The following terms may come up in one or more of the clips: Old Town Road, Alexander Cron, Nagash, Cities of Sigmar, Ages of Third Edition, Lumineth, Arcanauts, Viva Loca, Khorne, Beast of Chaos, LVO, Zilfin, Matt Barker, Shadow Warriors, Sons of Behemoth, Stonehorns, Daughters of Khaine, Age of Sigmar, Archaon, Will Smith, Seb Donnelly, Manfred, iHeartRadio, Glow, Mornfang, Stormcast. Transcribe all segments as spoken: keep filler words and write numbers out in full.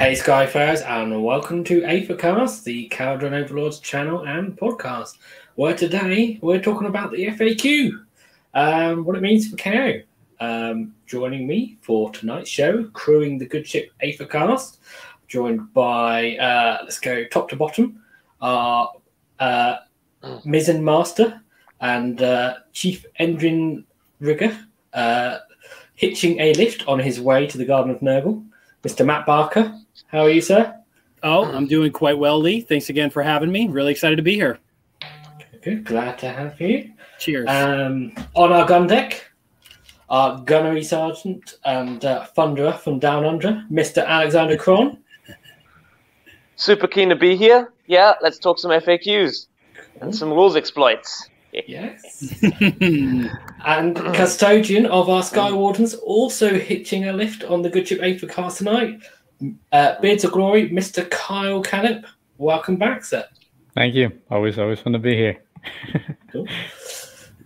Hey Skyfarers, and welcome to Aphorcast, the Kharadron Overlords channel and podcast, where today we're talking about the F A Q, um, what it means for K O. Um, joining me for tonight's show, crewing the good ship Aphorcast, joined by, uh, let's go top to bottom, our uh, oh. Mizzen Master and uh, Chief Engine Rigger, uh, hitching a lift on his way to the Garden of Nurgle, Mister Matt Barker. How are you, sir? Oh, I'm doing quite well, Lee. Thanks again for having me. Really excited to be here. Good. Glad to have you. Cheers. Um, on our gun deck, our gunnery sergeant and uh, thunderer from down under, Mister Alexander Cron. Super keen to be here. Yeah, let's talk some F A Qs and some rules exploits. Yes. And custodian of our Sky Wardens, also hitching a lift on the good ship Aphorcast tonight, uh, Beards of Glory, Mister Kyle Canip. Welcome back, sir. Thank you. Always, always fun to be here. Cool.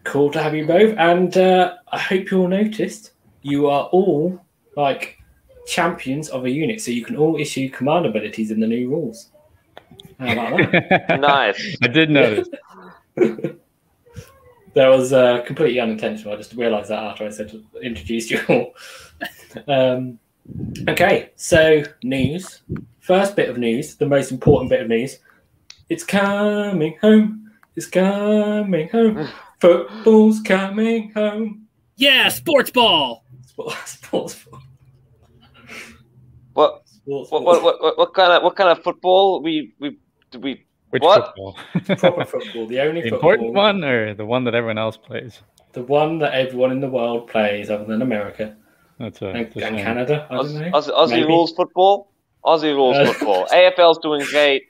Cool to have you both. And uh, I hope you all noticed you are all like champions of a unit, so you can all issue command abilities in the new rules. How about that? Nice. I did notice. That was uh, completely unintentional. I just realised that after I said introduced you all. um, okay, so news. First bit of news, the most important bit of news. It's coming home. It's coming home. Football's coming home. Yeah, sports ball. Sports, sports ball. What? Sports ball. What, what, what, what kind of what kind of football? We we we. Which what? Football? Proper football, the only the football. Important one, or the one that everyone else plays? The one that everyone in the world plays, other than America. That's right. And, and Canada, I don't know. Aussie, Aussie rules football. Aussie rules uh, football. A F L's doing great.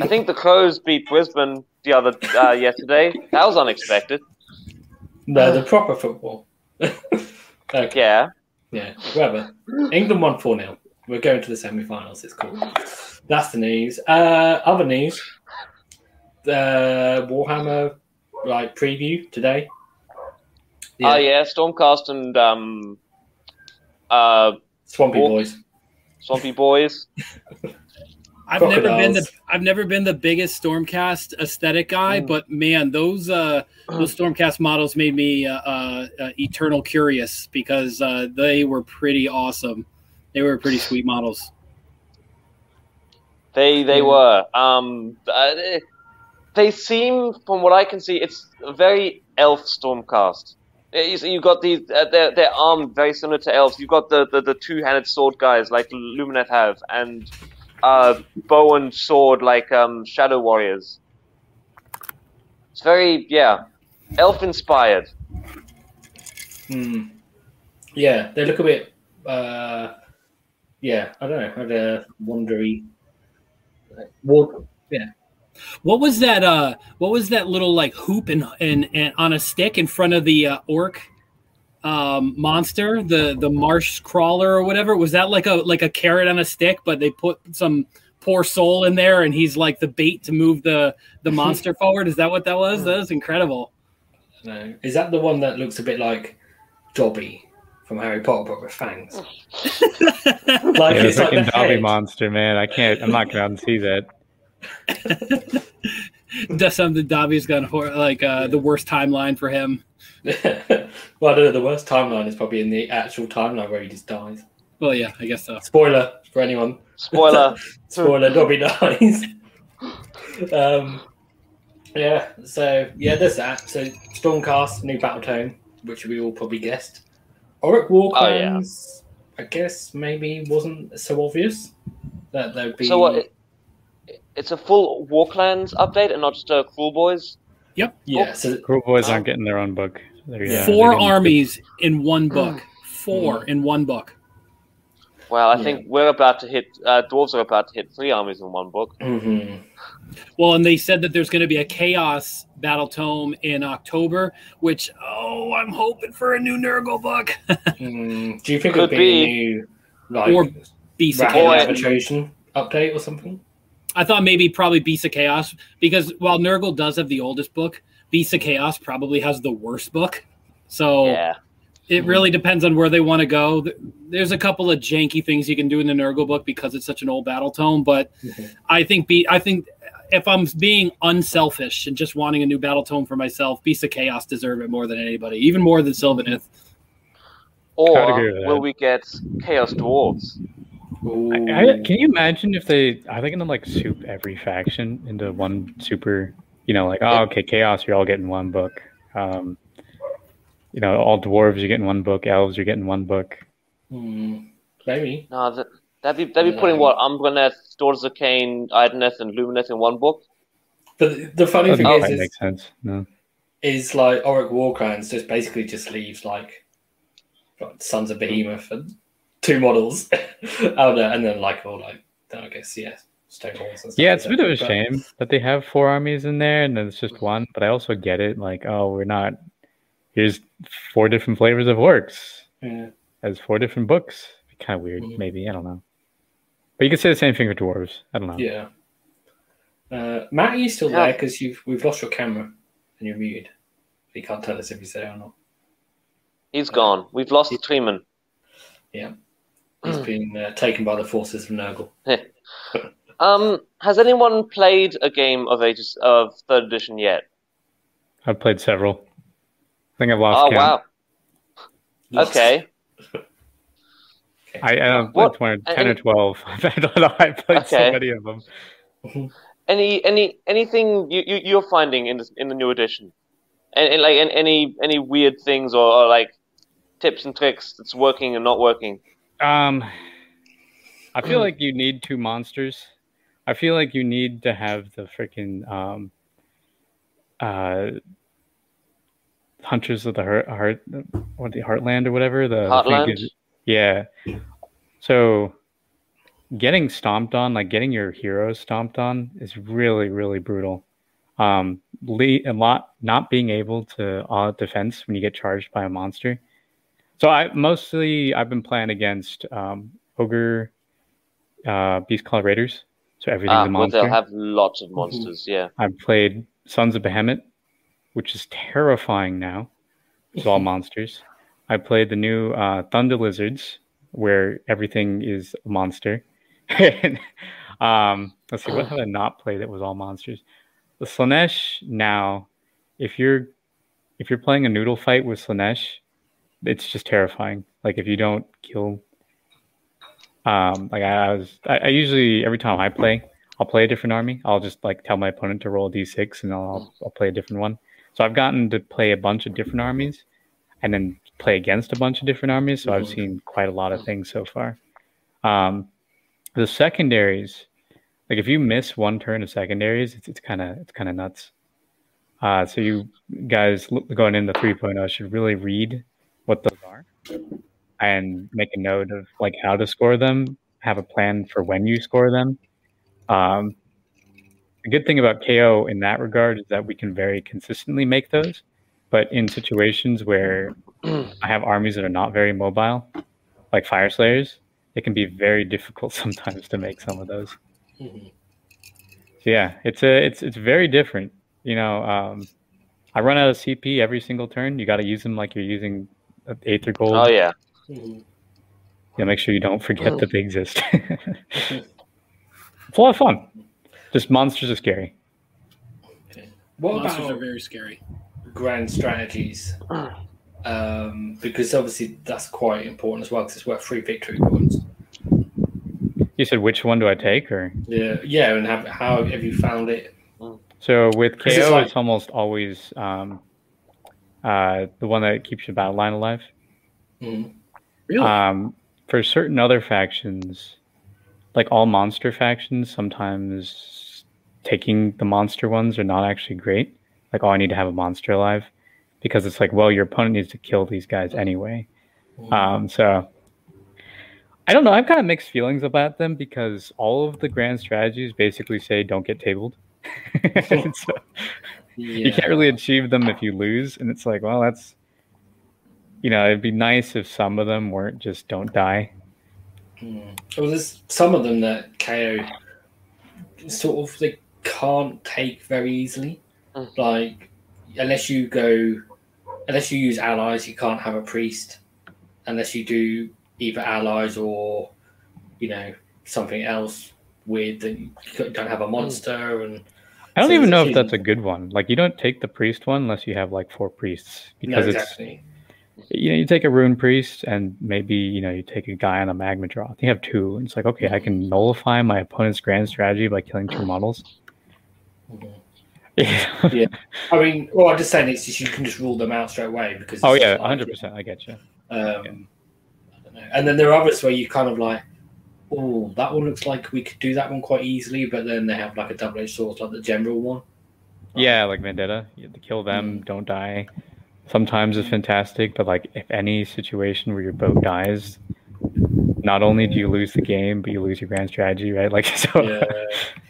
I think the Crows beat Brisbane the other uh, yesterday. That was unexpected. No, the proper football. Okay. Yeah. Yeah. Whatever. England won four nil. We're going to the semi-finals. It's cool. That's the news. Uh, other news, the Warhammer like preview today. Yeah. Oh yeah, Stormcast and um, uh, Swampy War- Boys. Swampy Boys. I've Crocodiles. never been the I've never been the biggest Stormcast aesthetic guy, mm. but man, those uh, those Stormcast models made me uh, uh, eternal curious because uh, they were pretty awesome. They were pretty sweet models. They they were. Um, uh, they seem, from what I can see, it's a very elf Stormcast. You've got these, uh, they're, they're armed very similar to elves. You've got the, the, the two-handed sword guys like Lumineth have, and uh, bow and sword like um, Shadow Warriors. It's very, yeah, elf-inspired. Hmm. Yeah, they look a bit, uh, yeah, I don't know, kind of wandery. Well, yeah. What was that? Uh, what was that little like hoop and and, and on a stick in front of the uh, orc um, monster, the the marsh crawler or whatever? Was that like a like a carrot on a stick? But they put some poor soul in there, and he's like the bait to move the the monster forward. Is that what that was? That was incredible. No, is that the one that looks a bit like Dobby from Harry Potter, but with fangs? Like yeah, it's like a Dobby monster, man. I can't. I'm not gonna see that. That's something Dobby's got hor- like uh, the worst timeline for him. Well, I don't know. The worst timeline is probably in the actual timeline where he just dies. Well, yeah, I guess so. Spoiler for anyone. Spoiler. Spoiler. Dobby dies. um. Yeah. So yeah, there's that. So Stormcast, new battle tone, which we all probably guessed. Auric Runemasters, oh, yeah. I guess maybe wasn't so obvious that there'd be. So what? It, it's a full Warclans update and not just a Kruleboyz. Yep. Yeah. So Kruleboyz um, aren't getting their own book. Yeah. Four armies book. in one book. Four mm. in one book. Well, I yeah. think we're about to hit. Uh, dwarves are about to hit three armies in one book. Mm-hmm. Well, and they said that there's going to be a Chaos Battle Tome in October, which, oh, I'm hoping for a new Nurgle book. mm, do you think it would be, be a new, like, or Beast of Chaos Arbitration update or something? I thought maybe probably Beast of Chaos, because while Nurgle does have the oldest book, Beast of Chaos probably has the worst book. So yeah. It really depends on where they want to go. There's a couple of janky things you can do in the Nurgle book because it's such an old battle tome, but mm-hmm. I think be I think if I'm being unselfish and just wanting a new battle tome for myself, Beast of Chaos deserve it more than anybody, even more than Sylvaneth. Or will we get Chaos Dwarves? I, I, can you imagine if they are they gonna like soup every faction into one super, you know, like, oh okay, Chaos, you're all getting one book. Um You know, all dwarves you're getting one book, elves you're getting one book. Mm, maybe. No, that that'd be that'd be putting what Umbraneth, Daughters of Khaine, Ideneth, and Lumineth in one book. The the funny thing is, is, sense. No. is like Auric Warcrines just basically just leaves like Sons of Behemoth and two models out there, and then like all like I guess yeah, Stone Horns and stuff. Yeah, it's like a bit of a shame that they have four armies in there and then it's just one. But I also get it, like oh, we're not. Here's four different flavors of orcs yeah. as four different books. Kind of weird, mm-hmm. maybe. I don't know. But you could say the same thing for dwarves. I don't know. Yeah. Uh, Matt, are you still yeah. there? Because you've we've lost your camera and you're muted. He can't tell us if he's there or not. He's uh, gone. We've lost the Treeman. Yeah. He's been uh, taken by the forces of Nurgle. um, has anyone played a game of Ages of third edition yet? I've played several. I think I've lost oh, count. Wow. Okay. I um, what? ten any, or twelve. I don't know. I played okay. so many of them. Any, any, anything you, you you're finding in this, in the new edition, and, and like and, any any weird things or, or like tips and tricks that's working and not working. Um, I feel like you need two monsters. I feel like you need to have the freaking um. Uh. Hunters of the heart, heart what the Heartland or whatever the Heartland. Is, yeah. So getting stomped on, like getting your heroes stomped on, is really really brutal. Um, Lee a lot not being able to uh, defense when you get charged by a monster. So I mostly I've been playing against um, ogre, uh, beast claw raiders. So everything's ah, a monster. Well, they'll have lots of monsters. Mm-hmm. Yeah. I've played Sons of Behemoth, which is terrifying now. It's all monsters. I played the new uh, Thunder Lizards, where everything is a monster. um, let's see, what have I not played that was all monsters? The Slaanesh now, if you're if you're playing a noodle fight with Slaanesh, it's just terrifying. Like if you don't kill, um, like I, I was, I, I usually every time I play, I'll play a different army. I'll just like tell my opponent to roll a d six, and I'll I'll play a different one. So I've gotten to play a bunch of different armies and then play against a bunch of different armies. So I've seen quite a lot of things so far. Um, the secondaries, like if you miss one turn of secondaries, it's it's kind of it's kind of nuts. Uh, so you guys going into three point oh should really read what those are and make a note of like how to score them, have a plan for when you score them. Um, The good thing about K O in that regard is that we can very consistently make those, but in situations where I have armies that are not very mobile, like Fyreslayers, it can be very difficult sometimes to make some of those. Mm-hmm. So yeah, it's a it's it's very different. You know, um, I run out of C P every single turn. You got to use them like you're using Aether Gold. Oh yeah. Mm-hmm. Yeah, make sure you don't forget that they exist. It's a lot of fun. Just monsters are scary. Okay. What monsters about are very scary. Grand strategies, um, because obviously that's quite important as well. Because it's worth three victory points. You said which one do I take, or yeah, yeah, and have, how have you found it? So with K O, it's, like... it's almost always um, uh, the one that keeps your battle line alive. Mm. Really? Um, for certain other factions. Like all monster factions, sometimes taking the monster ones are not actually great. Like, oh, I need to have a monster alive because it's like, well, your opponent needs to kill these guys anyway. Um, so I don't know. I've kind of mixed feelings about them because all of the grand strategies basically say don't get tabled. So yeah. You can't really achieve them if you lose. And it's like, well, that's, you know, it'd be nice if some of them weren't just don't die. Hmm. Well, there's some of them that K O sort of they can't take very easily. Like, unless you go, unless you use allies, you can't have a priest. Unless you do either allies or, you know, something else weird that you don't have a monster. And I don't so even know if that's a good one. Like, you don't take the priest one unless you have like four priests, because no, exactly. it's you know you take a rune priest and maybe you know you take a guy on a magma draw. You have two, and it's like, okay, I can nullify my opponent's grand strategy by killing two models. Okay. Yeah. yeah, I mean, well, I'm just saying it's just you can just rule them out straight away because. Oh yeah, one hundred percent. I get you. Um, yeah. I don't know. And then there are others where you kind of like, oh, that one looks like we could do that one quite easily, but then they have like a double-edged sword, like the general one. Yeah, like Vendetta. You have to kill them, mm. don't die. Sometimes it's fantastic, but like if any situation where your boat dies, not only do you lose the game, but you lose your grand strategy, right? Like, so yeah.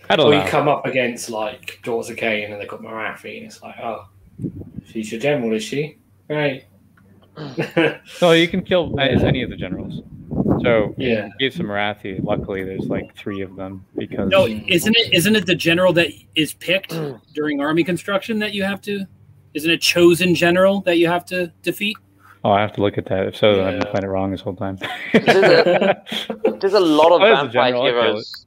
I don't or know. You come up against like Daughters of Khaine and they've got Morathi, and it's like, oh, she's your general, is she? Right. So you can kill uh, any of the generals. So yeah, give some Morathi. Luckily, there's like three of them because no, isn't it? Isn't it the general that is picked during army construction that you have to? Isn't it chosen general that you have to defeat? Oh, I have to look at that. If so, yeah. then I've been playing it wrong this whole time. there's, a, there's a lot of oh, vampire general, heroes.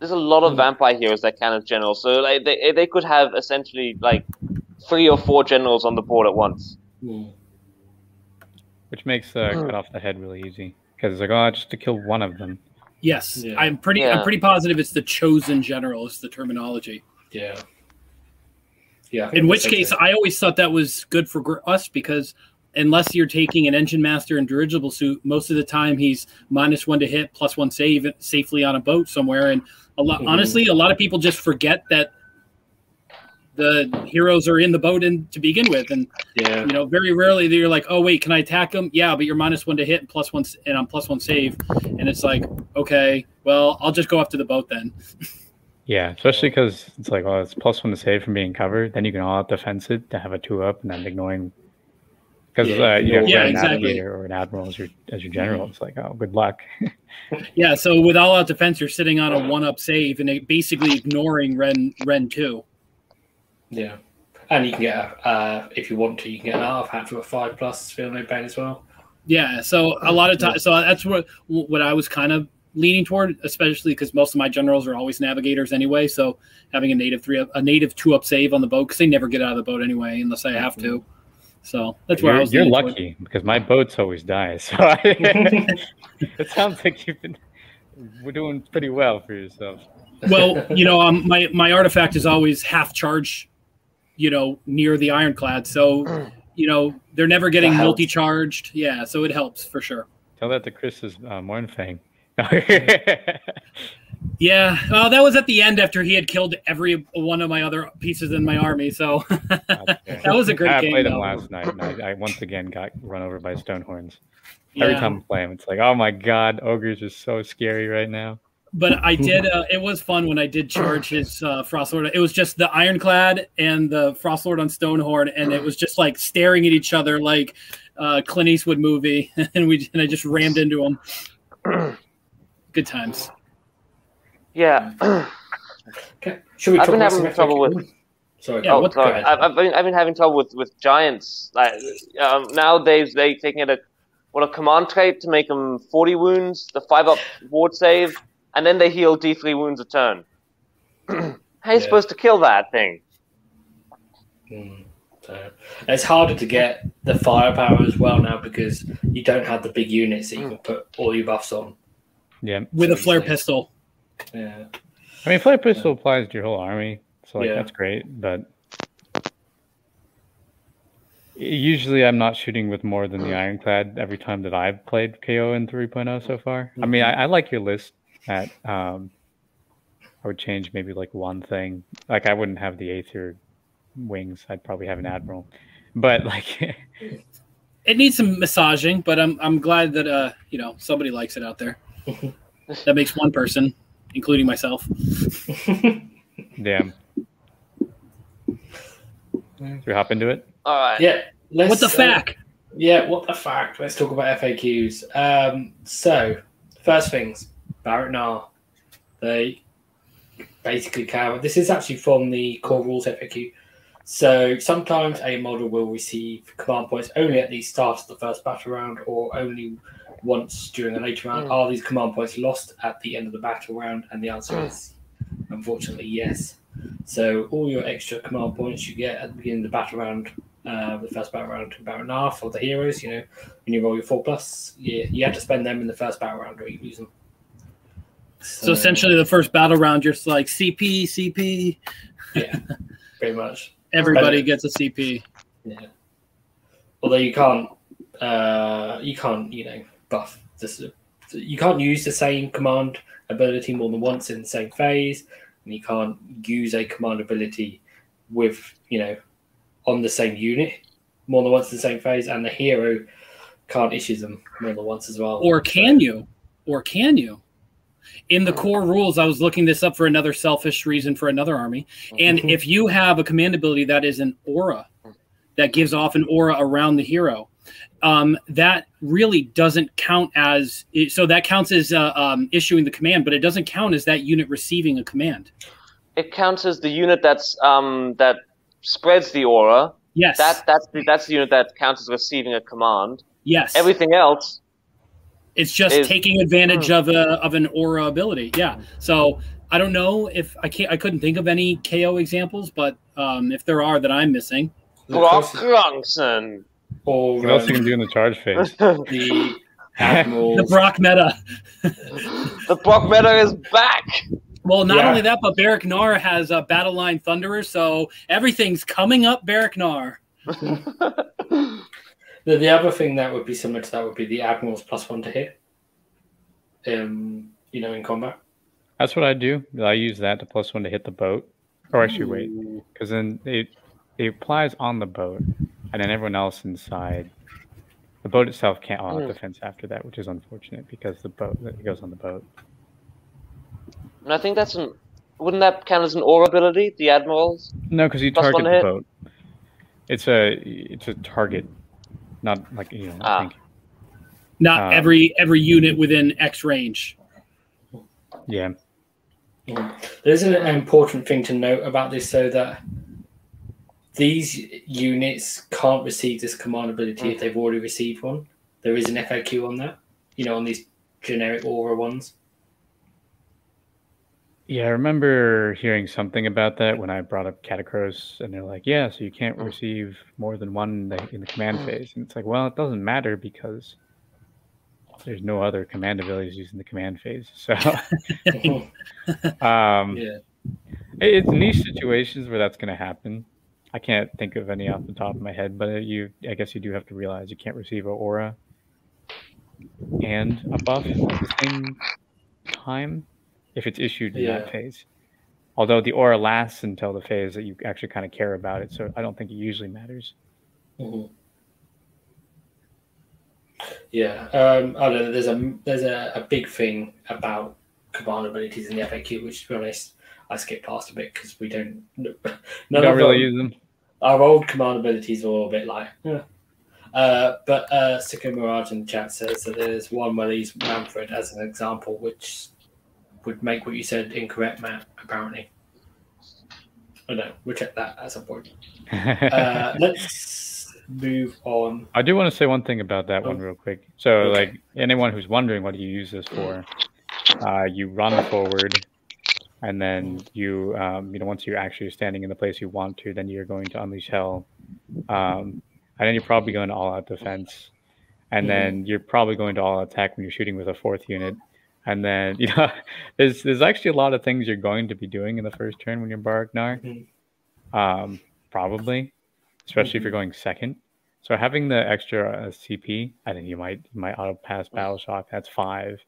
There's a lot of vampire heroes that can have generals. So like they they could have essentially like three or four generals on the board at once. Mm. Which makes uh, cut off the head really easy. Because it's like, oh, just to kill one of them. Yes, yeah. I'm pretty. Yeah. I'm pretty positive it's the chosen general. It's the terminology. Yeah. Yeah. In which case, I always thought that was good for us because unless you're taking an engine master in dirigible suit, most of the time he's minus one to hit, plus one save, safely on a boat somewhere. And a lot, mm-hmm. honestly, a lot of people just forget that the heroes are in the boat in, to begin with, and yeah. you know, very rarely they're like, "Oh wait, can I attack them?" Yeah, but you're minus one to hit and plus one, and I'm plus one save, and it's like, okay, well, I'll just go up to the boat then. Yeah, especially because it's like, well, it's plus one to save from being covered. Then you can all out defense it to have a two up, and then ignoring because yeah, uh, you know, yeah, an exactly. navigator or an admiral as your as your general, it's like, oh, good luck. Yeah, so with all out defense, you're sitting on a one up save and basically ignoring Ren Ren two. Yeah, and you can get a, uh, if you want to, you can get an half hat for a five plus feel no pain as well. Yeah, so a lot of times, so that's what what I was kind of leaning toward, especially because most of my generals are always navigators anyway. So having a native three, up, a native two up save on the boat because they never get out of the boat anyway unless I have to. So that's where you're, I was. You're lucky toward. Because my boats always die. So I, it sounds like you've been we're doing pretty well for yourself. Well, you know, um, my my artifact is always half charge. You know, near the Ironclad. So, you know, they're never getting multi-charged. Yeah, so it helps for sure. Tell that to Chris's uh, Mornfang. Yeah, well, that was at the end after he had killed every one of my other pieces in my army. So that was a great I game. I played though. him last night, and I, I once again got run over by Stonehorns. Yeah. Every time I play him, it's like, oh my God, ogres are so scary right now. But I did, uh, it was fun when I did charge his uh, Frostlord. It was just the Ironclad and the Frostlord on Stonehorn, and it was just like staring at each other like uh, Clint Eastwood movie, and we and I just rammed into him. Good times. Yeah. Okay. Should we I've been having trouble with... Sorry. Yeah, oh, sorry. I've, been, I've been having trouble with, with giants. Like, um, nowadays, they're taking it a, well, a command trait to make them forty wounds, the five-up ward save, and then they heal D three wounds a turn. How are you yeah. supposed to kill that thing? Mm, so. It's harder to get the firepower as well now because you don't have the big units that you can put all your buffs on. Yeah, with so a flare like, pistol. Yeah, I mean, flare pistol yeah. applies to your whole army, so like yeah. that's great. But usually, I'm not shooting with more than the Ironclad every time that I've played K O in three point oh so far. Mm-hmm. I mean, I, I like your list. At, um, I would change maybe like one thing. Like I wouldn't have the Aether wings. I'd probably have an admiral, but like it needs some massaging. But I'm I'm glad that uh you know somebody likes it out there. That makes one person, including myself. Damn. Should we hop into it? All right. Yeah. Let's, what the fact? Uh, yeah. What the fact? Let's talk about F A Qs. Um. So first things. Barak-Nar, they basically cover. This is actually from the Core Rules F A Q. So sometimes a model will receive command points only at the start of the first battle round or only once during a later round. Mm. Are these command points lost at the end of the battle round? And the answer is, unfortunately, yes. So all your extra command points you get at the beginning of the battle round, uh, the first battle round to Barak-Nar for the heroes, you know, when you roll your four plus, you, you have to spend them in the first battle round or you lose them. So, so essentially the first battle round, you're just like C P, C P. Yeah, pretty much. Everybody gets a C P. Yeah. Although you can't, uh, you can't, you know, buff this. You can't use the same command ability more than once in the same phase, and you can't use a command ability with, you know, on the same unit more than once in the same phase, and the hero can't issue them more than once as well. Or can you? Or can you? In the core rules, I was looking this up for another selfish reason for another army. And if you have a command ability that is an aura, that gives off an aura around the hero, um, that really doesn't count as... So that counts as uh, um, issuing the command, but it doesn't count as that unit receiving a command. It counts as the unit that's um, that spreads the aura. Yes. That, that's, the, that's the unit that counts as receiving a command. Yes. Everything else... It's just it, taking advantage of a, of an aura ability, yeah. So I don't know if I can't. I couldn't think of any K O examples, but um, if there are that I'm missing, Brock Grongson. What else you can do in the charge phase? the the Brock meta. The Brock meta is back. Well, not yeah. only that, but Barak-Nar has a battle line Thunderer, so everything's coming up Barak-Nar. The other thing that would be similar to that would be the Admiral's plus one to hit, um, you know, in combat. That's what I do. I use that to plus one to hit the boat. Or actually, wait, because then it, it applies on the boat, and then everyone else inside. The boat itself can't all have defense after that, which is unfortunate because the boat it goes on the boat. And I think that's an... Wouldn't that count as an aura ability, the Admiral's? No, because you target the hit? boat. It's a it's a target. Not like you know, ah. thank you. Not um, every every unit within X range. Yeah. yeah. There's an important thing to note about this, so that these units can't receive this command ability mm. if they've already received one. There is an F A Q on that, you know, on these generic aura ones. Yeah, I remember hearing something about that when I brought up Catacross, and they're like, yeah, so you can't receive more than one in the, in the command phase. And it's like, well, it doesn't matter because there's no other command abilities used in the command phase. So um, yeah. it's niche situations where that's going to happen. I can't think of any off the top of my head, but you, I guess you do have to realize you can't receive an aura and a buff at the same time. If it's issued in yeah. that phase. Although the aura lasts until the phase that you actually kind of care about it, so I don't think it usually matters. Mm-hmm. Yeah, um, I don't know. There's a there's a, a big thing about command abilities in the F A Q, which to be honest, I skip past a bit because we don't. No, we don't really our, use them. Our old command abilities are all a bit like. Yeah. Uh, but uh, Sicko Mirage in the chat says that there's one where they use Manfred as an example, which. Would make what you said incorrect, Matt, apparently. I don't know. We'll check that at some point. Uh, let's move on. I do want to say one thing about that oh. one real quick. So, okay. like, anyone who's wondering what do you use this for, uh, you run forward, and then you, um, you know, once you're actually standing in the place you want to, then you're going to unleash hell. Um, and then you're probably going to all-out defense. And mm. then you're probably going to all-out attack when you're shooting with a fourth unit. And then, you know, there's there's actually a lot of things you're going to be doing in the first turn when you're Barak-Nar, mm-hmm. um, probably, especially mm-hmm. if you're going second. So having the extra uh, C P, I think you might you might auto-pass Battle Shock, that's five.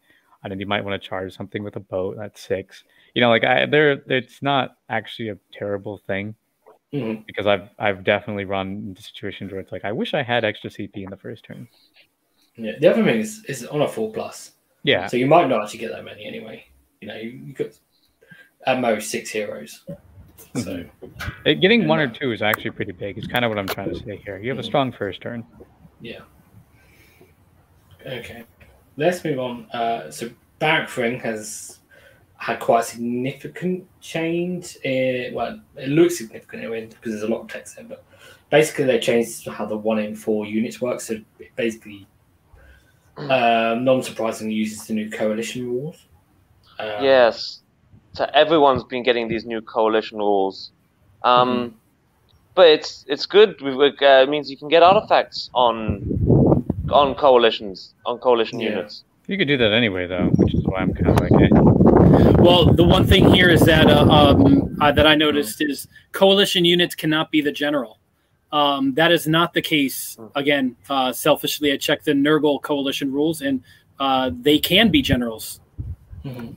I think you might want to charge something with a boat, that's six. You know, like, I there, it's not actually a terrible thing mm-hmm. because I've, I've definitely run into situations where it's like, I wish I had extra C P in the first turn. Yeah, the other thing is, is on a four plus. Yeah. So you might not actually get that many anyway. You know, you, you got at most six heroes. So it, getting one or two is actually pretty big. It's kind of what I'm trying to say here. You have a strong first turn. Yeah. Okay. Let's move on. Uh, so Barak Thryng has had quite a significant change. In, well, it looks significant anyway because there's a lot of text there, but basically they changed how the one in four units work. So it basically, um, non-surprisingly, uses the new coalition rules. Um, yes. So everyone's been getting these new coalition rules. Um, mm-hmm. But it's it's good. We've, uh, it means you can get artifacts on on coalitions, on coalition yeah. units. You could do that anyway, though, which is why I'm kind of like it. Well, the one thing here is that uh, um, uh, that I noticed is coalition units cannot be the general. Um, that is not the case. Again, uh, selfishly, I checked the Nurgle coalition rules, and uh, they can be generals. Mm-hmm.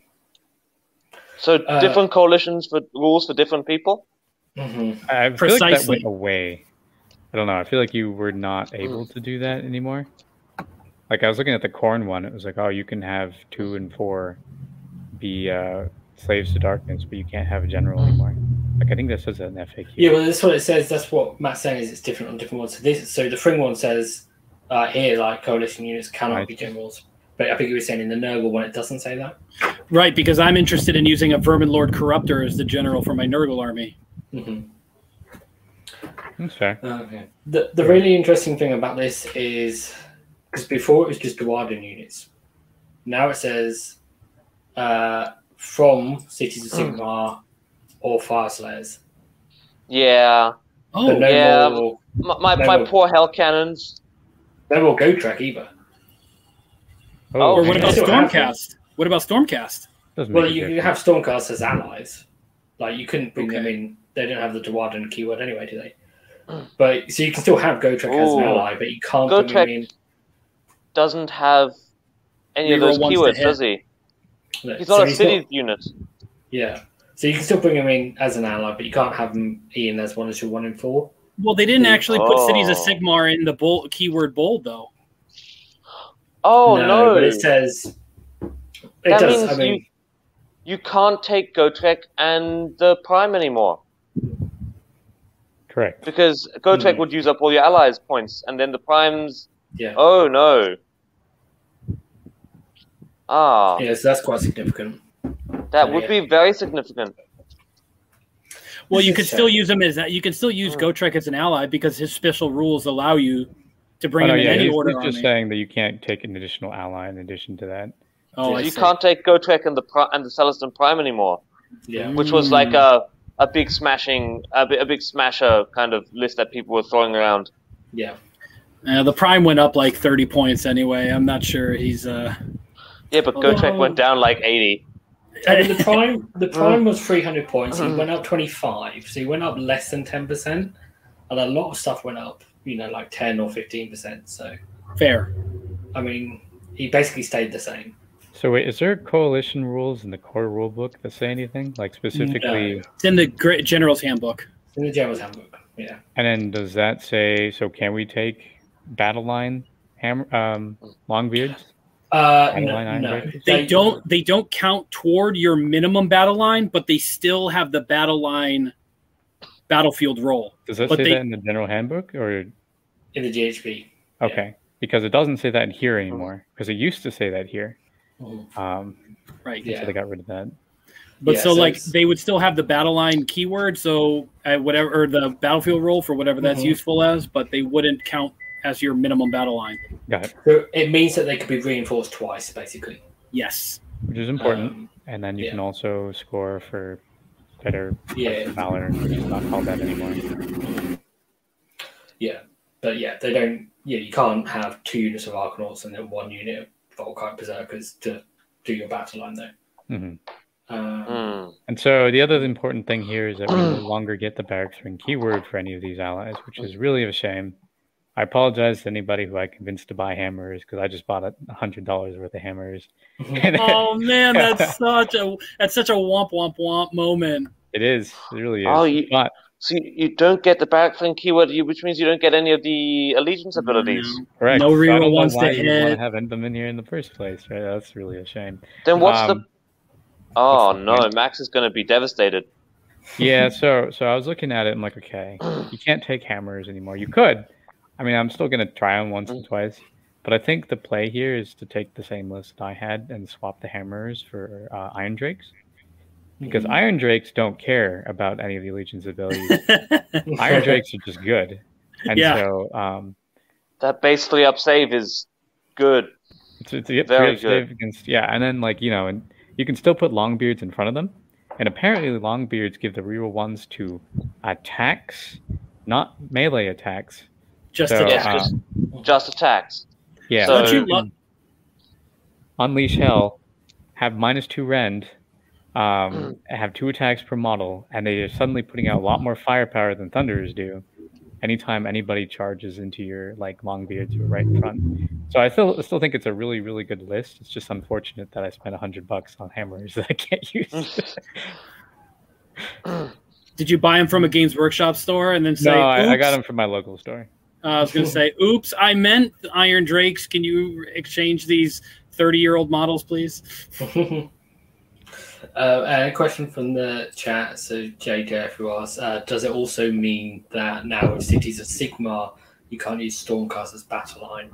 So uh, different coalitions for rules for different people? Mm-hmm. I feel Precisely. like that went away. I don't know. I feel like you were not able to do that anymore. Like, I was looking at the Khorne one. It was like, oh, you can have two and four be uh, slaves to darkness, but you can't have a general anymore. Like, I think that says that in F A Q. Yeah, well, that's what it says. That's what Matt's saying is it's different on different ones. So, this, so the Thryng one says uh, here, like, coalition units cannot right. be generals. But I think you were saying in the Nurgle one, it doesn't say that. Right, because I'm interested in using a Vermin Lord Corruptor as the general for my Nurgle army. Mm-hmm. That's fair. Okay. The the really interesting thing about this is because before it was just Dwarven units, now it says uh, from Cities of Sigmar or Fyreslayers. Yeah. Oh so no yeah. More, my my, no my more, poor hell cannons. No more Gotrek either. Oh, oh or what about Stormcast? What about Stormcast? Well, you can have Stormcast as allies. Like you couldn't bring okay. them in. They don't have the Dwarven keyword anyway, do they? But so you can still have Gotrek as an ally, but you can't. Gotrek doesn't have any Nero of those keywords, does he? No. He's not so a he's city not... unit. Yeah, so you can still bring him in as an ally, but you can't have him in as one as your one in four. Well, they didn't actually oh. put Cities of Sigmar in the bold, keyword bold, though. Oh no! no. But it says it that does. Means I mean, you, you can't take Gotrek and the Prime anymore. Correct. Because Gotrek mm. would use up all your allies' points, and then the Primes... Yeah. Oh, no. Ah. Yes, that's quite significant. That would yeah. be very significant. Well, this you could still use him as that. You can still use mm. Gotrek as an ally because his special rules allow you to bring oh, him no, in yeah, any he's, order. He's just saying that you can't take an additional ally in addition to that. Oh, you see. Can't take Gotrek and the and the Celestin Prime anymore. Yeah. Which was like a... A big smashing, a big, a big smasher kind of list that people were throwing around. Yeah, uh, the Prime went up like thirty points anyway. I'm not sure he's. Uh... Yeah, but Gotrek oh. went down like eighty. And the Prime, the Prime was three hundred points. He went up twenty five, so he went up less than ten percent, and a lot of stuff went up. You know, like ten or fifteen percent. So fair. I mean, he basically stayed the same. So wait, is there coalition rules in the core rulebook that say anything? Like specifically... No. It's in the General's Handbook. It's in the General's Handbook, yeah. And then does that say, so can we take battle line ham, um, longbeards? Uh, no, no. They don't, they don't count toward your minimum battle line, but they still have the battle line battlefield role. Does that but say they, that in the General Handbook? Or in the G H B. Okay, yeah. Because it doesn't say that here anymore, because it used to say that here. Um, right. Yeah. So they got rid of that. But yeah, so, so like, they would still have the battle line keyword, so at whatever, or the battlefield role for whatever that's mm-hmm. useful as, but they wouldn't count as your minimum battle line. Got it. So it means that they could be reinforced twice, basically. Yes. Which is important. Um, and then you yeah. can also score for better yeah. valor, which is not called that anymore. Yeah. But yeah, they don't, yeah, you can't have two units of Arcanauts and then one unit of Volkite Berserkers to do your battle line there. Mm-hmm. Um, mm. And so the other important thing here is that we no longer get the Barak Thryng keyword for any of these allies, which is really a shame. I apologize to anybody who I convinced to buy hammers because I just bought one hundred dollars worth of hammers. Mm-hmm. Oh man, that's such a that's such a womp womp womp moment. It is. It really is. Oh, you, but, so you don't get the Barak Thryng keyword, which means you don't get any of the allegiance abilities. Correct. No real so ones to hit. Want to have them in here in the first place, right? That's really a shame. Then what's um, the? Oh what's the no, point? Max is going to be devastated. Yeah. So so I was looking at it. I'm like, okay, you can't take hammers anymore. You could. I mean, I'm still going to try them once and twice, but I think the play here is to take the same list I had and swap the hammers for uh, Iron Drakes. Because Iron Drakes don't care about any of the Legion's abilities. Iron Drakes are just good. And yeah. so um, that base three up save is good. It's, it's, it's very good. Save against, yeah, and then like you know, and you can still put Longbeards in front of them. And apparently Longbeards give the reroll ones to attacks, not melee attacks. Just so, attacks. Um, just, just attacks. Yeah. So, so you lo- Unleash Hell, have minus two rend. Um, have two attacks per model, and they are suddenly putting out a lot more firepower than Thunderers do anytime anybody charges into your like Longbeards who are right in front. So I still still think it's a really, really good list. It's just unfortunate that I spent one hundred bucks on hammers that I can't use. Did you buy them from a Games Workshop store and then say, No, I, I got them from my local store. Uh, I was going to say, oops, I meant Iron Drakes. Can you exchange these thirty-year-old models, please? Uh, and a question from the chat, so J J, who asks, uh, does it also mean that now in Cities of Sigmar, you can't use Stormcast as Battleline?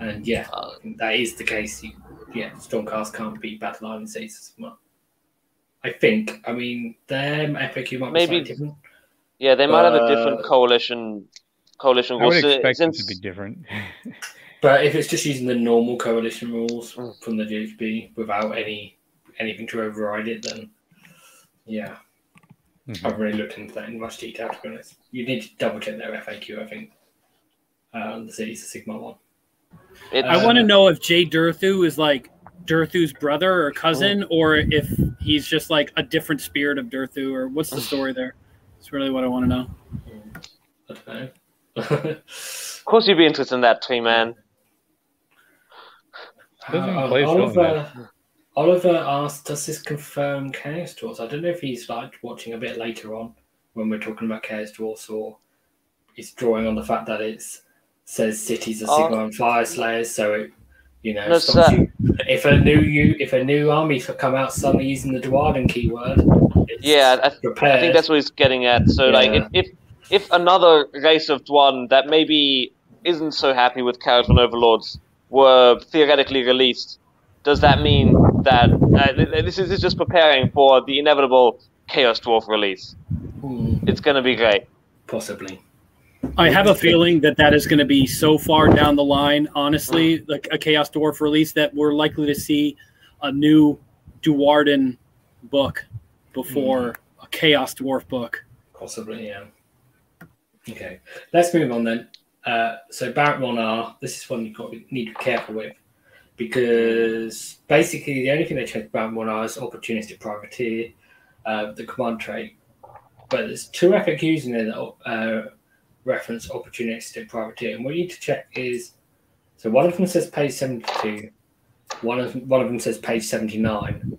And yeah, I think that is the case. You, yeah, Stormcast can't beat Battleline in Cities of Sigmar. I think. I mean, their F A Q might Maybe, be different. Yeah, they might but, have a different coalition. coalition I would so expect it to be different. But if it's just using the normal coalition rules from the G H B without any... anything to override it, then yeah. Mm-hmm. I've really looked into that in much detail, to be honest. You need to double check their F A Q, I think. Uh, the Cities of Sigmar one. It, um, I want to know if Jay Durthu is like Durthu's brother or cousin, or if he's just like a different spirit of Durthu, or what's the story there? It's really what I want to know. I don't know. Of course, you'd be interested in that too, man. Uh, play Oliver. Oliver asked, does this confirm Chaos Dwarves? I don't know if he's like watching a bit later on when we're talking about Chaos Dwarves, or he's drawing on the fact that it says Cities of Sigmar oh. and Fyreslayers, so it, you know, no, stops you. If a new you, if a new army come out suddenly using the Dwarven keyword, it's yeah, I, th- I think that's what he's getting at. So, yeah. like, if, if if another race of Dwarven that maybe isn't so happy with Kharadron Overlords were theoretically released, does that mean that uh, this is just preparing for the inevitable Chaos Dwarf release? Ooh. It's going to be great. Possibly. I have a feeling that that is going to be so far down the line, honestly, like a Chaos Dwarf release, that we're likely to see a new Dwarden book before mm. a Chaos Dwarf book. Possibly, yeah. Okay, let's move on then. Uh, so Barak Mhornar, this is one you got need to be careful with. Because basically the only thing they changed about Mhornar is opportunistic privateer, uh, the command trait. But there's two F A Qs in there that uh, reference opportunistic privateer. And what you need to check is, so one of them says page seventy-two, one of one of them says page seventy-nine.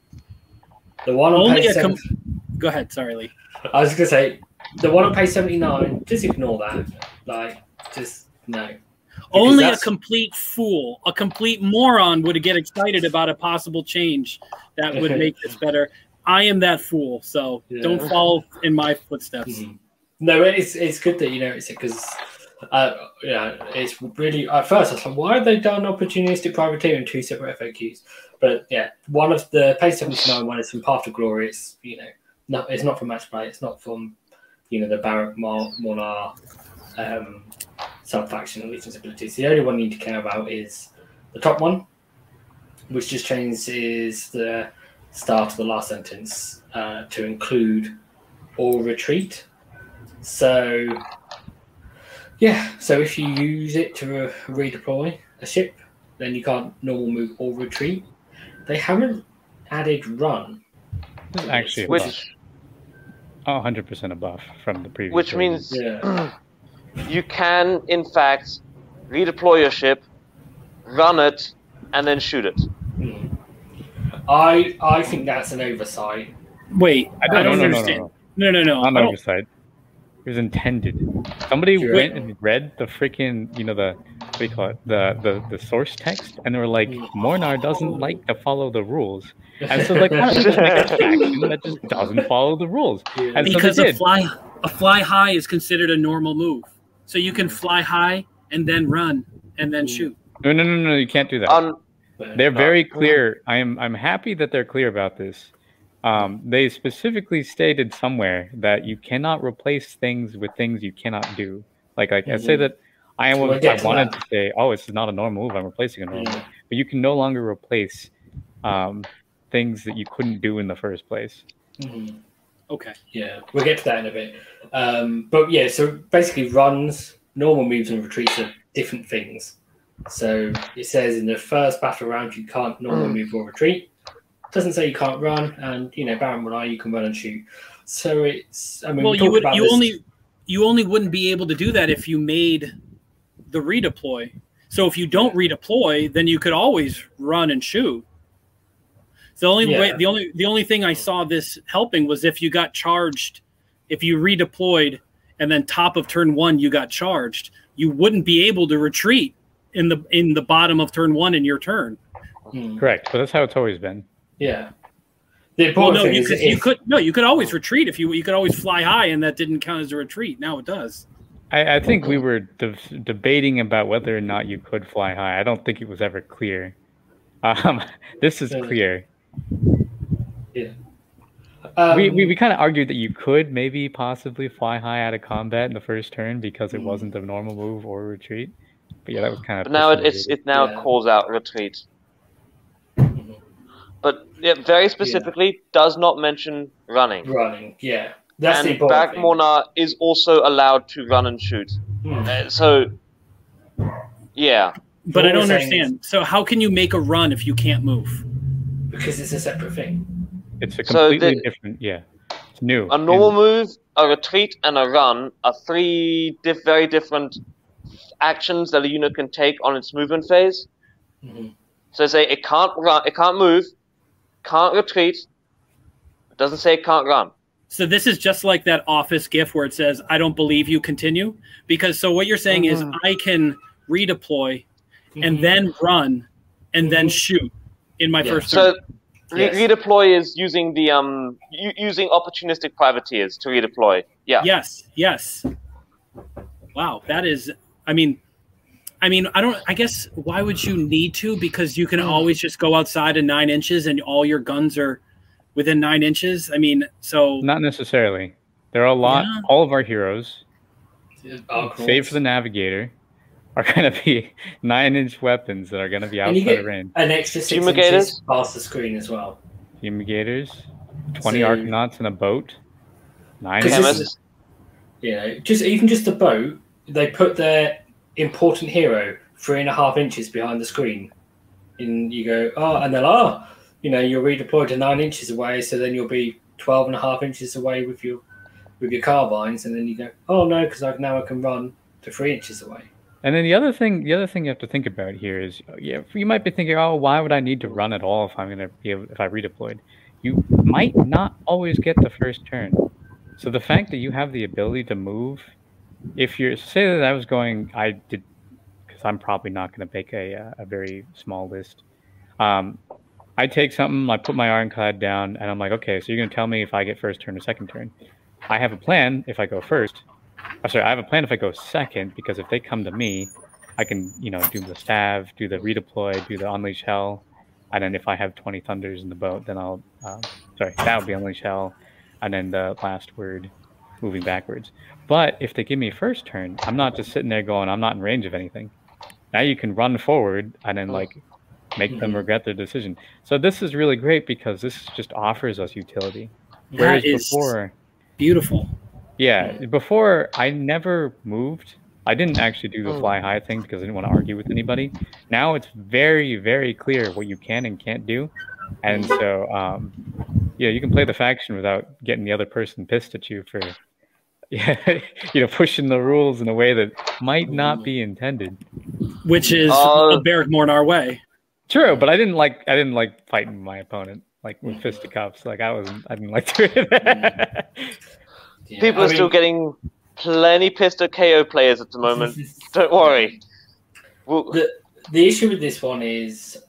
The one on Only page seventy-nine. Com- Go ahead, sorry, Lee. I was going to say the one on page seventy-nine. Just ignore that. Like, just no. Because Only a complete fool, a complete moron would get excited about a possible change that would make this better. I am that fool, so yeah. don't follow in my footsteps. Mm-hmm. No, it's it's good that you notice it, because uh, yeah, it's really, at first I was like, why have they done opportunistic privateer in two separate F A Qs? But yeah, one of the page seventy-nine one is from Path of Glory. It's, you know, no, it's not from Matchplay. It's not from, you know, the Barak Mhornar Um, sub-faction allegiance abilities. The only one you need to care about is the top one, which just changes the start of the last sentence uh, to include or retreat. So, yeah, so if you use it to re- redeploy a ship, then you can't normal move or retreat. They haven't added run. Actually, which one hundred percent a buff from the previous. Which means... Yeah. You can, in fact, redeploy your ship, run it, and then shoot it. Mm. I I think that's an oversight. Wait, I don't, I don't no, understand. No, no, no. no. no, no. Not an oversight. It was intended. Somebody sure. went and read the freaking, you know, the, what do you call it, the, the, the source text, and they were like, Mhornar doesn't like to follow the rules. And so like, why don't you just make a faction that just doesn't follow the rules? Yeah. And because so a, fly, a fly high is considered a normal move. So you can fly high and then run and then shoot. No, no, no, no! You can't do that. Um, they're very clear. I am. I'm happy that they're clear about this. Um, they specifically stated somewhere that you cannot replace things with things you cannot do. Like, like mm-hmm. I say that I, am, well, I wanted to say, oh, it's not a normal move. I'm replacing a normal move. Mm-hmm. But you can no longer replace um, things that you couldn't do in the first place. Mm-hmm. Okay. Yeah, we'll get to that in a bit. Um, but yeah, so basically runs, normal moves, and retreats are different things. So it says in the first battle round, you can't normal move or retreat. Doesn't say you can't run, and you know, Baron Mhornar, you can run and shoot. So it's, I mean, well, we you would, about you this. only, you only wouldn't be able to do that if you made the redeploy. So if you don't redeploy, then you could always run and shoot. So the only yeah. way, the only, the only thing I saw this helping was if you got charged, if you redeployed, and then top of turn one you got charged, you wouldn't be able to retreat in the in the bottom of turn one in your turn. Hmm. Correct. So that's how it's always been. Yeah. The important well, no, thing you is could, if... you could no, you could always retreat if you you could always fly high, and that didn't count as a retreat. Now it does. I, I think we were de- debating about whether or not you could fly high. I don't think it was ever clear. Um, this is clear. Yeah. Um, we we, we kind of argued that you could maybe possibly fly high out of combat in the first turn because it mm-hmm. wasn't a normal move or retreat. But yeah, that was kind of. But now it it's it now yeah. it calls out retreat. But yeah, very specifically, yeah. does not mention running. Running, yeah. That's and the Barak Mhornar is also allowed to run and shoot. Hmm. Uh, so, yeah. But what I don't understand. Is... So how can you make a run if you can't move? Because it's a separate thing. It's a completely so the, different, yeah. It's new. A normal and... move, a retreat, and a run are three diff- very different actions that a unit can take on its movement phase. Mm-hmm. So say it can't run, it can't move, can't retreat. It doesn't say it can't run. So this is just like that Office GIF where it says, I don't believe you, continue. Because so what you're saying mm-hmm. is I can redeploy mm-hmm. and then run and mm-hmm. then shoot in my yeah. first turn. So yes. re- redeploy is using the um u- using opportunistic privateers to redeploy. Yeah. Yes, yes. Wow, that is I mean I mean, I don't. I guess why would you need to? Because you can always just go outside in nine inches, and all your guns are within nine inches. I mean, so not necessarily. There are a lot. Yeah. All of our heroes, oh, cool. save for the Navigator, are going to be nine-inch weapons that are going to be outside of range. An extra six inches past the screen as well. Fumigators, twenty so, Arcanauts in a boat, nine. Is, yeah, just even just the boat. They put their important hero three and a half inches behind the screen, and you go oh and then ah oh, you know you're redeployed to nine inches away, so then you'll be twelve and a half inches away with your with your carbines, and then you go oh no because I've now I can run to three inches away. And then the other thing the other thing you have to think about here is yeah you might be thinking oh why would I need to run at all if I'm gonna be able, if I redeployed. You might not always get the first turn, so the fact that you have the ability to move. If you're say that I was going, I did because I'm probably not going to make a a very small list. Um, I take something, I put my Ironclad down, and I'm like, okay, so you're going to tell me if I get first turn or second turn. I have a plan if I go first. I'm sorry, I have a plan if I go second because if they come to me, I can you know do the salve, do the redeploy, do the unleash hell, and then if I have twenty thunders in the boat, then I'll uh, sorry that would be unleash hell, and then the last word. Moving backwards. But if they give me first turn, I'm not just sitting there going, I'm not in range of anything. Now you can run forward and then like make mm-hmm. them regret their decision. So this is really great because this just offers us utility. That Whereas is before beautiful. Yeah. Before I never moved. I didn't actually do the fly high thing because I didn't want to argue with anybody. Now it's very, very clear what you can and can't do. And so um, yeah, you can play the faction without getting the other person pissed at you for yeah, you know, pushing the rules in a way that might not be intended. Which is uh, a Barak Mhornar way. True, but I didn't like I didn't like fighting my opponent like with fisticuffs. Like I wasn't I didn't like to do that. Yeah, people I are mean, still getting plenty pissed at K O players at the moment. Don't worry. We'll... The the issue with this one is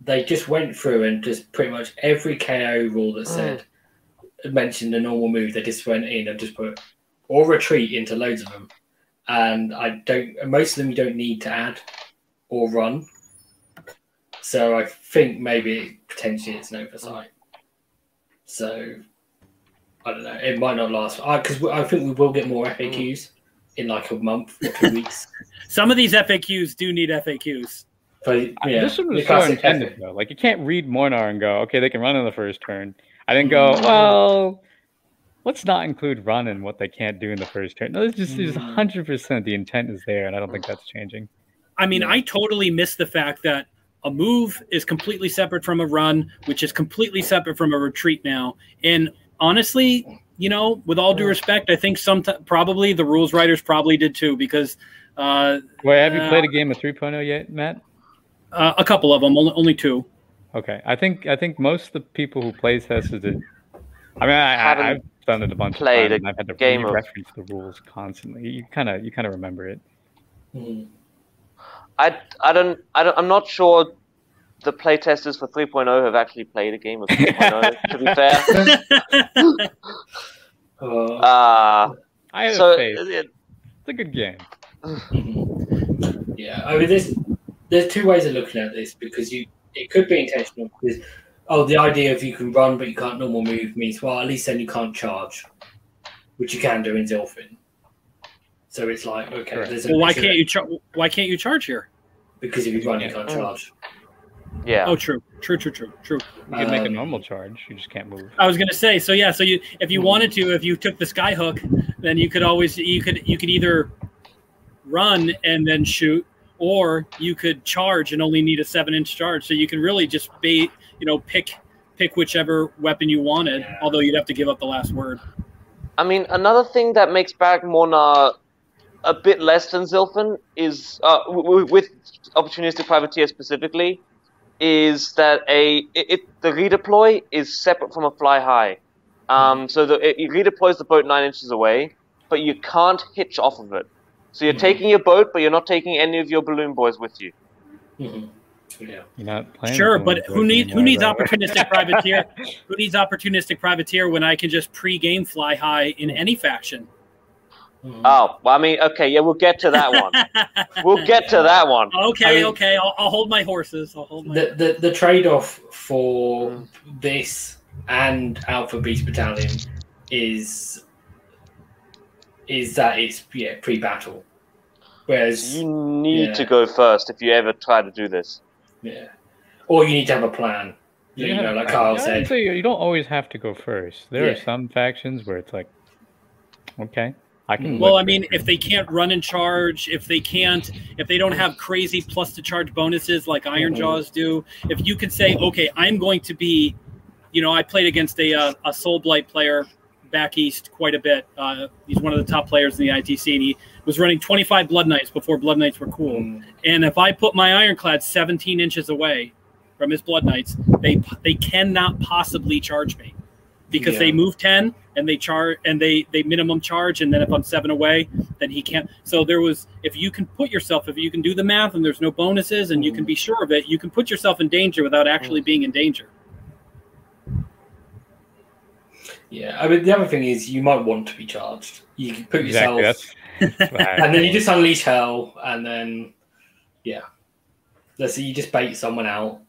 they just went through and just pretty much every K O rule that said mm. mentioned the normal move. They just went in and just put or retreat into loads of them, and I don't. Most of them you don't need to add or run. So I think maybe potentially it's an oversight. So I don't know. It might not last because I, I think we will get more F A Qs in like a month or two weeks. Some of these F A Qs do need F A Qs. But, yeah, this one was so intended, though. Like, you can't read Mhornar and go, okay, they can run in the first turn. I didn't go, well, let's not include run in what they can't do in the first turn. No, it's just, it's one hundred percent the intent is there, and I don't think that's changing. I mean, yeah. I totally missed the fact that a move is completely separate from a run, which is completely separate from a retreat now. And honestly, you know, with all due respect, I think some t- probably the rules writers probably did too, because... Uh, Wait, have you uh, played a game of three point oh yet, Matt? Uh, a couple of them, only, only two. Okay, I think I think most of the people who play tested it. I mean, I, I, I've done it a bunch of times, and I've had to game reference the rules constantly. You kind of you kind of remember it. Mm. I I don't I don't, I'm not sure the playtesters for three point oh have actually played a game of three point oh. To be fair, uh, uh, I have so, faith. It, it's a good game. Yeah, I mean this. There's two ways of looking at this because you it could be intentional because oh the idea of you can run but you can't normal move means well at least then you can't charge, which you can do in Zilfin. So it's like okay, right. there's a well, why can't you char- why can't you charge here? Because if you run, you can't oh. charge. Yeah. Oh, true, true, true, true, true. You can um, make a normal charge. You just can't move. I was gonna say so. Yeah. So you if you wanted to, if you took the skyhook, then you could always you could you could either run and then shoot. Or you could charge and only need a seven-inch charge, so you can really just be, you know, pick pick whichever weapon you wanted. Yeah. Although you'd have to give up the last word. I mean, another thing that makes Barak Mhornar a bit less than Zilfin is, uh, w- w- with opportunistic privateer specifically, is that a it, it the redeploy is separate from a fly high. Um, so the, it, it redeploys the boat nine inches away, but you can't hitch off of it. So you're mm-hmm. taking your boat, but you're not taking any of your balloon boys with you. Mm-hmm. Yeah. You're not playing sure, but who needs who needs right? opportunistic privateer? Who needs opportunistic privateer when I can just pre-game fly high in any faction? Mm-hmm. Oh, well, I mean, okay, yeah, we'll get to that one. We'll get to that one. Okay, I mean, okay, I'll, I'll hold my horses. I'll hold my the the, the trade-off for this and Alpha Beast Battalion is. Is that it's yeah pre-battle, whereas you need yeah. to go first if you ever try to do this. Yeah, or you need to have a plan. You, you know, like Kyle said, you don't always have to go first. There yeah. are some factions where it's like, okay, I can. Well, I mean, if they can't run and charge, if they can't, if they don't have crazy plus to charge bonuses like Iron Jaws do, if you can say, okay, I'm going to be, you know, I played against a uh, a Soulblight player. Back east quite a bit. Uh, he's one of the top players in the I T C, and he was running twenty-five Blood Knights before Blood Knights were cool. Mm. And if I put my Ironclad seventeen inches away from his Blood Knights, they they cannot possibly charge me because yeah. they move ten and they charge and they they minimum charge, and then if I'm seven away, then he can't. So there was if you can put yourself, if you can do the math, and there's no bonuses, and mm. you can be sure of it, you can put yourself in danger without actually mm. being in danger. Yeah, I mean, the other thing is you might want to be charged. You can put exactly, yourself... and then you just unleash hell, and then, yeah. Let's say you just bait someone out,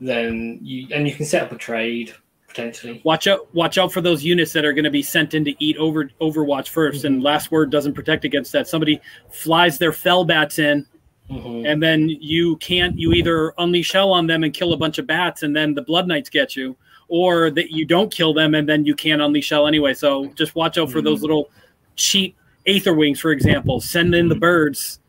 then you and you can set up a trade, potentially. Watch out Watch out for those units that are going to be sent in to eat over Overwatch first, mm-hmm. and Last Word doesn't protect against that. Somebody flies their Fellbats in, mm-hmm. and then you can't... You either unleash hell on them and kill a bunch of bats, and then the Blood Knights get you, or that you don't kill them and then you can't unleash hell anyway. So just watch out for mm-hmm. those little cheap aether wings, for example. Send in the birds,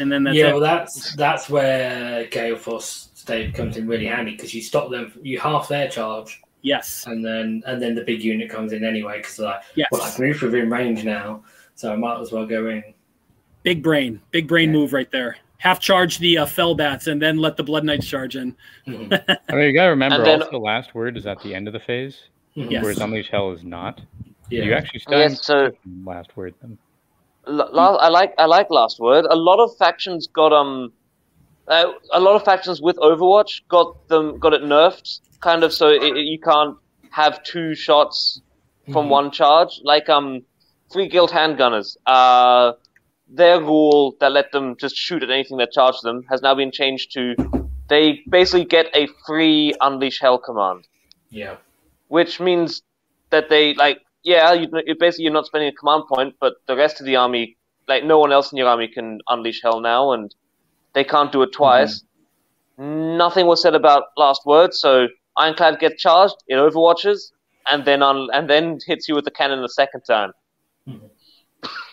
and then that's yeah. It. Well, that's that's where Gale Force Stave comes in really handy because you stop them, you half their charge. Yes, and then and then the big unit comes in anyway because like yes. well, I can move within range now, so I might as well go in. Big brain, big brain yeah. move right there. Half charge the uh, Fellbats and then let the Blood Knights charge in. Mm-hmm. I mean, you gotta remember then, also the last word is at the end of the phase, yes. whereas Unleash Hell is not. Yeah. You actually start yes, so, last word then. La- I like I like last word. A lot of factions got um, uh, a lot of factions with Overwatch got them got it nerfed kind of so it, it, you can't have two shots from mm-hmm. one charge like um, Free Guild Handgunners. Uh, Their rule that let them just shoot at anything that charged them has now been changed to they basically get a free Unleash Hell command. Yeah. which means that they, like, yeah, you, it basically you're not spending a command point, but the rest of the army, like, no one else in your army can unleash hell now, and they can't do it twice. Mm-hmm. Nothing was said about last word, so Ironclad gets charged, it overwatches, and then on, and then hits you with the cannon the second time. Mm-hmm.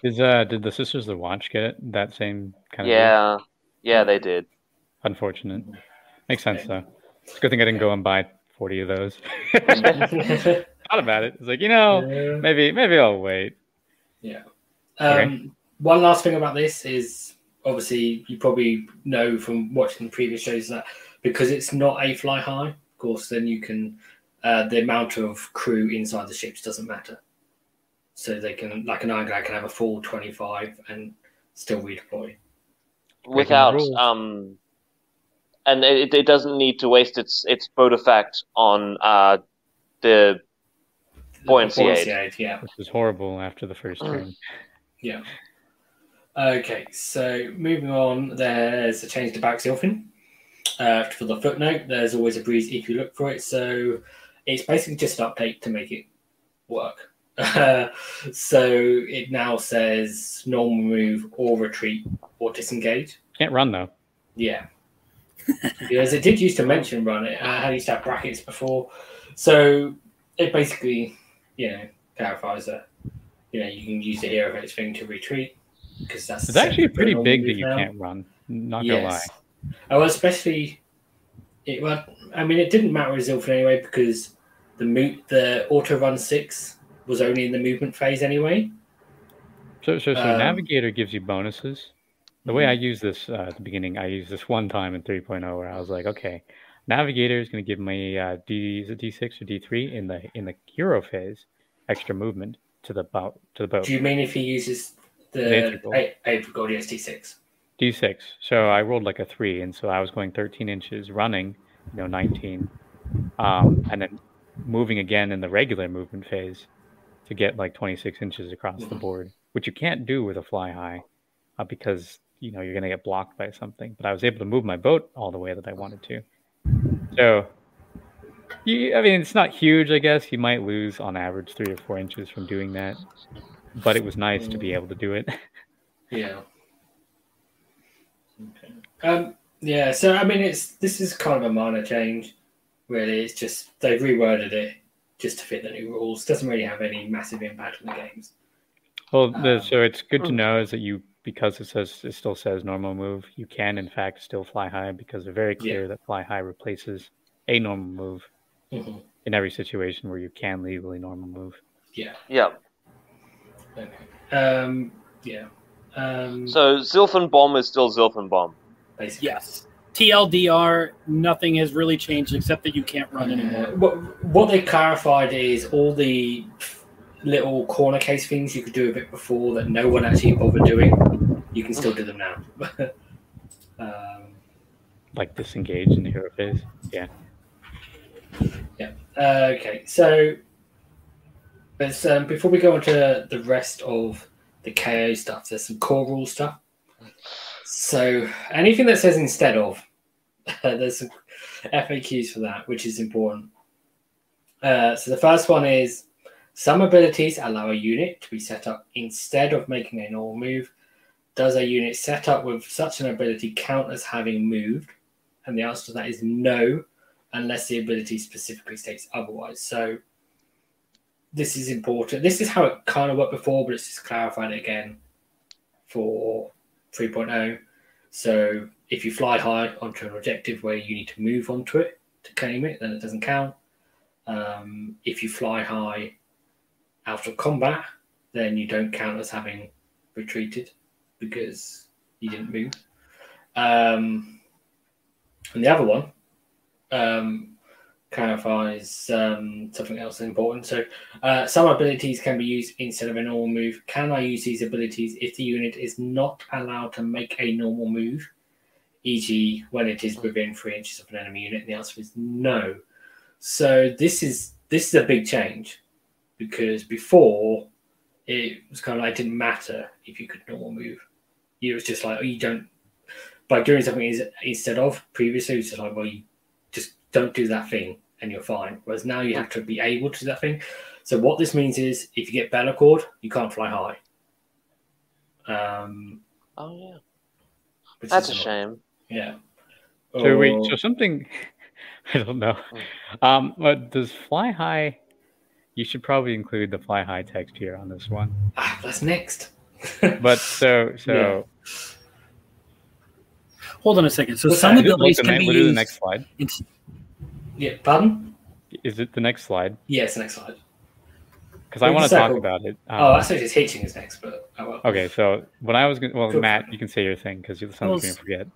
Is, uh, did the Sisters of the Watch get that same kind of yeah. thing? Yeah, they did. Unfortunate. Makes sense, though. It's a good thing I didn't go and buy forty of those. Thought about it. It's like, you know, yeah. maybe maybe I'll wait. Yeah. Um, okay. One last thing about this is, obviously, you probably know from watching the previous shows that because it's not a fly high, of course, then you can, uh, the amount of crew inside the ships doesn't matter. So they can, like an Ironclad can have a full twenty-five and still redeploy. Without, um, and it, it doesn't need to waste its its Bodefact on uh, the buoyancy, the buoyancy aid. aid. Yeah. Which is horrible after the first turn. Yeah. Okay, so moving on, there's a change to Barak's Ilfin. Uh, for the footnote, there's always a breeze if you look for it. So it's basically just an update to make it work. Uh, so it now says normal move or retreat or disengage. Can't run though. Yeah. Because it did used to mention run. It uh, had used to have brackets before. So it basically, you know, clarifies that, you know, you can use the hero effect thing to retreat because that's it's actually pretty big that you now. Can't run. Not yes. gonna lie. Oh, well, especially it. Well, I mean, it didn't matter with Zilfin anyway because the mo- the auto run six. Was only in the movement phase anyway. So, so, so um, Navigator gives you bonuses. The way I use this uh, at the beginning, I used this one time in three point oh where I was like, okay, Navigator is going to give me uh, D, is it D six or D three in the in the hero phase, extra movement to the boat. To the boat. Do you mean if he uses the Apricot? Yes, D six. D six. So I rolled like a three, and so I was going thirteen inches, running, you know, nineteen, um, and then moving again in the regular movement phase. To get like twenty-six inches across the board, which you can't do with a fly high uh, because, you know, you're going to get blocked by something. But I was able to move my boat all the way that I wanted to. So, you, I mean, it's not huge, I guess. You might lose on average three or four inches from doing that. But it was nice to be able to do it. Yeah. Okay. Um, yeah, so, I mean, it's this is kind of a minor change, really. It's just they've reworded it. Just to fit the new rules, doesn't really have any massive impact on the games. Well, the, um, so it's good to know is that you, because it says it still says normal move, you can in fact still fly high because they're very clear yeah. that fly high replaces a normal move mm-hmm. in every situation where you can legally normal move. Yeah. Yeah. Okay. Um. Yeah. Um, so Zilfin Bomb is still Zilfin Bomb. Basically. Yes. T L D R, nothing has really changed except that you can't run anymore. Uh, what, what they clarified is all the little corner case things you could do a bit before that no one actually bothered doing, you can still do them now. um, like disengage in the hero phase? Yeah. Yeah. Uh, okay, so but, um, before we go on to the rest of the K O stuff, there's some core rule stuff. So anything that says instead of, there's some F A Qs for that, which is important. Uh, so the first one is some abilities allow a unit to be set up instead of making a normal move. Does a unit set up with such an ability count as having moved? And the answer to that is no, unless the ability specifically states otherwise. So this is important. This is how it kind of worked before, but it's just clarified again for three point oh. So if you fly high onto an objective where you need to move onto it to claim it, then it doesn't count. Um, if you fly high out of combat, then you don't count as having retreated because you didn't move. Um, and the other one um, clarifies um, something else important. So uh, some abilities can be used instead of a normal move. Can I use these abilities if the unit is not allowed to make a normal move, for example when it is within three inches of an enemy unit? And the answer is no. So this is this is a big change because before it was kind of like it didn't matter if you could normal move. It was just like, oh, you don't, by doing something instead of previously, it's just like, well, you just don't do that thing. and you're fine. Whereas now you have to be able to do that thing. So what this means is if you get Bellicor, you can't fly high. Um, oh, yeah. That's a not, shame. Yeah. So, or... wait, so something... I don't know. Um, but does fly high... You should probably include the fly high text here on this one. Ah, that's next. But so... so. Yeah. Hold on a second. So, well, some abilities can be we'll used... the next slide. It's... Yeah, pardon? Is it the next slide? Yeah, it's the next slide. Because I want to talk about it. Um, oh, I said his teaching is next, but I will. Okay, so when I was going to... Well, cool. Matt, you can say your thing because you're the son well, going to forget.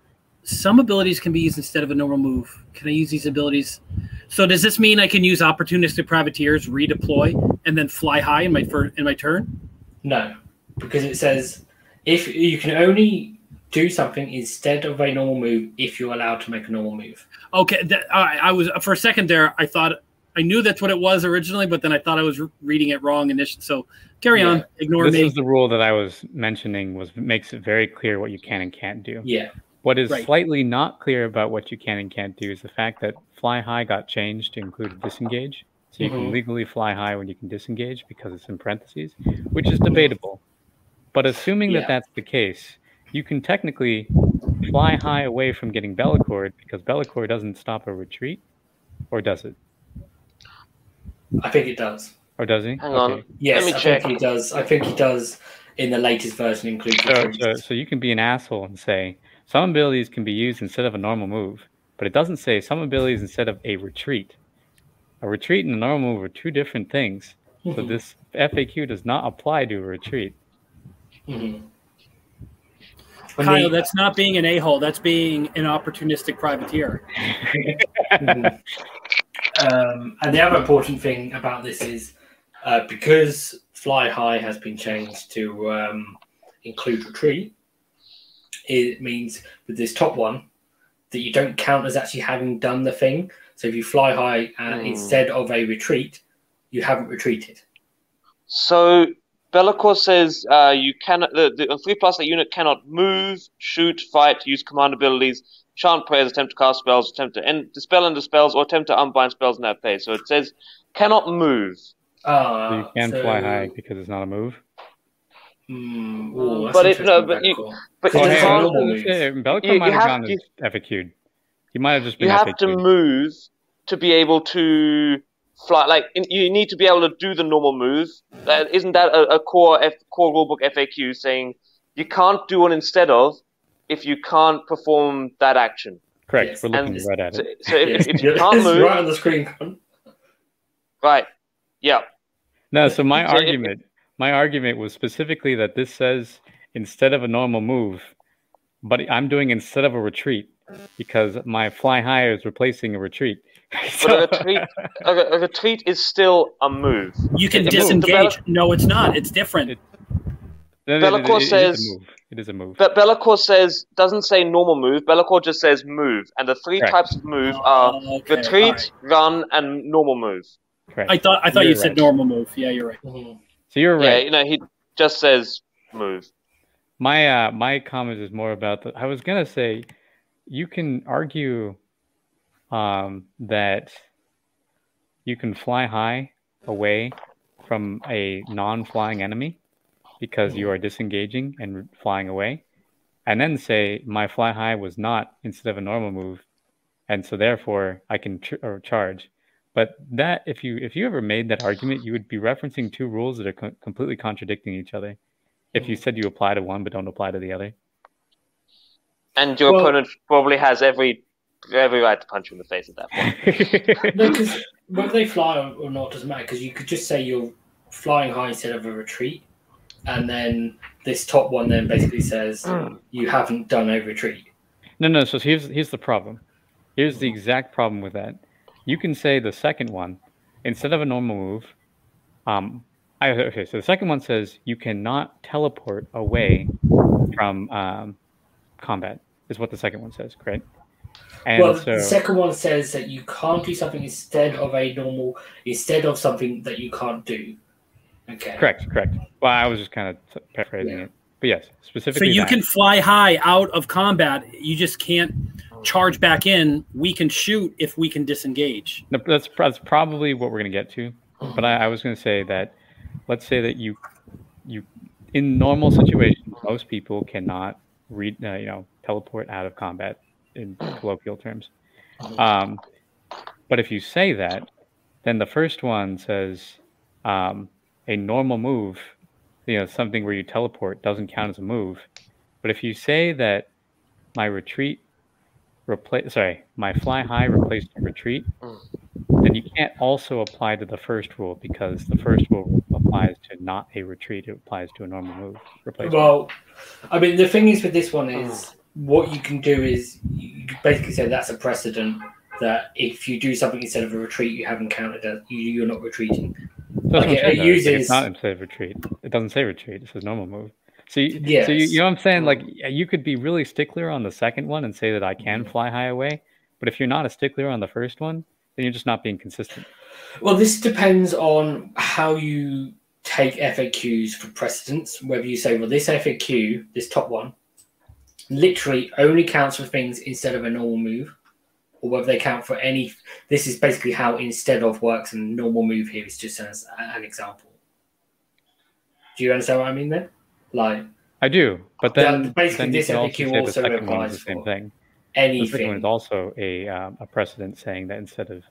Some abilities can be used instead of a normal move. Can I use these abilities? So does this mean I can use Opportunistic Privateers, redeploy, and then fly high in my fir- in my turn? No, because it says if you can only... do something instead of a normal move if you're allowed to make a normal move. Okay, that, I, I was for a second there. I thought I knew that's what it was originally, but then I thought I was reading it wrong initially. So carry yeah. on, ignore this me. This is the rule that I was mentioning. Was makes it very clear what you can and can't do. Yeah. What is right. slightly not clear about what you can and can't do is the fact that fly high got changed to include disengage, so you mm-hmm. can legally fly high when you can disengage because it's in parentheses, which is debatable. But assuming yeah. that that's the case. You can technically fly high away from getting Bellicor because Bellicor doesn't stop a retreat, or does it? I think it does. Or does he? Hang okay. on. Yes, Let me I check. think he does. I think he does in the latest version, including. So, so, so you can be an asshole and say some abilities can be used instead of a normal move, but it doesn't say some abilities instead of a retreat. A retreat and a normal move are two different things. Mm-hmm. So this F A Q does not apply to a retreat. Mm-hmm. Kyle, that's not being an a-hole. That's being an opportunistic privateer. um, and the other important thing about this is uh, because fly high has been changed to um, include retreat, it means with this top one that you don't count as actually having done the thing. So if you fly high uh, mm. instead of a retreat, you haven't retreated. So... Bellicor says uh, you cannot. The, the three plus that unit cannot move, shoot, fight, use command abilities, chant prayers, attempt to cast spells, attempt to end, dispel and dispels, or attempt to unbind spells in that phase. So it says cannot move. Uh, so you can so... fly high because it's not a move. Mm, ooh, but it no, but you, but oh, hey, Bellicor you, might you have gone to, as F A Q'd. You might have just been. You have F A Q'd. To move to be able to. Fly, like in, you need to be able to do the normal move. Uh, isn't that a, a core F, core rulebook F A Q saying you can't do one instead of if you can't perform that action? Correct. Yes. We're looking and right at so, it. So if, if you can't move, right on the screen. Right. Yeah. No. So my so argument, it, my argument was specifically that this says instead of a normal move, but I'm doing instead of a retreat because my fly high is replacing a retreat. But a retreat, a, a retreat is still a move. You can disengage. Move. No, it's not. It's different. It, no, no, Bellicor it, it, says... It is, it is a move. But Bellicor says, doesn't say normal move. Bellicor just says move. And the three Correct. types of move are oh, okay. retreat, right. run, and normal move. Correct. I thought I thought you're you said right. normal move. Yeah, you're right. Mm-hmm. So you're right. Yeah, you know, he just says move. My, uh, my comment is more about... The, I was going to say, you can argue... Um, that you can fly high away from a non-flying enemy because you are disengaging and flying away, and then say my fly high was not instead of a normal move, and so therefore I can ch- or charge. But that if you if you ever made that argument, you would be referencing two rules that are co- completely contradicting each other. If you said you apply to one but don't apply to the other, and your well, opponent probably has every. Every right to punch you in the face at that point. No, because whether they fly or not doesn't matter, because you could just say you're flying high instead of a retreat, and then this top one then basically says mm. you haven't done a retreat. No, no, so here's here's the problem. Here's the exact problem with that. You can say the second one, instead of a normal move, um, I, okay, so the second one says you cannot teleport away from um, combat, is what the second one says, correct? And well, so, the second one says that you can't do something instead of a normal, instead of something that you can't do. Okay. Correct, correct. Well, I was just kind of paraphrasing yeah. it. But yes, specifically. So you that. can fly high out of combat. You just can't charge back in, we can shoot if we can disengage. That's, that's probably what we're going to get to. But I, I was going to say that, let's say that you, you, in normal situations, most people cannot read, uh, you know, teleport out of combat in colloquial terms. Um, but if you say that, then the first one says um, a normal move, you know, something where you teleport doesn't count as a move. But if you say that my retreat, replace sorry, my fly high replaced retreat, then you can't also apply to the first rule, because the first rule applies to not a retreat, it applies to a normal move. Replacement. Well, I mean, the thing is with this one is what you can do is you basically say that's a precedent that if you do something instead of a retreat, you haven't counted as you, you're not retreating. That's like it, it uses like it's not instead of retreat. It doesn't say retreat, it says normal move. So, you, yes. so you, you know what I'm saying? Like, you could be really stickler on the second one and say that I can fly high away, but if you're not a stickler on the first one, then you're just not being consistent. Well, this depends on how you take F A Qs for precedence, whether you say, well, this F A Q, this top one, literally only counts for things instead of a normal move, or whether they count for any. This is basically how instead of works, and normal move here is just as an example. Do you understand what I mean then? Like, I do, but then yeah, basically then this F A Q also applies the same for thing. Anything. The second one is also a um, a precedent saying that instead of,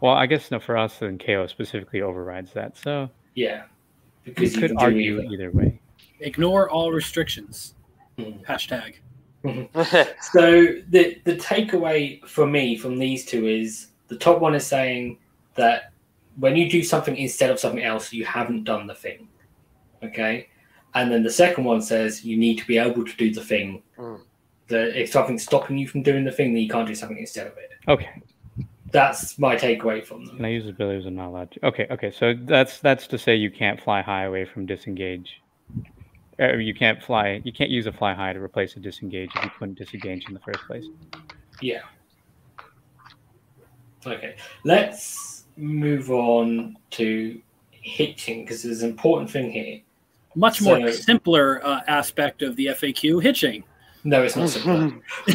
well, I guess no, for us then K O specifically overrides that. So yeah, because you could argue either. either way. Ignore all restrictions. Mm. Hashtag. So the the takeaway for me from these two is the top one is saying that when you do something instead of something else, you haven't done the thing. Okay. And then the second one says you need to be able to do the thing. Mm. That if something's stopping you from doing the thing, then you can't do something instead of it. Okay. That's my takeaway from them. And I use abilities I'm not allowed to. Okay, okay. So that's that's to say you can't fly high away from disengage. Or you can't fly. You can't use a fly high to replace a disengage if you couldn't disengage in the first place. Yeah. Okay. Let's move on to hitching, because there's an important thing here. Much so, more simpler uh, aspect of the F A Q, hitching. No, it's not simpler.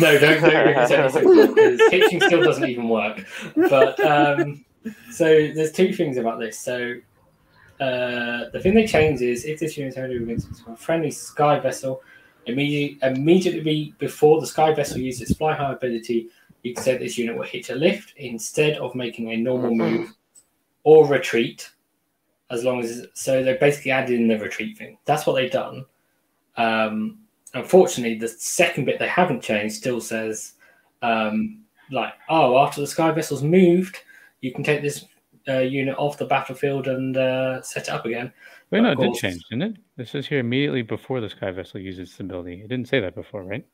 No, don't don't simple, because hitching still doesn't even work. But um, so there's two things about this. So uh, the thing they change is if this unit is only against a friendly sky vessel, immediately immediately before the sky vessel uses its fly high ability, you can say this unit will hitch a lift instead of making a normal move or retreat. As long as so, they basically added in the retreat thing. That's what they've done. Um, unfortunately, the second bit they haven't changed still says, um, like, oh, after the sky vessel's moved, you can take this uh, unit off the battlefield and uh, set it up again. Wait, no, it did change, didn't it? This is here immediately before the sky vessel uses its ability. It didn't say that before, right?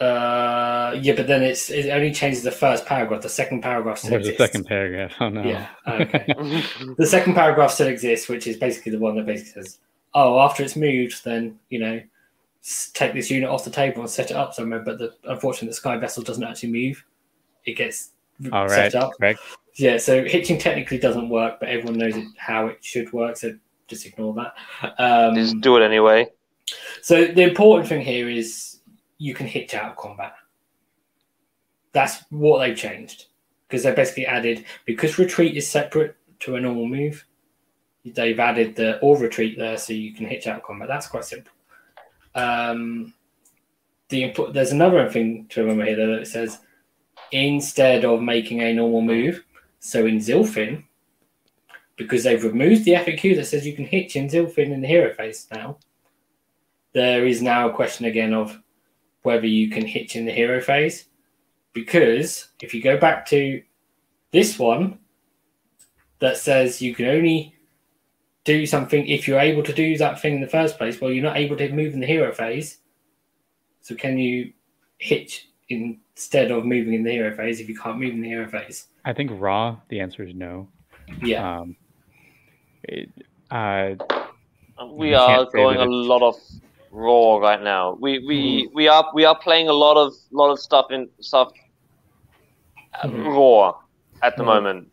Uh, yeah, but then it's it only changes the first paragraph. The second paragraph still Where's exists. The second paragraph? Oh, no. Yeah, okay. The second paragraph still exists, which is basically the one that basically says, oh, after it's moved, then, you know, take this unit off the table and set it up somewhere. But the, unfortunately, the sky vessel doesn't actually move. It gets All set right, up. Correct. Yeah, so hitching technically doesn't work, but everyone knows it, how it should work, so just ignore that. Um, just do it anyway. So the important thing here is you can hitch out of combat. That's what they've changed, because they basically added, because retreat is separate to a normal move, they've added the or retreat there, so you can hitch out of combat. That's quite simple. Um, the imp- There's another thing to remember here, though, that it says, instead of making a normal move, so in Zilfin, because they've removed the F A Q that says you can hitch in Zilfin in the hero phase now, there is now a question again of whether you can hitch in the hero phase, because if you go back to this one that says you can only do something if you're able to do that thing in the first place, well, you're not able to move in the hero phase. So can you hitch instead of moving in the hero phase if you can't move in the hero phase? I think raw, the answer is no. Yeah. Um, it, uh, we are going a lot of raw right now. We we, mm. we are we are playing a lot of lot of stuff in stuff mm. raw at the mm. moment.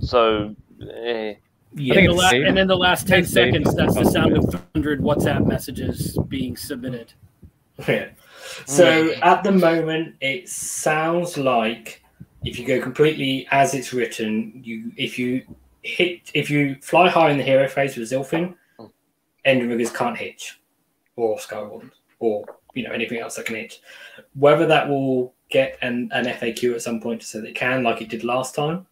So eh. yeah. And, the la- and then the last ten seconds, that's the sound of one hundred WhatsApp messages being submitted. Yeah. So at the moment, it sounds like if you go completely as it's written, you if you hit if you fly high in the hero phase with Zilfin, Ender Riggers can't hitch, or Skyward, or you know anything else that can hitch. Whether that will get an, an F A Q at some point so that it can, like it did last time,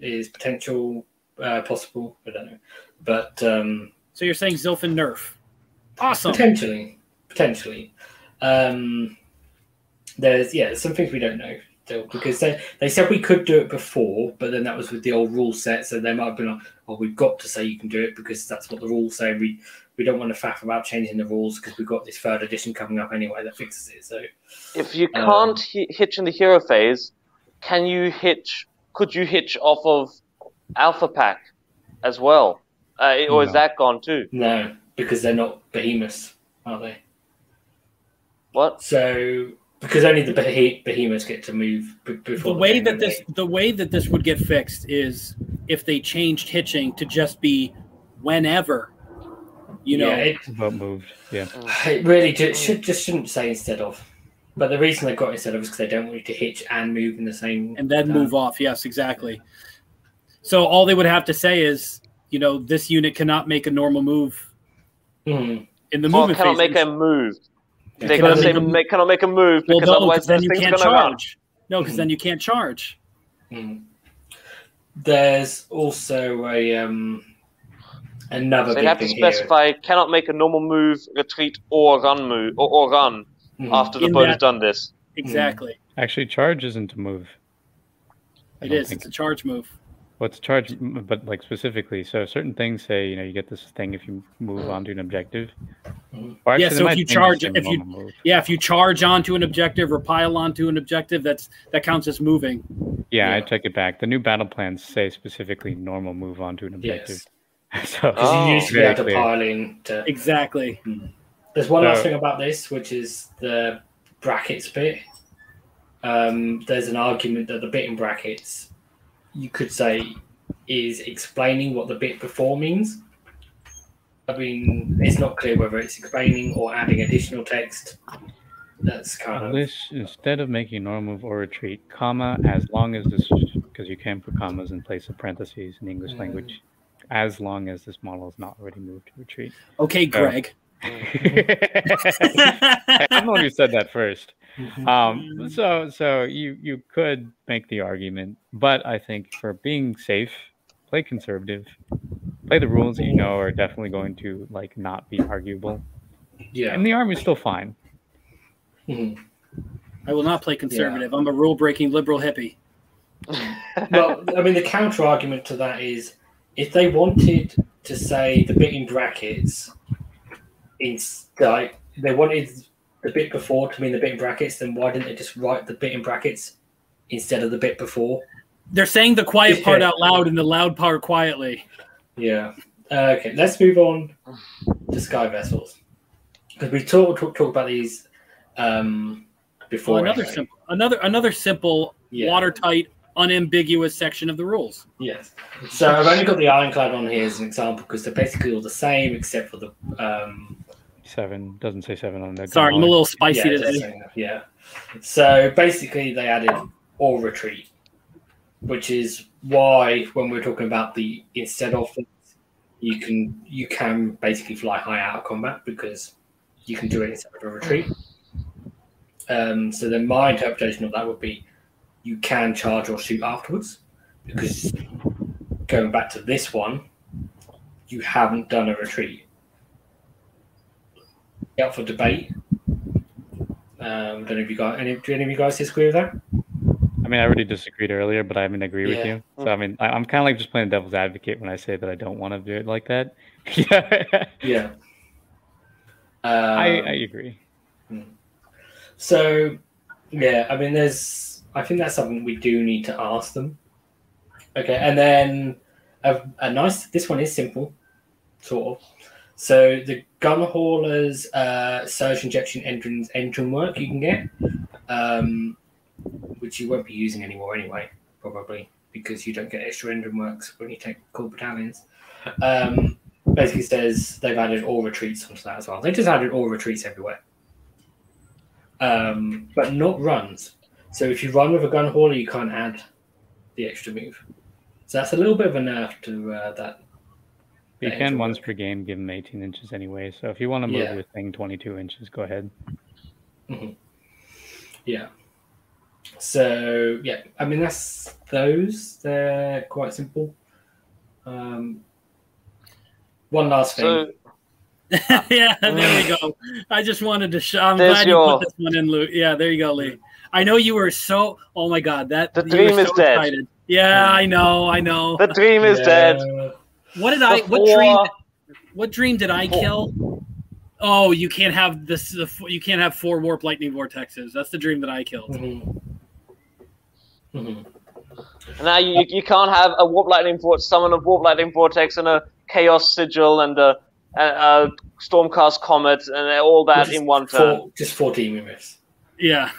is potential uh, possible. I don't know, but um, so you're saying Zilfin nerf? Awesome. Potentially, potentially. Um, there's yeah, some things we don't know still because they, they said we could do it before, but then that was with the old rule set, so they might have been like, "Oh, we've got to say you can do it because that's what the rules say." We we don't want to faff about changing the rules because we've got this third edition coming up anyway that fixes it. So, if you can't um, h- hitch in the hero phase, can you hitch? Could you hitch off of Alpha Pack as well, uh, or no. is that gone too? No, because they're not behemoths, are they? What? So, because only the beh- behemoths get to move b- before the way that this the way that this would get fixed is if they changed hitching to just be whenever, you know. Yeah, it's about moved. Yeah, it really do, it should just shouldn't say instead of. But the reason they got instead of is because they don't want you to hitch and move in the same and then time. Move off. Yes, exactly. So all they would have to say is, you know, this unit cannot make a normal move mm. in the movement. Or cannot phase. make a move. They, they cannot, make a, they cannot make a move well, because no, otherwise then you can't charge. Run. No, because mm. then you can't charge. Mm. There's also a um, another. So they have to specify here. Cannot make a normal move, retreat, or run move, or, or run mm. after the opponent's done this. Exactly. Mm. Actually, charge isn't a move. I it is. Think. It's a charge move. Well, it's a charge, but like specifically, so certain things say, you know, you get this thing if you move onto an objective. Actually, yeah, so if you charge, if you move. yeah, if you charge onto an objective or pile onto an objective, that's that counts as moving. Yeah, yeah. I took it back. The new battle plans say specifically normal move onto an objective. Yes. so oh, you usually have to pile in. To... Exactly. Mm. There's one so, last thing about this, which is the brackets bit. Um, there's an argument that the bit in brackets. You could say is explaining what the bit before means. I mean, it's not clear whether it's explaining or adding additional text. That's kind of this instead of making normal move or retreat, comma, as long as this, because you can put commas in place of parentheses in English mm. language, as long as this model is not already moved to retreat. Okay, Greg. So, I'm the one who said that first. Um, so, so you, you could make the argument, but I think for being safe, play conservative, play the rules that you know are definitely going to like not be arguable. Yeah, and the army's still fine. Mm-hmm. I will not play conservative. Yeah. I'm a rule-breaking liberal hippie. Well, I mean, the counter argument to that is if they wanted to say the bit in brackets, it's like they wanted. The bit before to mean the bit in brackets, then why didn't they just write the bit in brackets instead of the bit before? They're saying the quiet part out loud and the loud part quietly. Yeah. Uh, okay, let's move on to Sky Vessels. Because we talked talk, talk about these um, before. Well, another, anyway. simple, another, another simple, yeah. watertight, unambiguous section of the rules. Yes. So I've only got the Ironclad on here as an example because they're basically all the same except for the... Um, Seven doesn't say seven on there. Sorry, I'm a little spicy yeah, today. Yeah. So basically, they added or retreat, which is why when we're talking about the instead of you can you can basically fly high out of combat because you can do it instead of a retreat. Um, so then my interpretation of that would be you can charge or shoot afterwards because going back to this one, you haven't done a retreat. Up for debate. Um, don't know if you got any. Do any of you guys disagree with that? I mean, I already disagreed earlier, but I haven't agreed yeah. with you. So I mean, I, I'm kind of like just playing devil's advocate when I say that I don't want to do it like that. yeah. Um, I, I agree. So yeah, I mean, there's. I think that's something we do need to ask them. Okay, and then a, a nice. This one is simple, sort of. So the gun haulers, uh, surge injection entrance, entrance work you can get, um, which you won't be using anymore anyway, probably because you don't get extra entrance works when you take core battalions. Um, basically says they've added all retreats onto that as well. They just added all retreats everywhere. um, but not runs. So if you run with a gun hauler, you can't add the extra move. So that's a little bit of a nerf to uh, that. You that can once move. per game give them eighteen inches anyway. So if you want to move yeah. your thing twenty-two inches, go ahead. Mm-hmm. Yeah. So yeah, I mean that's those. They're quite simple. Um, one last thing. So, yeah, there we go. I just wanted to show. I'm There's glad your... you put this one in, Luke. Yeah, there you go, Lee. I know you were so. Oh my God, that the dream is so dead. Excited. Yeah, I know, I know. The dream is yeah. dead. What did I? Before... What dream? What dream did I kill? Oh, you can't have this. The you can't have four warp lightning vortexes. That's the dream that I killed. Mm-hmm. Mm-hmm. Now you you can't have a warp lightning vortex, summon a warp lightning vortex, and a chaos sigil, and a. Uh, Stormcast Comet and all that just in one four, turn. Just four demon rifts. Yeah.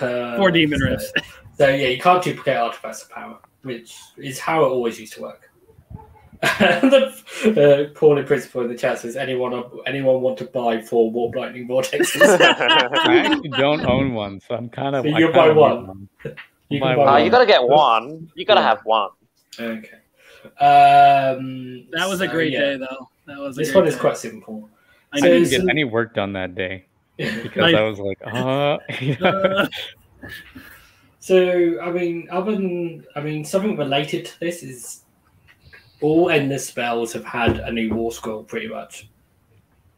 Uh, four demon so, rifts. So, yeah, you can't duplicate artifacts of power, which is how it always used to work. The uh, poorly principle in the chat says anyone anyone want to buy four warp lightning vortexes? I actually don't own one, so I'm kind of. So you'll buy one. one. You buy one. one. You gotta get one. You gotta yeah. have one. Okay. Um, that was so, a great yeah. day, though. That was this one is quite simple. I so didn't get some... any work done that day because I... I was like, uh, you know? uh. So, I mean, other than, I mean, something related to this is all endless spells have had a new war scroll pretty much.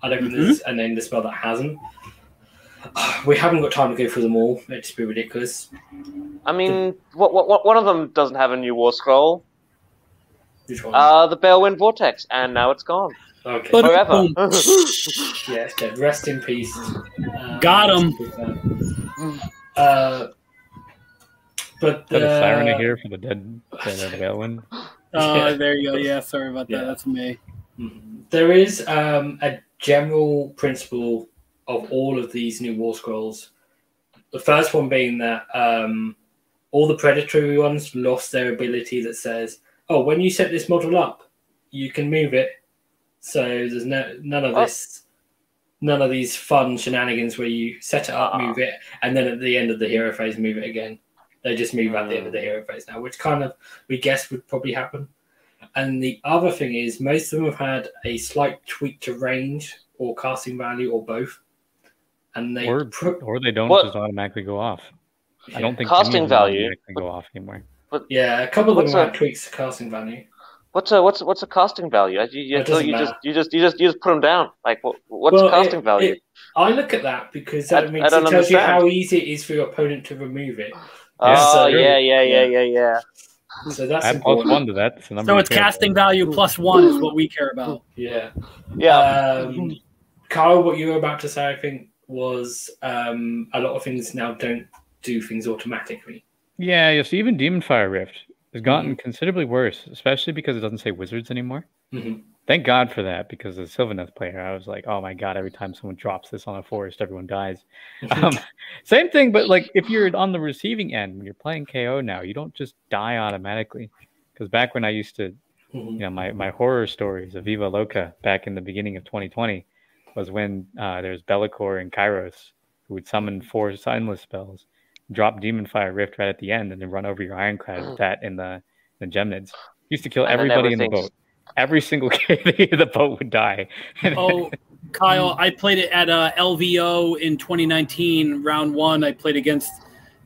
I don't think mm-hmm. there's an endless spell that hasn't. We haven't got time to go through them all. It'd just be ridiculous. I mean, the... what, what, what, one of them doesn't have a new war scroll. Uh, the Bellwind Vortex, and now it's gone. Okay. Forever. Yeah, it's dead. Rest in peace. Um, Got him. Uh, but the uh, siren here for the dead, dead uh, Bellwind. Oh, yeah. There you go. Yeah, sorry about yeah. that. That's me. There is um, a general principle of all of these new war scrolls. The first one being that um, all the predatory ones lost their ability that says, oh, when you set this model up, you can move it. So there's no none of this, none of these fun shenanigans where you set it up, move it, and then at the end of the hero phase, move it again. They just move at the end of the hero phase now, which kind of we guess would probably happen. And the other thing is, most of them have had a slight tweak to range or casting value or both, and they or, pro- or they don't what? just automatically go off. Yeah. I don't think casting value can go off anymore. But yeah, a couple of them have tweaks to casting value. What's a what's what's a casting value? You, you, no, you just you just you just you just put them down. Like what, what's well, casting it, value? It, I look at that because that I, means I it tells understand. you how easy it is for your opponent to remove it. Oh yeah, yeah, yeah, yeah, yeah. So that's I'm important. One to that. So, so it's casting about. value plus one is what we care about. Yeah, yeah. Um, Kyle, what you were about to say, I think, was um, a lot of things now don't do things automatically. Yeah, yes, even Demon Fire Rift has gotten mm-hmm. considerably worse, especially because it doesn't say wizards anymore. Mm-hmm. Thank God for that, because as a Sylvaneth player, I was like, oh my God, every time someone drops this on a forest, everyone dies. um, same thing, but like if you're on the receiving end, when you're playing K O now, you don't just die automatically. Because back when I used to, mm-hmm. you know, my, my horror stories of Viva Loca back in the beginning of twenty twenty was when uh, there's Bellicor and Kairos who would summon four signless spells, drop Demon Fire Rift right at the end and then run over your Ironclad with that in the, the Gemnids. Used to kill everybody in the boat. Every single K D of the boat would die. Oh, Kyle, I played it at uh, L V O in twenty nineteen, round one. I played against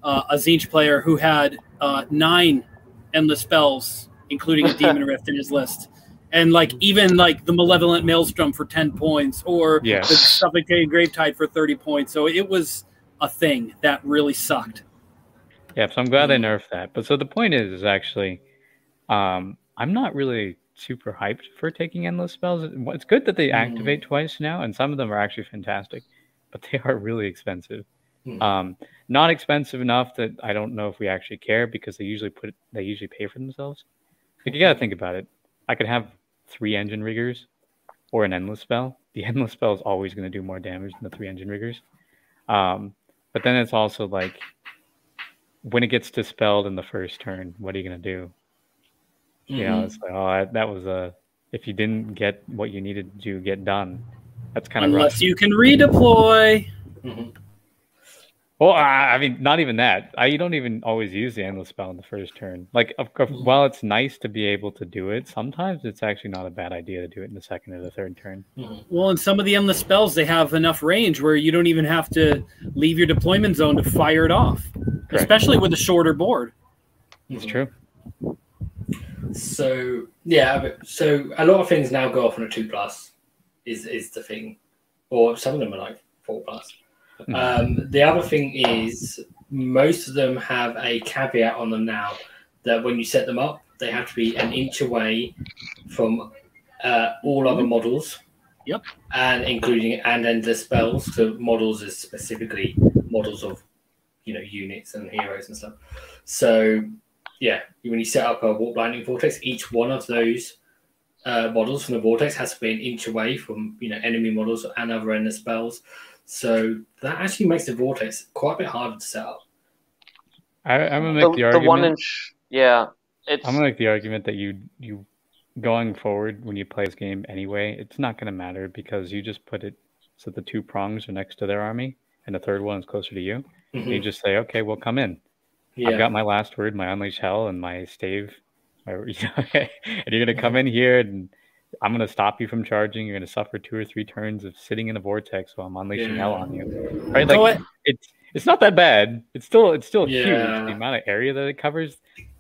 uh, a Tzeentch player who had uh, nine endless spells, including a Demon Rift in his list. And like even like the Malevolent Maelstrom for ten points or yes. the Suffocating Gravetide for thirty points. So it was a thing that really sucked. Yeah, so I'm glad they nerfed that. But so the point is, is actually, um, I'm not really super hyped for taking endless spells. It's good that they activate mm. twice now, and some of them are actually fantastic, but they are really expensive. Mm. Um, not expensive enough that I don't know if we actually care because they usually put they usually pay for themselves. Like you got to think about it. I could have three engine riggers or an endless spell. The endless spell is always going to do more damage than the three engine riggers. Um, But then it's also like when it gets dispelled in the first turn, what are you going to do? Mm-hmm. You know, it's like, oh, I, that was a, if you didn't get what you needed to get done, that's kind of rough. Unless you can redeploy. Mm-hmm. Well, I mean, not even that. I, you don't even always use the Endless Spell in the first turn. Like, of course, while it's nice to be able to do it, sometimes it's actually not a bad idea to do it in the second or the third turn. Well, and some of the Endless Spells, they have enough range where you don't even have to leave your deployment zone to fire it off, correct, especially with a shorter board. It's true. So, yeah, so a lot of things now go off on a two plus is, is the thing. Or some of them are like four plus. Um, the other thing is most of them have a caveat on them now that when you set them up, they have to be an inch away from uh, all other models. Yep. And including and endless spells. So models is specifically models of, you know, units and heroes and stuff. So yeah, when you set up a warp lightning vortex, each one of those uh, models from the vortex has to be an inch away from, you know, enemy models and other endless spells. So that actually makes the vortex quite a bit harder to set up. I, I'm gonna make the, the argument. The one inch, yeah. It's... I'm gonna make the argument that you you going forward when you play this game anyway, it's not gonna matter because you just put it so the two prongs are next to their army and the third one is closer to you. Mm-hmm. And you just say, okay, well, come in. Yeah. I've got my last word, my unleash hell, and my stave. My, and you're gonna come in here and. I'm going to stop you from charging. You're going to suffer two or three turns of sitting in a vortex while I'm unleashing yeah. hell on you. Right? Like, you know it's it's not that bad. It's still it's still yeah. huge. The amount of area that it covers.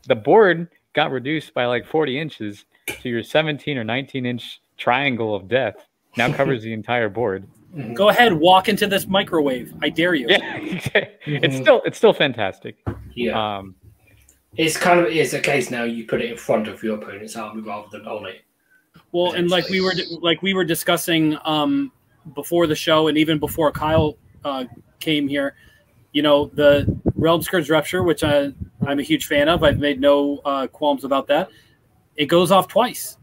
The board got reduced by like forty inches, so your seventeen or nineteen inch triangle of death now covers the entire board. Go ahead, walk into this microwave. I dare you. Yeah, it's still it's still fantastic. Yeah, um, it's kind of it's a case now. You put it in front of your opponent's army rather than on it. Well, and like we were like we were discussing um, before the show, and even before Kyle uh, came here, you know, the Realm Scourge Rupture, which I, I'm a huge fan of. I've made no uh, qualms about that. It goes off twice.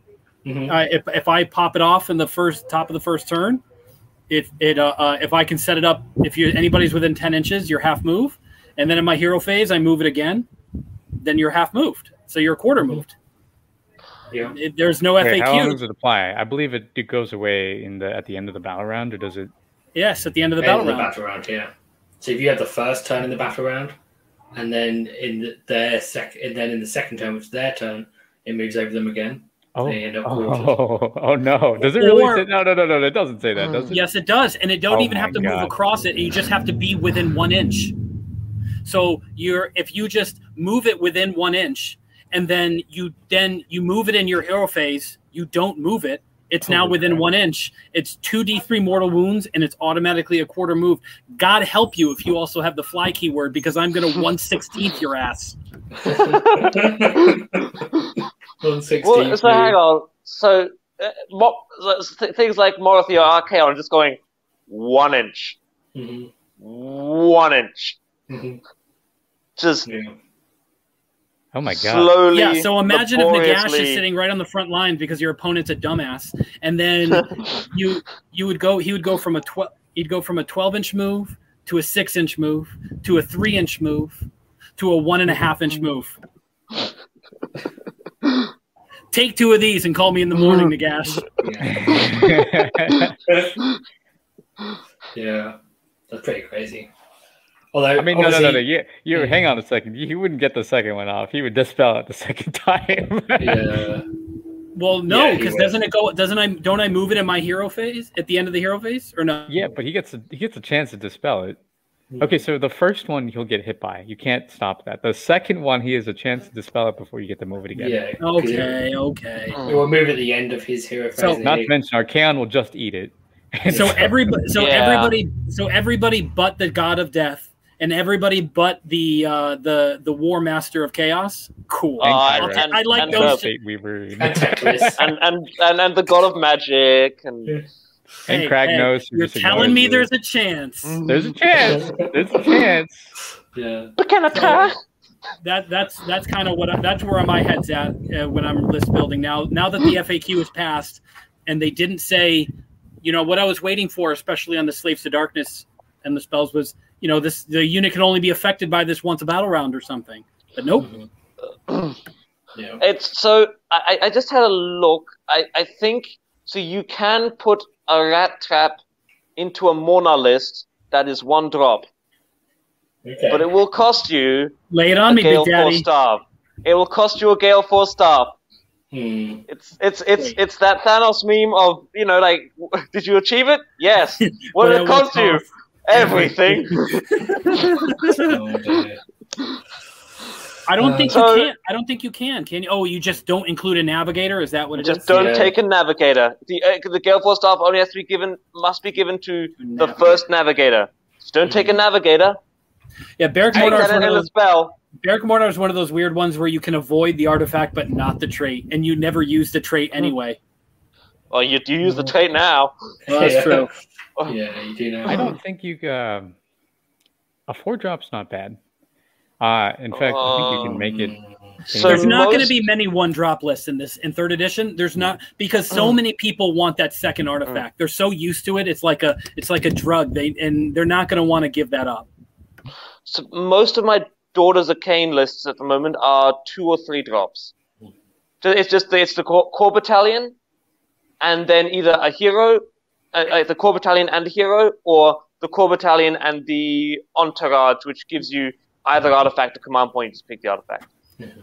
Mm-hmm. Uh, if if I pop it off in the first top of the first turn, it it uh, uh, if I can set it up, if you anybody's within ten inches, you're half move, and then in my hero phase, I move it again, then you're half moved, so you're a quarter moved. Yeah. It, there's no F A Q. Wait, how long does it apply? I believe it, it goes away in the at the end of the battle round, or does it? Yes, at the end of the battle round. The battle round, yeah. So if you had the first turn in the battle round, and then in the, their second, and then in the second turn, which is their turn, it moves over them again. Oh, they end up oh, oh no! Does it really? Or, say, no, no, no, no! It doesn't say that, does it? Yes, it does, and it don't oh even have to God. move across it. You just have to be within one inch. So you're if you just move it within one inch. And then you then you move it in your hero phase. You don't move it. It's now within one inch. It's two d three mortal wounds, and it's automatically a quarter move. God help you if you also have the fly keyword, because I'm going to one sixteenth your ass. one sixteenth. Well, so hang on. So uh, mo- th- things like Morathi or Archaon are just going one inch. Mm-hmm. One inch. Mm-hmm. Just... Yeah. Oh my God. Slowly, yeah, so imagine if Nagash is sitting right on the front line because your opponent's a dumbass, and then you you would go he would go from a twelve he'd go from a twelve inch move to a six inch move to a three inch move to a one and a half inch move. Take two of these and call me in the morning, Nagash. Yeah. Yeah. That's pretty crazy. Although, I mean, no, no, no, no. You, you yeah. hang on a second. You, you wouldn't get the second one off. He would dispel it the second time. Yeah. Well, no, because yeah, doesn't it go? Doesn't I? Don't I move it in my hero phase at the end of the hero phase, or no? Yeah, but he gets a, he gets a chance to dispel it. Okay, so the first one he'll get hit by. You can't stop that. The second one, he has a chance to dispel it before you get to move it again. Yeah. Okay. Okay. It will move at the end of his hero phase. So, not to mention, Archaon will just eat it. so everybody. So yeah. everybody. So everybody but the God of Death. And everybody but the uh, the the War Master of Chaos, cool. Uh, and, and, I like and those. T- and, and and and the God of Magic and and hey, Kragnos. Hey, you're telling me there's a chance. There's a chance. There's a chance. Yeah. Look at that. That that's that's kind of what I, that's where my head's at uh, when I'm list building now. Now that the F A Q is passed, and they didn't say, you know, what I was waiting for, especially on the Slaves to Darkness and the spells was. You know, this the unit can only be affected by this once a battle round or something. But nope. Yeah. It's so I, I just had a look. I, I think so you can put a rat trap into a Mona list that is one drop. Okay. But it will cost you Lay it on a me, Gale big daddy. four star. It will cost you a Gale four star. Hmm. It's it's it's it's that Thanos meme of, you know, like, did you achieve it? Yes. What did it cost you? Everything. oh, I don't uh, think so, you can. I don't think you can. Can you? Oh, you just don't include a navigator. Is that what it just is? Just don't yeah. take a navigator. The uh, the Gale Force staff only has to be given. Must be given to the first navigator. Just don't mm-hmm. take a navigator. Yeah, Barak Mhornar is one of those. Spell. Barak Mhornar is one of those weird ones where you can avoid the artifact but not the trait, and you never use the trait anyway. Well, you do use the trait now. Well, that's yeah. true. Yeah, you do now. I don't think you. Uh, a four drop's not bad. Uh, in fact, um, I think you can make it. So there's not most... going to be many one-drop lists in this in third edition. There's not because so mm. many people want that second artifact. Mm. They're so used to it. It's like a it's like a drug. They and they're not going to want to give that up. So most of my Daughters of Khaine lists at the moment are two or three drops. Mm. So it's just the, it's the core, core battalion, and then either a hero, uh, uh, the core battalion and a hero, or the core battalion and the entourage, which gives you. Either artifact or command point, just pick the artifact. Mm-hmm.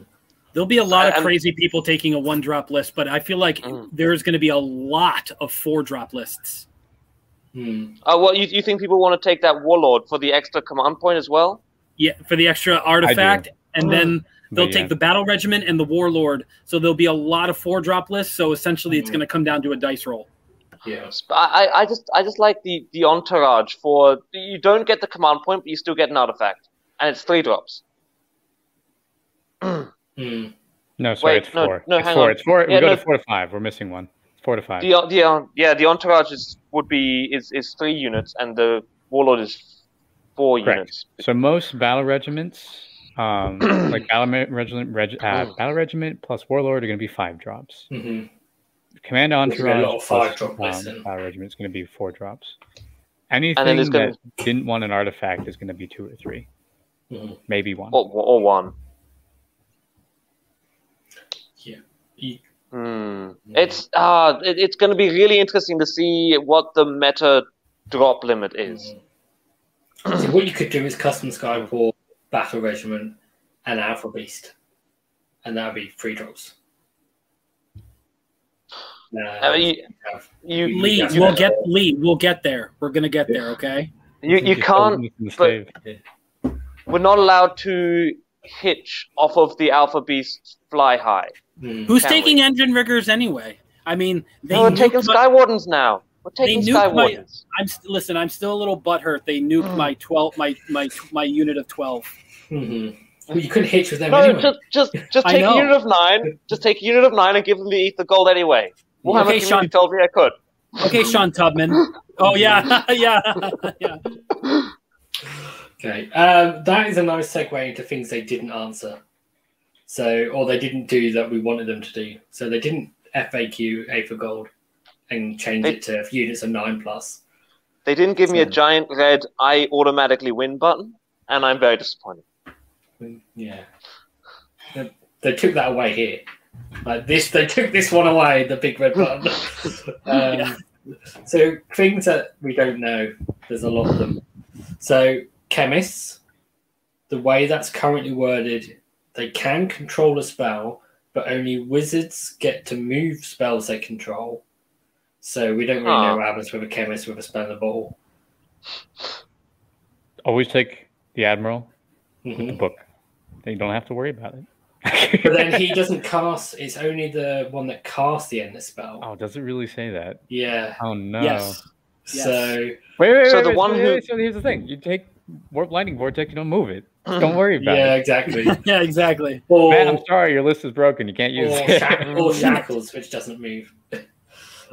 There'll be a lot of and, crazy people taking a one-drop list, but I feel like mm. there's going to be a lot of four-drop lists. Mm. Uh, well, you, you think people want to take that warlord for the extra command point as well? Yeah, for the extra artifact, and mm. then they'll but, take yeah. the battle regiment and the warlord. So there'll be a lot of four-drop lists. So essentially, mm. it's going to come down to a dice roll. Yeah, I, I just, I just like the the entourage for you don't get the command point, but you still get an artifact. And it's three drops. mm. No, sorry, Wait, it's four. No, no, it's, hang four. On. it's four. Yeah, we go no. to four to five. We're missing one. It's four to five. The, the, yeah, the entourage is, would be is, is three units, and the warlord is four Correct. units. So most battle regiments, um, like battle regiment, reg, uh, battle regiment plus warlord, are going to be five drops. Mm-hmm. Command entourage five plus drop um, battle regiment is going to be four drops. Anything that gonna... didn't want an artifact is going to be two or three. Maybe one. Or, or one. Yeah. Mm. yeah. It's uh, it, it's going to be really interesting to see what the meta drop limit is. So what you could do is custom Skyfall, Battle Regiment, and Alpha Beast. And that would be three drops. Uh, I mean, you, you, Lee, you we'll get, Lee, we'll get there. We're going to get there, okay? You, you can't... But, we're not allowed to hitch off of the Alpha Beast fly high. Mm. Who's taking we? engine riggers anyway? I mean, they no, we're taking my, Skywardens now. We're taking Skywardens. I'm listen. I'm still a little butthurt. They nuked mm. my twelve, my my my unit of twelve. Mm-hmm. Well, you couldn't hitch with them. No, anyway. just just just take a unit of nine. Just take a unit of nine and give them the ether gold anyway. Well, okay, how much you told me I could? Okay, Sean Tubman. Oh yeah, yeah, yeah. Okay, um, that is a nice segue into things they didn't answer, so or they didn't do that we wanted them to do. So they didn't F A Q A for gold and change they, it to units of nine plus. They didn't give so, me a giant red "I automatically win" button, and I'm very disappointed. Yeah, they, they took that away here. Like this, they took this one away. The big red button. um, yeah. So things that we don't know. There's a lot of them. So. Chemists, the way that's currently worded, they can control a spell, but only wizards get to move spells they control. So we don't really Aww. know what happens with a chemist with a spell in the bottle. Always take the Admiral mm-hmm. with the book. They don't have to worry about it. But then he doesn't cast. It's only the one that casts the endless spell. Oh, does it really say that? Yeah. Oh, no. Yes. yes. So, wait, wait, wait. So wait, the wait, one wait, who... wait, so here's the thing. You take... Warp Lightning Vortex, you don't move it. Don't worry about yeah, it. Exactly. yeah, exactly. Or, Man, I'm sorry, your list is broken. You can't use or it. Shack- or Shackles, which doesn't move.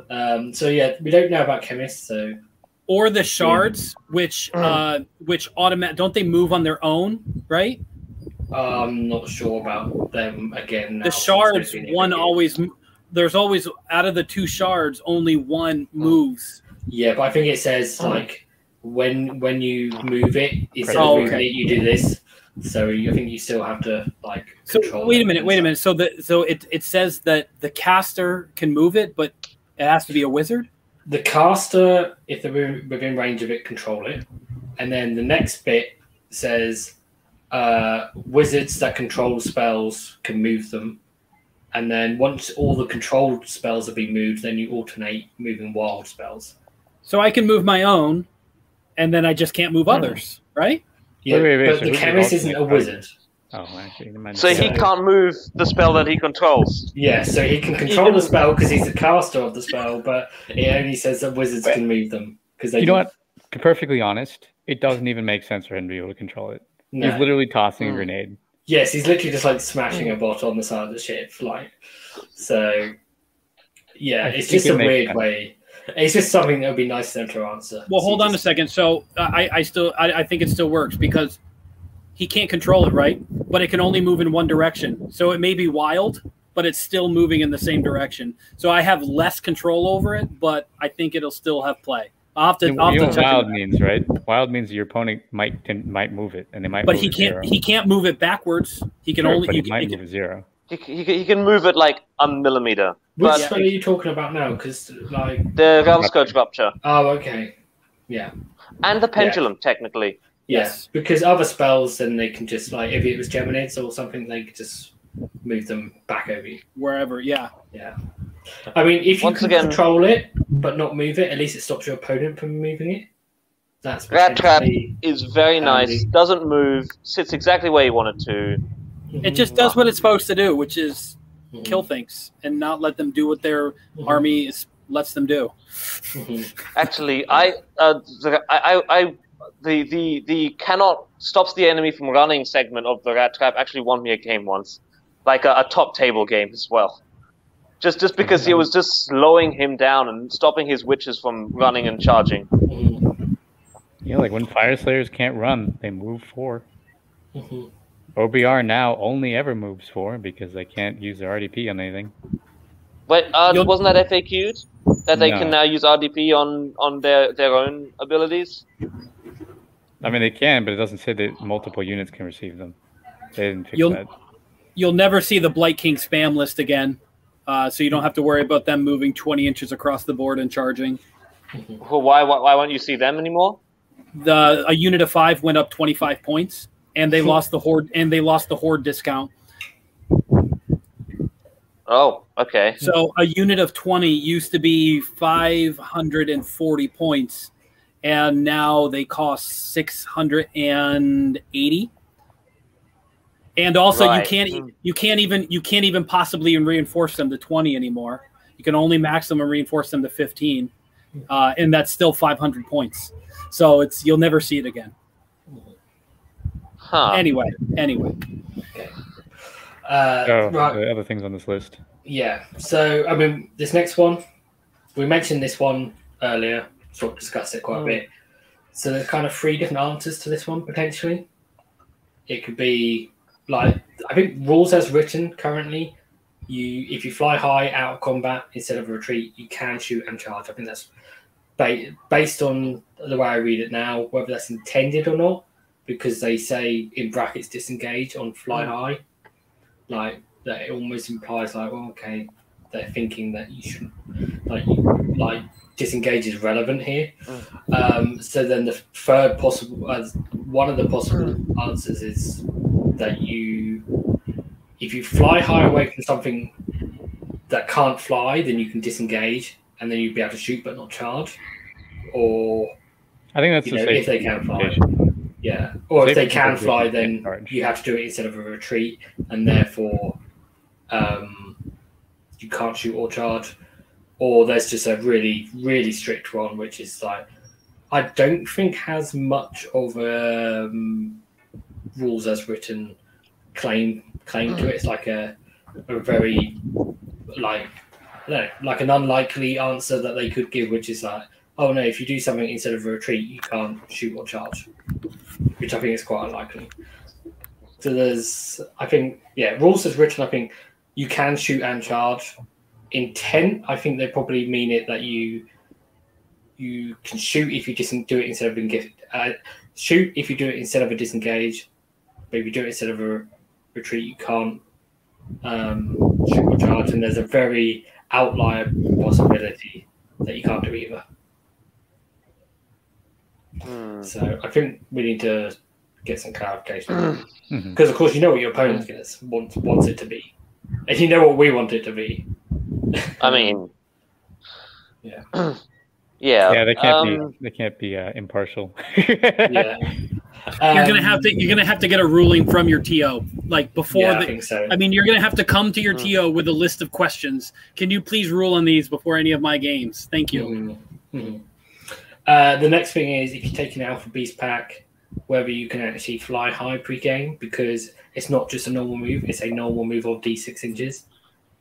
Um, so yeah, we don't know about Chemists, so... Or the Shards, mm. which uh, which automatic... Don't they move on their own, right? Uh, I'm not sure about them again. Now, the Shards, one always... There's always, out of the two Shards, only one moves. Yeah, but I think it says, oh. like... When when you move it, instead oh, of moving okay. it, you do this. So I think you still have to like control. So wait a minute, wait a minute. So the so it, it says that the caster can move it, but it has to be a wizard. The caster, if they're within range of it, control it, and then the next bit says uh, wizards that control spells can move them. And then once all the controlled spells have been moved, then you alternate moving wild spells. So I can move my own, and then I just can't move others, right? Yeah, wait, wait, wait, but so the chemist isn't a wizard. Oh, actually, so he that. can't move the spell that he controls. Yeah, so he can control the spell because he's the caster of the spell, but it only says that wizards wait. can move them because they. You do. know what? To be perfectly honest, it doesn't even make sense for him to be able to control it. No. He's literally tossing mm. a grenade. Yes, he's literally just like smashing a bot on the side of the ship, like. So, yeah, I it's just it a weird sense. way. It's just something that would be nice for them to answer. Well, so hold on just... a second. So uh, I, I still, I, I think it still works because he can't control it, right? But it can only move in one direction. So it may be wild, but it's still moving in the same direction. So I have less control over it, but I think it'll still have play. I'll have to, you I'll have know to check wild it means, right? Wild means your opponent might can, might move it, and they might. But move he can't. Zero. He can't move it backwards. He can sure, only. But you he can, might he can, move it zero. He can, he can move it like a millimeter. Which spell are you talking about now? Because like the Realm Scourge Rupture. Oh, okay. Yeah. And the Pendulum, yeah. technically. Yes. yes, because other spells, then they can just like if it was Geminids or something, they could just move them back over you. Wherever. Yeah. Yeah. I mean, if you Once can again, control it but not move it, at least it stops your opponent from moving it. That's Rat Trap is very handy. nice. Doesn't move. Sits exactly where you want it to. It just does what it's supposed to do, which is mm-hmm. kill things and not let them do what their mm-hmm. army is, lets them do. Mm-hmm. Actually, I, uh, the, I, I, the the the cannot stops the enemy from running segment of the Rat Trap actually won me a game once, like a, a top table game as well. Just just because he was just slowing him down and stopping his witches from running and charging. You know, like when Fyreslayers can't run, they move four. Mm-hmm. O B R now only ever moves four because they can't use their R D P on anything. Wait, uh, wasn't that F A Q'd? That they no. can now use R D P on, on their, their own abilities? I mean, they can, but it doesn't say that multiple units can receive them. They didn't fix you'll, that. You'll never see the Blight King spam list again. Uh, so you don't have to worry about them moving twenty inches across the board and charging. Well, why, why why won't you see them anymore? The a unit of five went up twenty-five points, and they lost the horde and they lost the horde discount. Oh, okay. So a unit of twenty used to be five hundred forty points, and now they cost six hundred eighty. And also, right. you can't you can't even you can't even possibly even reinforce them to twenty anymore. You can only maximum reinforce them to fifteen, uh, and that's still five hundred points. So it's you'll never see it again. Huh. Anyway, anyway. Okay. Uh, oh, right. The other things on this list. Yeah. So I mean, this next one, we mentioned this one earlier, sort of discussed it quite oh. a bit. So there's kind of three different answers to this one potentially. It could be. Like, I think rules as written currently, you if you fly high out of combat instead of a retreat, you can shoot and charge. I think that's ba- based on the way I read it now, whether that's intended or not, because they say in brackets disengage on fly high. Like, that it almost implies, like, well, okay, they're thinking that you shouldn't, like, you, like disengage is relevant here. Um, so then the third possible, uh, one of the possible answers is. That you, if you fly high away from something that can't fly, then you can disengage, and then you'd be able to shoot but not charge. Or I think that's you know, if they can fly, yeah. Or if they can fly, then you have to do it instead of a retreat, and therefore um, you can't shoot or charge. Or there's just a really, really strict one, which is like I don't think has much of a. Um, rules as written claim claim to it. It's like a a very like I don't know, like an unlikely answer that they could give, which is like, oh no, if you do something instead of a retreat, you can't shoot or charge, which I think is quite unlikely. So there's, I think, yeah, rules as written. I think you can shoot and charge. Intent, I think they probably mean it that you you can shoot if you just do it instead of being gifted. Uh, shoot if you do it instead of a disengage. But if you do it instead of a retreat, you can't um, shoot or charge, and there's a very outlier possibility that you can't do either. Hmm. So I think we need to get some clarification. Because, of course, you know what your opponent wants, wants it to be. And you know what we want it to be. I mean... Yeah. Yeah. Yeah, they can't um, be they can't be uh, impartial. Yeah. Um, you're gonna have to you're gonna have to get a ruling from your T O. Like before yeah, the I, think so. I mean you're gonna have to come to your mm. T O with a list of questions. Can you please rule on these before any of my games? Thank you. Mm. Mm. Uh, the next thing is if you take an Alpha Beast pack, whether you can actually fly high pre-game, because it's not just a normal move, it's a normal move of D six inches.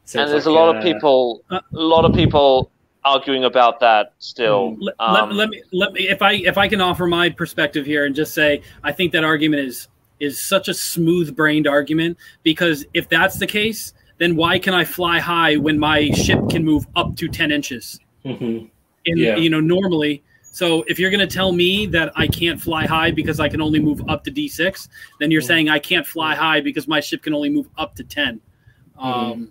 So and there's like a lot a, of people uh, a lot of people arguing about that still. Let, um, let me let me if I if I can offer my perspective here and just say I think that argument is is such a smooth-brained argument, because if that's the case, then why can I fly high when my ship can move up to ten inches? Mm-hmm. In, yeah. You know, normally. So if you're going to tell me that I can't fly high because I can only move up to D six, then you're mm-hmm. saying I can't fly high because my ship can only move up to ten. Um, mm-hmm.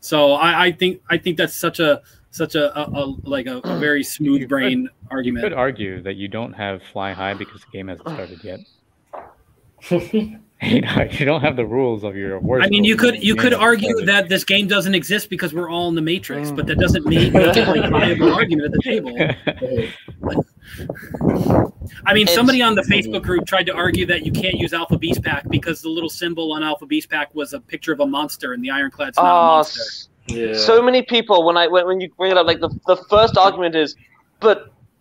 So I, I think I think that's such a Such a, a, a like a, a very smooth brain argument. You could argue that you don't have fly high because the game hasn't started yet. you, know, you don't have the rules of your worst. I mean, you could you could argue started. that this game doesn't exist because we're all in the Matrix, mm. but that doesn't make a viable argument at the table. I mean, somebody on the Facebook group tried to argue that you can't use Alpha Beast Pack because the little symbol on Alpha Beast Pack was a picture of a monster, and the Ironclad's not oh, a monster. S- Yeah. So many people, when I when, when you bring it up, like the the first argument is, but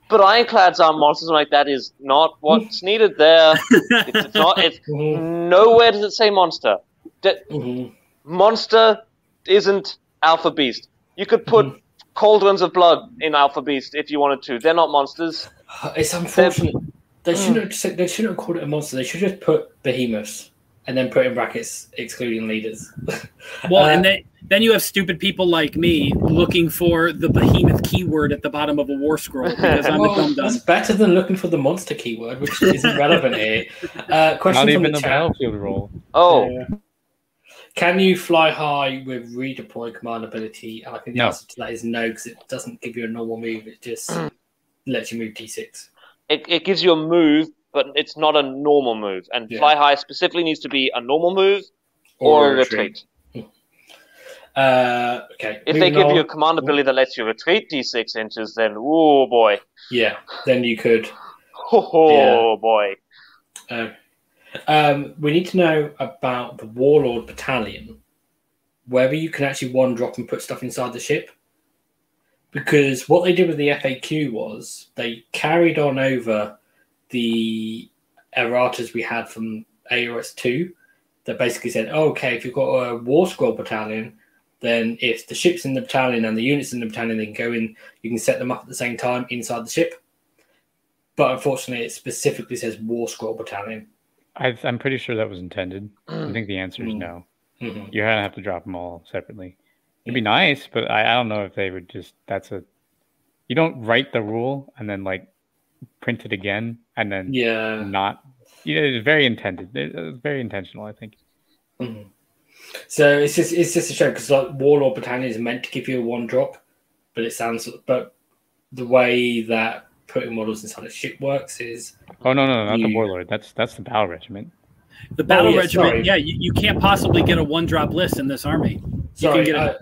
but Ironclads are monsters. I'm like, that is not what's needed there. It's, it's not. It's mm-hmm. nowhere does it say monster. De- mm-hmm. Monster isn't Alpha Beast. You could put mm-hmm. Cauldrons of Blood in Alpha Beast if you wanted to. They're not monsters. It's unfortunate. They're... They shouldn't have, they shouldn't have called it a monster. They should just put behemoths and then put in brackets excluding leaders. Well, uh, and they. Then you have stupid people like me looking for the behemoth keyword at the bottom of a war scroll because I'm well, a dum-dum. That's better than looking for the monster keyword, which isn't relevant here. Uh, question Not from even the, the battlefield role. Oh. Yeah. Can you fly high with redeploy command ability? And I think the no. answer to that is no, because it doesn't give you a normal move. It just lets you move D six. It, it gives you a move, but it's not a normal move. And yeah. fly high specifically needs to be a normal move or, or a retreat. retreat. Uh, okay. If they give on. you a command ability that lets you retreat D six inches, then oh boy. Yeah, then you could. Oh yeah. boy. Uh, um, we need to know about the Warlord Battalion, whether you can actually one drop and put stuff inside the ship. Because what they did with the F A Q was they carried on over the erratas we had from A O S two that basically said, oh, okay, if you've got a War Scroll Battalion, then if the ship's in the battalion and the unit's in the battalion, they can go in, you can set them up at the same time inside the ship. But unfortunately, it specifically says War Scroll Battalion. I've, I'm pretty sure that was intended. I think the answer is mm. no. Mm-hmm. You're going to have to drop them all separately. It'd be nice, but I, I don't know if they would just, that's a, you don't write the rule and then like print it again and then yeah. not, you know, it's very intended. It's very intentional, I think. Mm-hmm. So it's just it's just a shame because like Warlord Battalion is meant to give you a one drop, but it sounds but the way that putting models inside a ship works is oh no no, no not you, the Warlord that's that's the Battle Regiment. The Battle oh, yeah, Regiment, sorry. yeah, you, you can't possibly get a one drop list in this army. You sorry, can get a... uh,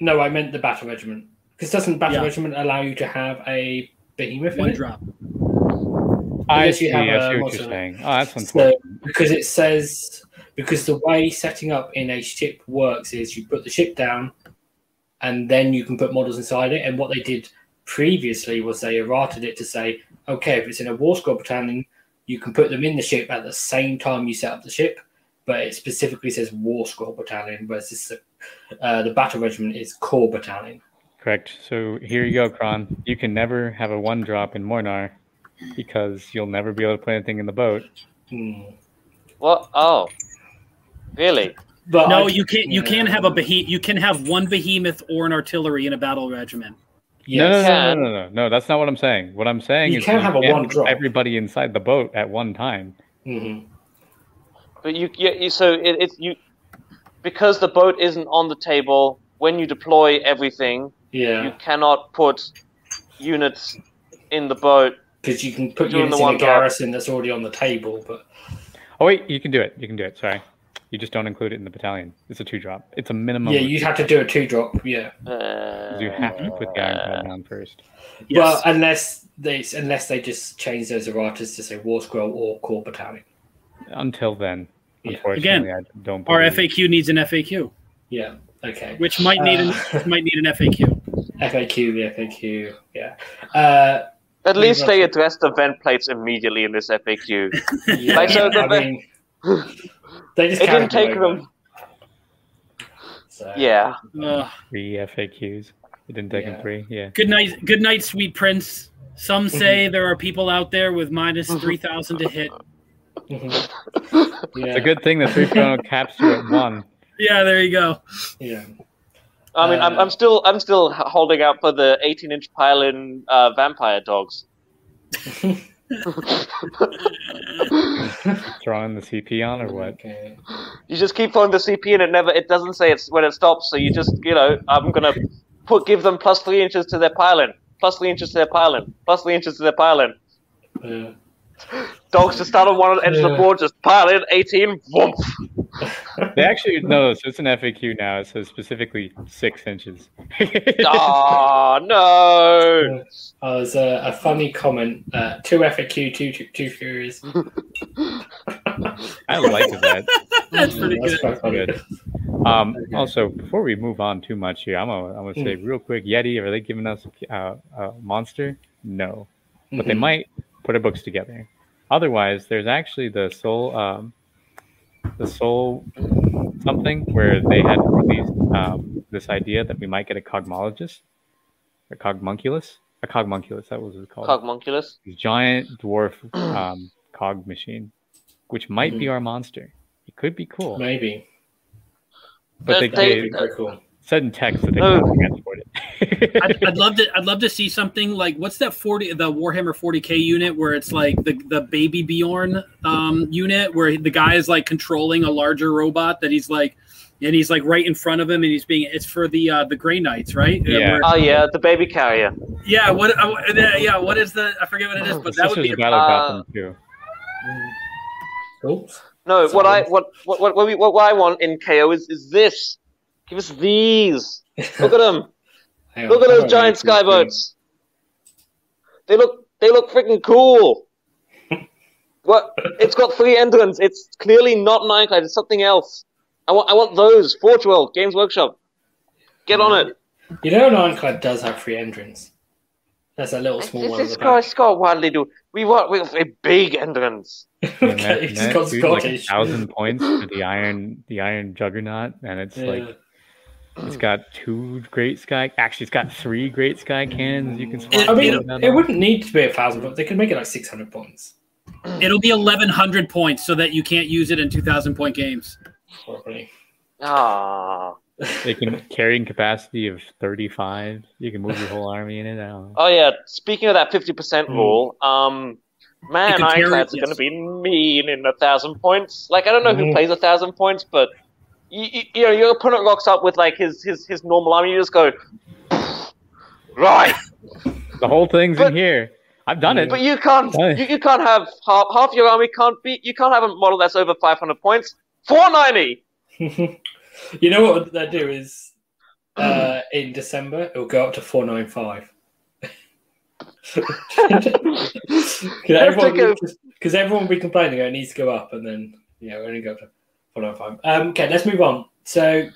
no, I meant the Battle Regiment because doesn't Battle yeah. Regiment allow you to have a behemoth one in it? drop? I, I see. You have I see a what you're saying. Oh, that's unfortunate. So, because it says. Because the way setting up in a ship works is you put the ship down and then you can put models inside it. And what they did previously was they errated it to say, okay, if it's in a War Scroll Battalion, you can put them in the ship at the same time you set up the ship. But it specifically says War Scroll Battalion, whereas this, uh, the Battle Regiment is Corps Battalion. Correct. So here you go, Cron. You can never have a one drop in Mhornar because you'll never be able to play anything in the boat. Mm. Well, oh. Really? But no, I, you can't. You yeah. can have a behe- You can have one behemoth or an artillery in a battle regiment. Yes. No, no, no, no, no, no. That's not what I'm saying. What I'm saying you is can't you have a one drop. Everybody inside the boat at one time. Mm-hmm. But you, you so it, it's you because the boat isn't on the table when you deploy everything. Yeah. You cannot put units in the boat because you can put units in a garrison that's already on the table, but. Oh wait, you can do it. You can do it. Sorry, you just don't include it in the battalion. It's a two drop. It's a minimum. Yeah, you have to do a two drop. Yeah. Uh, you have to put the Ironclad down first. Yes. Well, unless they unless they just change those erratas to say War Scroll or Core Battalion. Until then, yeah. Unfortunately, again, I don't. Our F A Q needs an F A Q. Yeah. Okay. Which might need an uh, might need an F A Q. F A Q, the F A Q. Yeah. Uh, At least they address the vent plates immediately in this F A Q. Yeah, like, so the I mean, they just it didn't take over. them. So, yeah. Uh, three F A Qs. It didn't take yeah. them three. Yeah. Good night, good night, sweet prince. Some say mm-hmm. there are people out there with minus three thousand to hit. Mm-hmm. Yeah. It's a good thing the three chrono caps you at one. Yeah. There you go. Yeah. I mean, uh, I'm, I'm still, I'm still holding out for the eighteen-inch pile-in uh, vampire dogs. Throwing the C P on, or what? Okay. You just keep throwing the C P in, it never, it doesn't say it's when it stops. So you just, you know, I'm gonna put give them plus three inches to their pile-in, plus three inches to their pile-in, plus three inches to their pile-in. Yeah. Dogs just start on one end yeah. of the board, just pile in eighteen. They actually no, so it's an F A Q now. It says specifically six inches. Oh no! Oh, there's a, a funny comment. Uh, two F A Q, two two, two Furies. I like that. That's pretty yeah, good. That's good. Um, okay. Also, before we move on too much here, I'm gonna, I'm gonna mm. say real quick. Yeti, are they giving us uh, a monster? No, but mm-hmm. they might. Put our books together. Otherwise, there's actually the soul, um, the soul something where they had released um, this idea that we might get a cogmologist, a cogmunculus, a cogmunculus. That was what it was called. Cogmunculus. Giant dwarf um, cog machine, which might mm-hmm. be our monster. It could be cool. Maybe. But that, they, they gave, cool. cool. said in text that they oh. can't transport it. I'd, I'd love to. I'd love to see something like what's that forty, the Warhammer forty K unit where it's like the, the baby Bjorn um, unit where the guy is like controlling a larger robot that he's like, and he's like right in front of him, and he's being. It's for the uh, the Grey Knights, right? Yeah. Where, oh yeah, the baby carrier. Yeah. What? Uh, yeah. What is the? I forget what it is, but that would be a battle uh, too. Oops. No. Sorry. What I what what what, what, we, what I want in K O is is this. Give us these. Look at them. Hang look on, at those giant skyboats. They look they look freaking cool. What? It's got three entrants. It's clearly not an Ironclad. It's something else. I want I want those. Forge World, Games Workshop. Get yeah. on it. You know an Ironclad does have three entrants. That's a little small this one. This is Scott, Scott Wadley do. We want we have a big entrance. Okay, he's got Scottish. Thousand points for the iron the iron juggernaut, and it's yeah. like. It's got two great sky. Actually, it's got three great sky cannons. You can. Swap I mean, it, it wouldn't need to be a thousand points. They could make it like six hundred points. It'll be eleven hundred points, so that you can't use it in two thousand point games. Probably. Ah. They can carrying capacity of thirty-five. You can move your whole army in it. I don't know. Oh yeah. Speaking of that fifty percent rule, um, man, Ironclads yes. are going to be mean in a thousand points. Like I don't know who mm. plays a thousand points, but. You, you, you know, your opponent rocks up with like his his, his normal army. You just go, right. The whole thing's but, in here. I've done it. But you can't. You, you can't have half, half your army can't be. You can't have a model that's over five hundred points. Four ninety. You know what they do is uh, in December it'll go up to four nine five. Because everyone, everyone will be complaining it needs to go up, and then yeah, we only go up to. Um, okay, let's move on. So,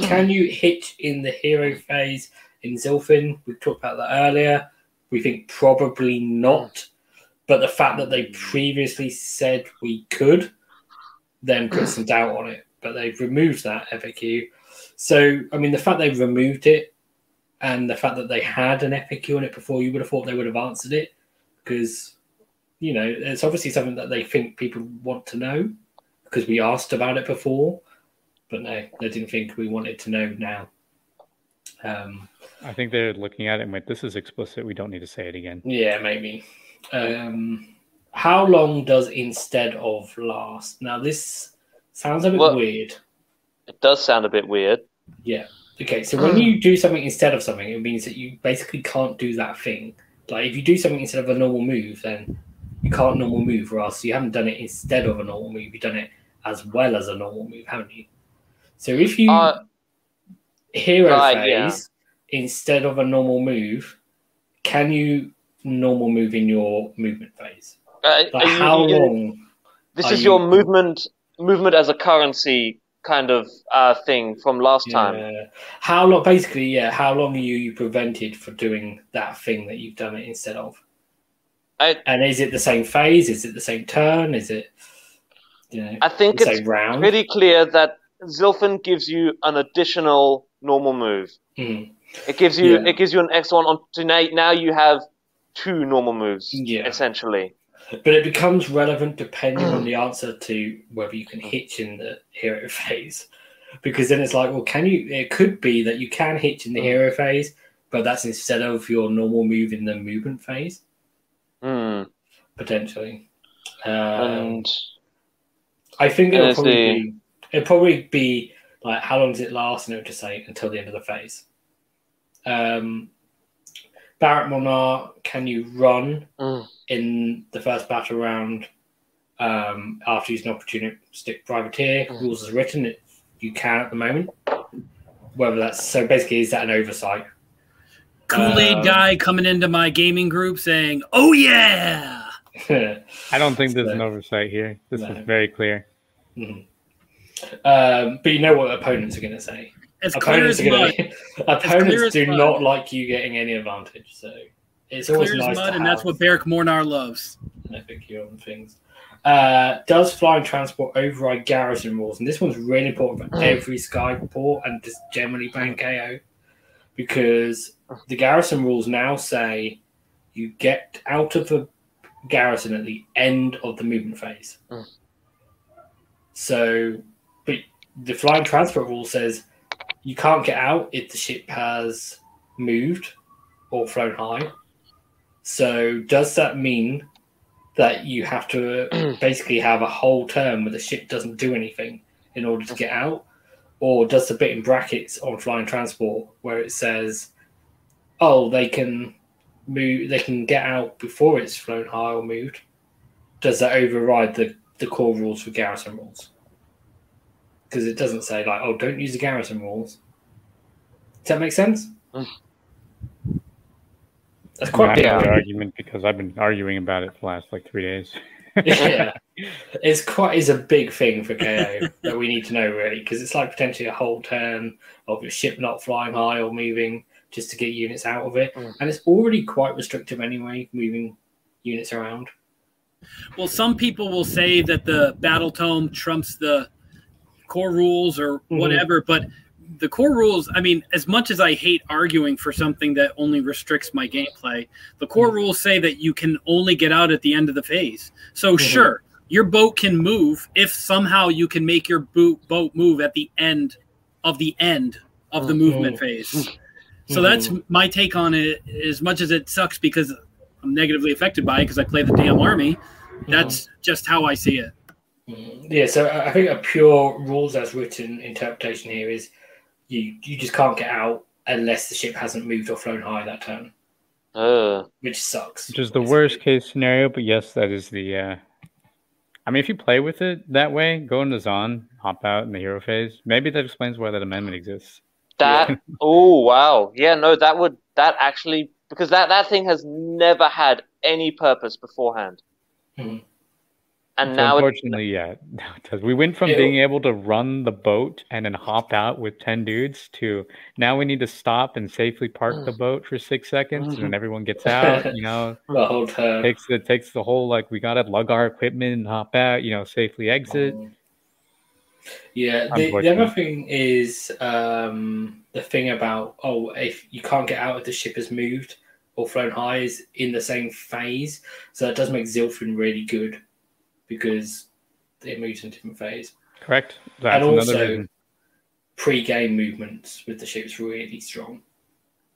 can you hit in the hero phase in Zilfin? We talked about that earlier. We think probably not, but the fact that they previously said we could then put some doubt on it, but they've removed that F A Q. So, I mean, the fact they removed it and the fact that they had an F A Q on it before, you would have thought they would have answered it because, you know, it's obviously something that they think people want to know. Because we asked about it before, but no, they didn't think we wanted to know now. Um, I think they're looking at it and went, this is explicit, we don't need to say it again. Yeah, maybe. Um, how long does instead of last? Now, this sounds a bit well, weird. It does sound a bit weird. Yeah. Okay, so when you do something instead of something, it means that you basically can't do that thing. Like, if you do something instead of a normal move, then you can't normal move, or else you haven't done it instead of a normal move. You've done it as well as a normal move, haven't you? So if you uh, hero uh, phase yeah. instead of a normal move, can you normal move in your movement phase? Uh, like how you, long? This is you... your movement movement as a currency kind of uh, thing from last yeah. time. How long, basically, yeah, how long are you, you prevented from doing that thing that you've done it instead of? I, and is it the same phase? Is it the same turn? Is it, you know, I think the it's same round? Pretty clear that Zilfin gives you an additional normal move. Mm. It gives you yeah. it gives you an extra one on tonight. Now you have two normal moves, yeah. essentially. But it becomes relevant depending on the answer to whether you can hitch in the hero phase, because then it's like, well, can you? It could be that you can hitch in the hero phase, but that's instead of your normal move in the movement phase, mm. potentially. Um, and I think it'll probably the... be, it'll probably be like, how long does it last? And it'll just say until the end of the phase. Um, Barak Mhornar, can you run mm. in the first battle round um, after using opportunistic privateer? Mm. Rules as written, it, you can at the moment. Whether that's so, basically, is that an oversight? Kool-Aid um, guy coming into my gaming group saying, "Oh yeah!" I don't think there's so, an oversight here. This no. is very clear. Mm. Um, but you know what opponents are going to say. As opponents clear as gonna, opponents do mud. Not like you getting any advantage, so it's, it's always clear nice as mud, to and have. That's what Barak Mhornar loves. I pick you on things. Uh, does flying transport override garrison rules? And this one's really important for every Skyport and just generally playing K O, because the garrison rules now say you get out of the garrison at the end of the movement phase. Mm. So, but the flying transport rule says you can't get out if the ship has moved or flown high. So does that mean that you have to basically have a whole turn where the ship doesn't do anything in order to get out? Or does the bit in brackets on flying transport where it says, oh, they can move, they can get out before it's flown high or moved, does that override the, the core rules for garrison rules? Because it doesn't say, like, oh, don't use the garrison rules. Does that make sense? Mm. That's quite a big argument, because I've been arguing about it for the last, like, three days. Yeah. It's quite is a big thing for K O that we need to know, really, because it's, like, potentially a whole turn of your ship not flying high or moving just to get units out of it. Mm. And it's already quite restrictive anyway, moving units around. Well, some people will say that the battle tome trumps the core rules or whatever, mm-hmm. but the core rules, I mean, as much as I hate arguing for something that only restricts my gameplay, the core mm-hmm. rules say that you can only get out at the end of the phase. So mm-hmm. sure, your boat can move if somehow you can make your bo- boat move at the end of the end of the mm-hmm. movement phase. Mm-hmm. So that's my take on it. As much as it sucks because I'm negatively affected by it because I play the damn army, that's mm-hmm. just how I see it. Yeah, so I think a pure rules as written interpretation here is you you just can't get out unless the ship hasn't moved or flown high that turn, uh, which sucks. Which is the worst case scenario, but yes, that is the... Uh, I mean, if you play with it that way, go into Zon, hop out in the hero phase, maybe that explains why that amendment exists. That, oh, wow. Yeah, no, that would, that actually, because that, that thing has never had any purpose beforehand. Hmm. And so now, unfortunately, it, yeah, it does. We went from ew. being able to run the boat and then hop out with ten dudes to now we need to stop and safely park mm. the boat for six seconds, mm. and everyone gets out. You know, the whole time. takes it takes the whole like we gotta lug our equipment and hop out. You know, safely exit. Um, yeah, the, the other thing is um, the thing about oh, if you can't get out if the ship has moved or flown high is in the same phase, so that does make Zilfin really good, because it moves in a different phase. Correct. That's and also, pre-game movements with the ship's really strong.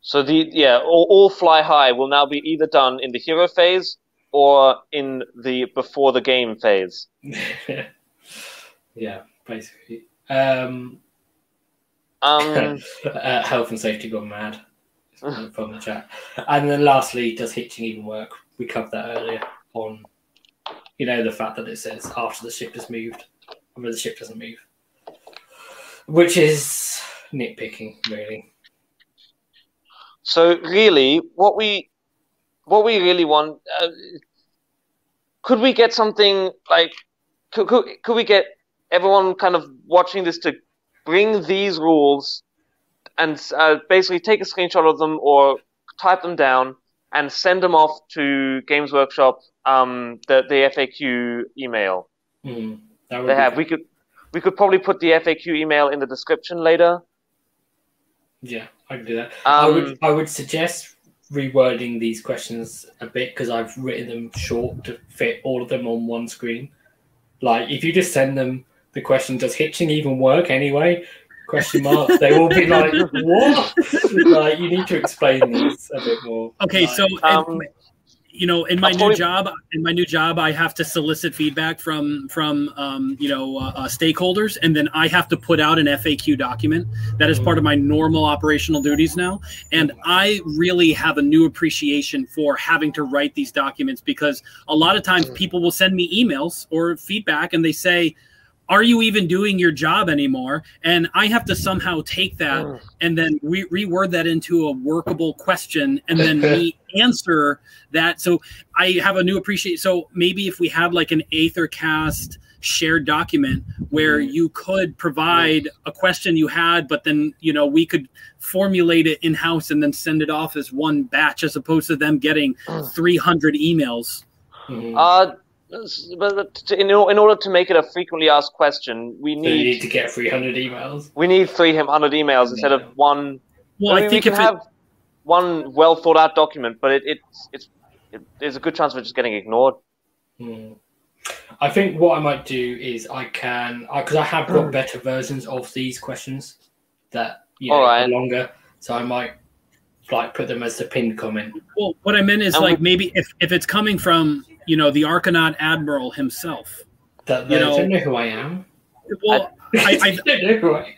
So, the yeah, all, all fly high will now be either done in the hero phase or in the before the game phase. Yeah, basically. Um, um... uh, health and safety gone mad from the chat. And then lastly, does hitching even work? We covered that earlier on You know, the fact that it says after the ship has moved, or the ship doesn't move, which is nitpicking, really. So really, what we what we really want, uh, could we get something like, could, could, could we get everyone kind of watching this to bring these rules and uh, basically take a screenshot of them or type them down and send them off to Games Workshop, um, the, the F A Q email mm, that they have. Fun. We could we could probably put the F A Q email in the description later. Yeah, I can do that. Um, I would I would suggest rewording these questions a bit, because I've written them short to fit all of them on one screen. Like, if you just send them the question, does hitching even work anyway? Question mark. They will be like, what? Like, you need to explain this a bit more. Okay, like, so um, if, you know, in my I'll new probably... job, in my new job, I have to solicit feedback from from um, you know uh, uh, stakeholders, and then I have to put out an F A Q document. That is part of my normal operational duties now, and I really have a new appreciation for having to write these documents, because a lot of times people will send me emails or feedback, and they say, are you even doing your job anymore? And I have to somehow take that and then re- reword that into a workable question and then me answer that. So I have a new appreciation. So maybe if we had like an Aethercast shared document where you could provide a question you had, but then, you know, we could formulate it in-house and then send it off as one batch, as opposed to them getting three hundred emails. Uh, In order to make it a frequently asked question, we need, so you need to get three hundred emails. We need three hundred emails yeah. instead of one. Well, I mean, I think we can have it... one well thought out document, but it, it's it's it, there's a good chance of it just getting ignored. Hmm. I think what I might do is I can because I, I have got better versions of these questions that you know All right. are longer, so I might. Like put them as a pinned comment. Well, what I meant is and like we, maybe if, if it's coming from you know the Arcanaut Admiral himself. That they you know, don't know who I am. Well, I, I, I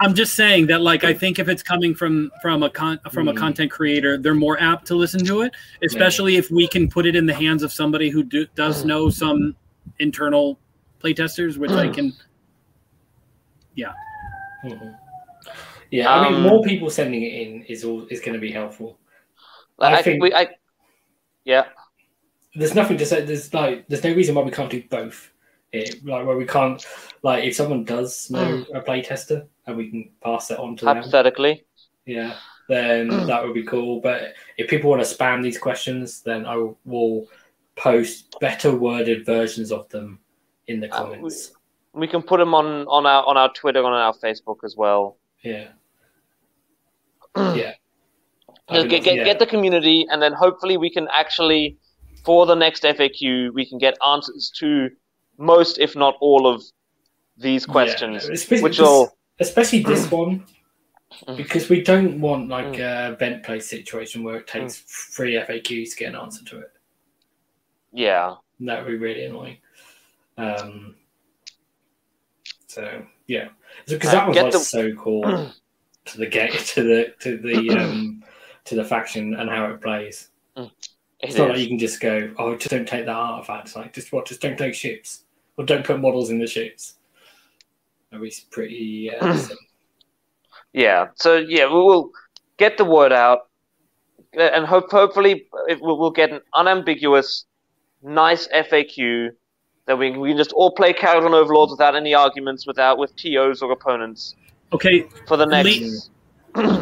I'm just saying that like I think if it's coming from from a con, from mm. a content creator, they're more apt to listen to it, especially yeah. if we can put it in the hands of somebody who do, does know some internal playtesters, which I can. Yeah. Mm-hmm. Yeah, I mean, um, more people sending it in is all is going to be helpful. I, I think, we, I, yeah. There's nothing to say. There's like, there's no reason why we can't do both. It, like, where we can't, like, if someone does know a playtester and we can pass that on to them hypothetically, yeah, then that would be cool. But if people want to spam these questions, then I will, will post better worded versions of them in the comments. Uh, we, we can put them on on our on our Twitter, on our Facebook as well. Yeah. yeah. Get, get, yeah. Get the community, and then hopefully we can actually, for the next F A Q, we can get answers to most, if not all, of these questions. Yeah. Especially, which all... especially this one, because we don't want like a event play situation where it takes three F A Qs to get an answer to it. Yeah. That would be really annoying. Um, so, yeah. Because that was like the... so cool. To the game, to the to the um, to the faction and how it plays. It it's not is. like you can just go, oh, just don't take that artifact. It's like just what, just don't take ships or don't put models in the ships. That was pretty. Uh, yeah. So yeah, we will get the word out, and hope hopefully it, we'll get an unambiguous, nice F A Q that we we can just all play Kharadron Overlords without any arguments, without with T Os or opponents. Okay, for the next. Lee,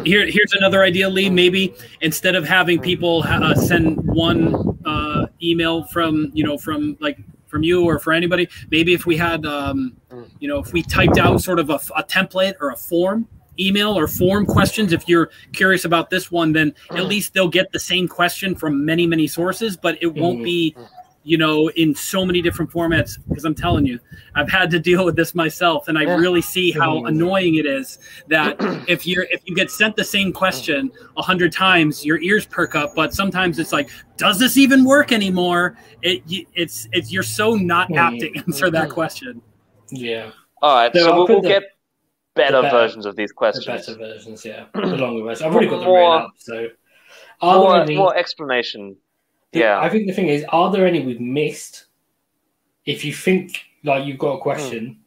here, here's another idea, Lee. Maybe instead of having people uh, send one uh, email from, you know, from like from you or for anybody, maybe if we had, um, you know, if we typed out sort of a, a template or a form email or form questions. If you're curious about this one, then at least they'll get the same question from many, many sources, but it won't be, you know, in so many different formats, because I'm telling you, I've had to deal with this myself, and I yeah. really see how annoying it is that if you're if you get sent the same question a hundred times, your ears perk up. But sometimes it's like, does this even work anymore? It it's it's you're so not apt to answer that question. Yeah. All right. So, so we'll, we'll the, get better, better versions of these questions. The better versions, yeah. The longer versions. I've already got them written up, so more, any... more explanation. The, yeah, I think the thing is, are there any we've missed if you think like you've got a question, mm.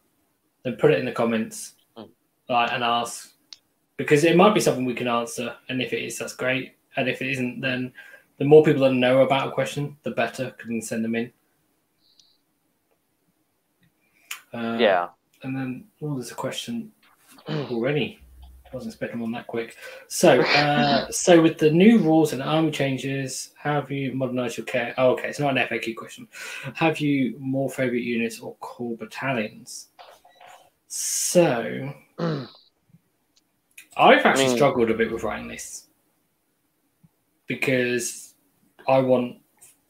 then put it in the comments mm. like, and ask, because it might be something we can answer. And if it is, that's great. And if it isn't, then the more people that know about a question, the better. Can send them in. Uh, yeah. And then, oh, there's a question already. I wasn't expecting one that quick. So, uh, so with the new rules and army changes, how have you modernised your care? Oh, okay, it's not an F A Q question. Have you more favourite units or core battalions? So, I've actually mm. struggled a bit with writing lists because I want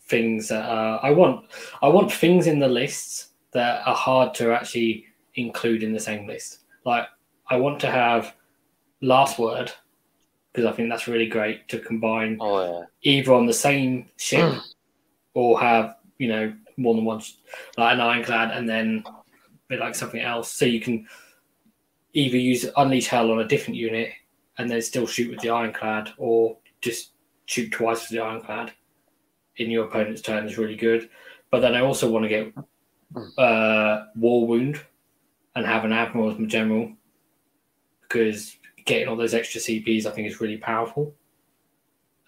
things that are, I want I want things in the lists that are hard to actually include in the same list. Like, I want to have Last Word, because I think that's really great to combine oh, yeah. either on the same ship or have, you know, more than one, like an Ironclad and then a bit like something else. So you can either use Unleash Hell on a different unit and then still shoot with the Ironclad, or just shoot twice with the Ironclad in your opponent's turn is really good. But then I also want to get uh, War Wound and have an Admiral as my general, because getting all those extra C Ps, I think, is really powerful.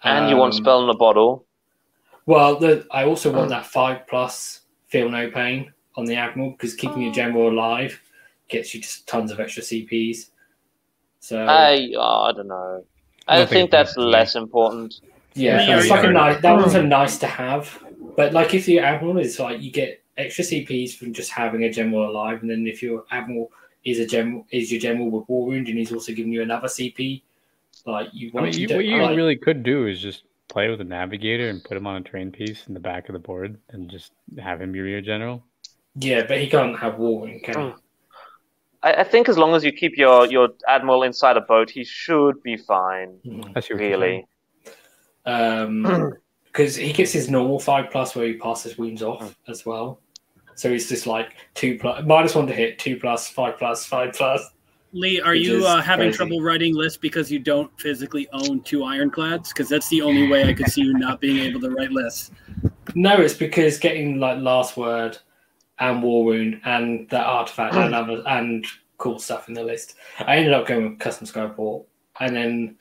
And um, you want Spell in a Bottle. Well, the, I also want that five plus Feel No Pain on the Admiral, because keeping your general alive gets you just tons of extra C Ps. So I, oh, I don't know. I think, think that's less important. Yeah, yeah, it's yeah. Like a nice, that one's a nice to have. But like, if your Admiral is like, you get extra C Ps from just having a general alive, and then if your Admiral is a general, is your general with War Wound, and he's also giving you another C P. Like you, want I mean, you to, what you like, really could do is just play with a Navigator and put him on a terrain piece in the back of the board, and just have him be your general. Yeah, but he can't have War Wound, can oh. he? I, I think as long as you keep your your Admiral inside a boat, he should be fine. Mm-hmm. That's really, because um, he gets his normal five plus where he passes wounds off oh. as well. So it's just like two plus, minus one to hit, two plus, five plus, five plus. Lee, are you uh, having crazy. trouble writing lists because you don't physically own two Ironclads? Because that's the only way I could see you not being able to write lists. No, it's because getting like Last Word and War Wound and that artifact and other, and cool stuff in the list. I ended up going with Custom Skyport and then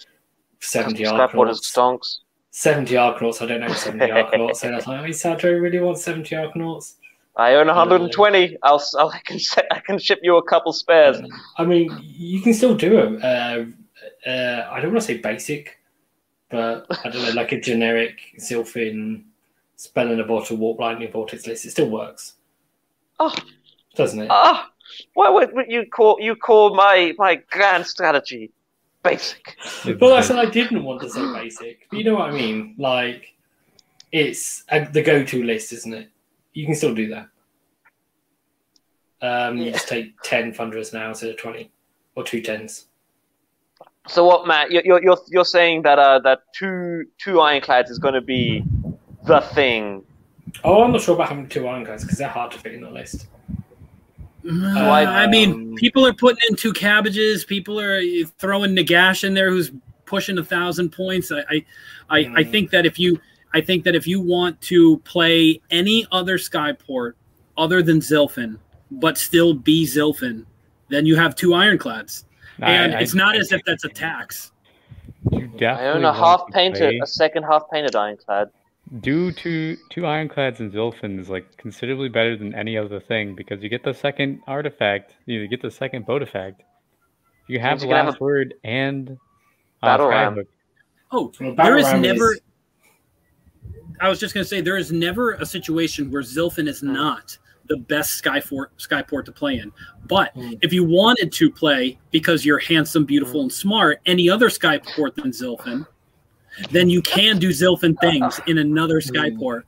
seventy Skyport stonks. seventy Arcanauts. I don't know seventy Arcanauts. And I was like, oh, Sadro really wants seventy Arcanauts? I own one hundred twenty. I'll, I'll I can I can ship you a couple spares. I mean, you can still do them. Uh, uh, I don't want to say basic, but I don't know, like a generic Sylphin, Spell in a Bottle, Warp Lightning Vortex list. It still works, oh, doesn't it? Ah, oh, why would you call you call my my grand strategy basic? Well, that's what I didn't want to say basic. But you know what I mean? Like, it's a, the go-to list, isn't it? You can still do that. Um, you yeah. just take ten Thunderers now instead of twenty, or two tens. So what, Matt? You're you're you're saying that uh that two two Ironclads is going to be the thing? Oh, I'm not sure about having two Ironclads because they're hard to fit in the list. Uh, um, I mean, people are putting in two Cabbages. People are throwing Nagash in there, who's pushing a thousand points. I I I, mm. I think that if you. I think that if you want to play any other Skyport other than Zilfin, but still be Zilfin, then you have two Ironclads. I, and I, it's not I, as I, if that's a tax. I own a half-painted, a second half-painted Ironclad. Do two, two Ironclads and Zilfin is like considerably better than any other thing, because you get the second artifact, you get the second boat effect. You have the Last Word and Battle Ram. Oh, there is never... I was just going to say, there is never a situation where Zilfin is not the best Skyport, Skyport to play in. But mm. if you wanted to play, because you're handsome, beautiful, and smart, any other Skyport than Zilfin, then you can do Zilfin things in another Skyport mm.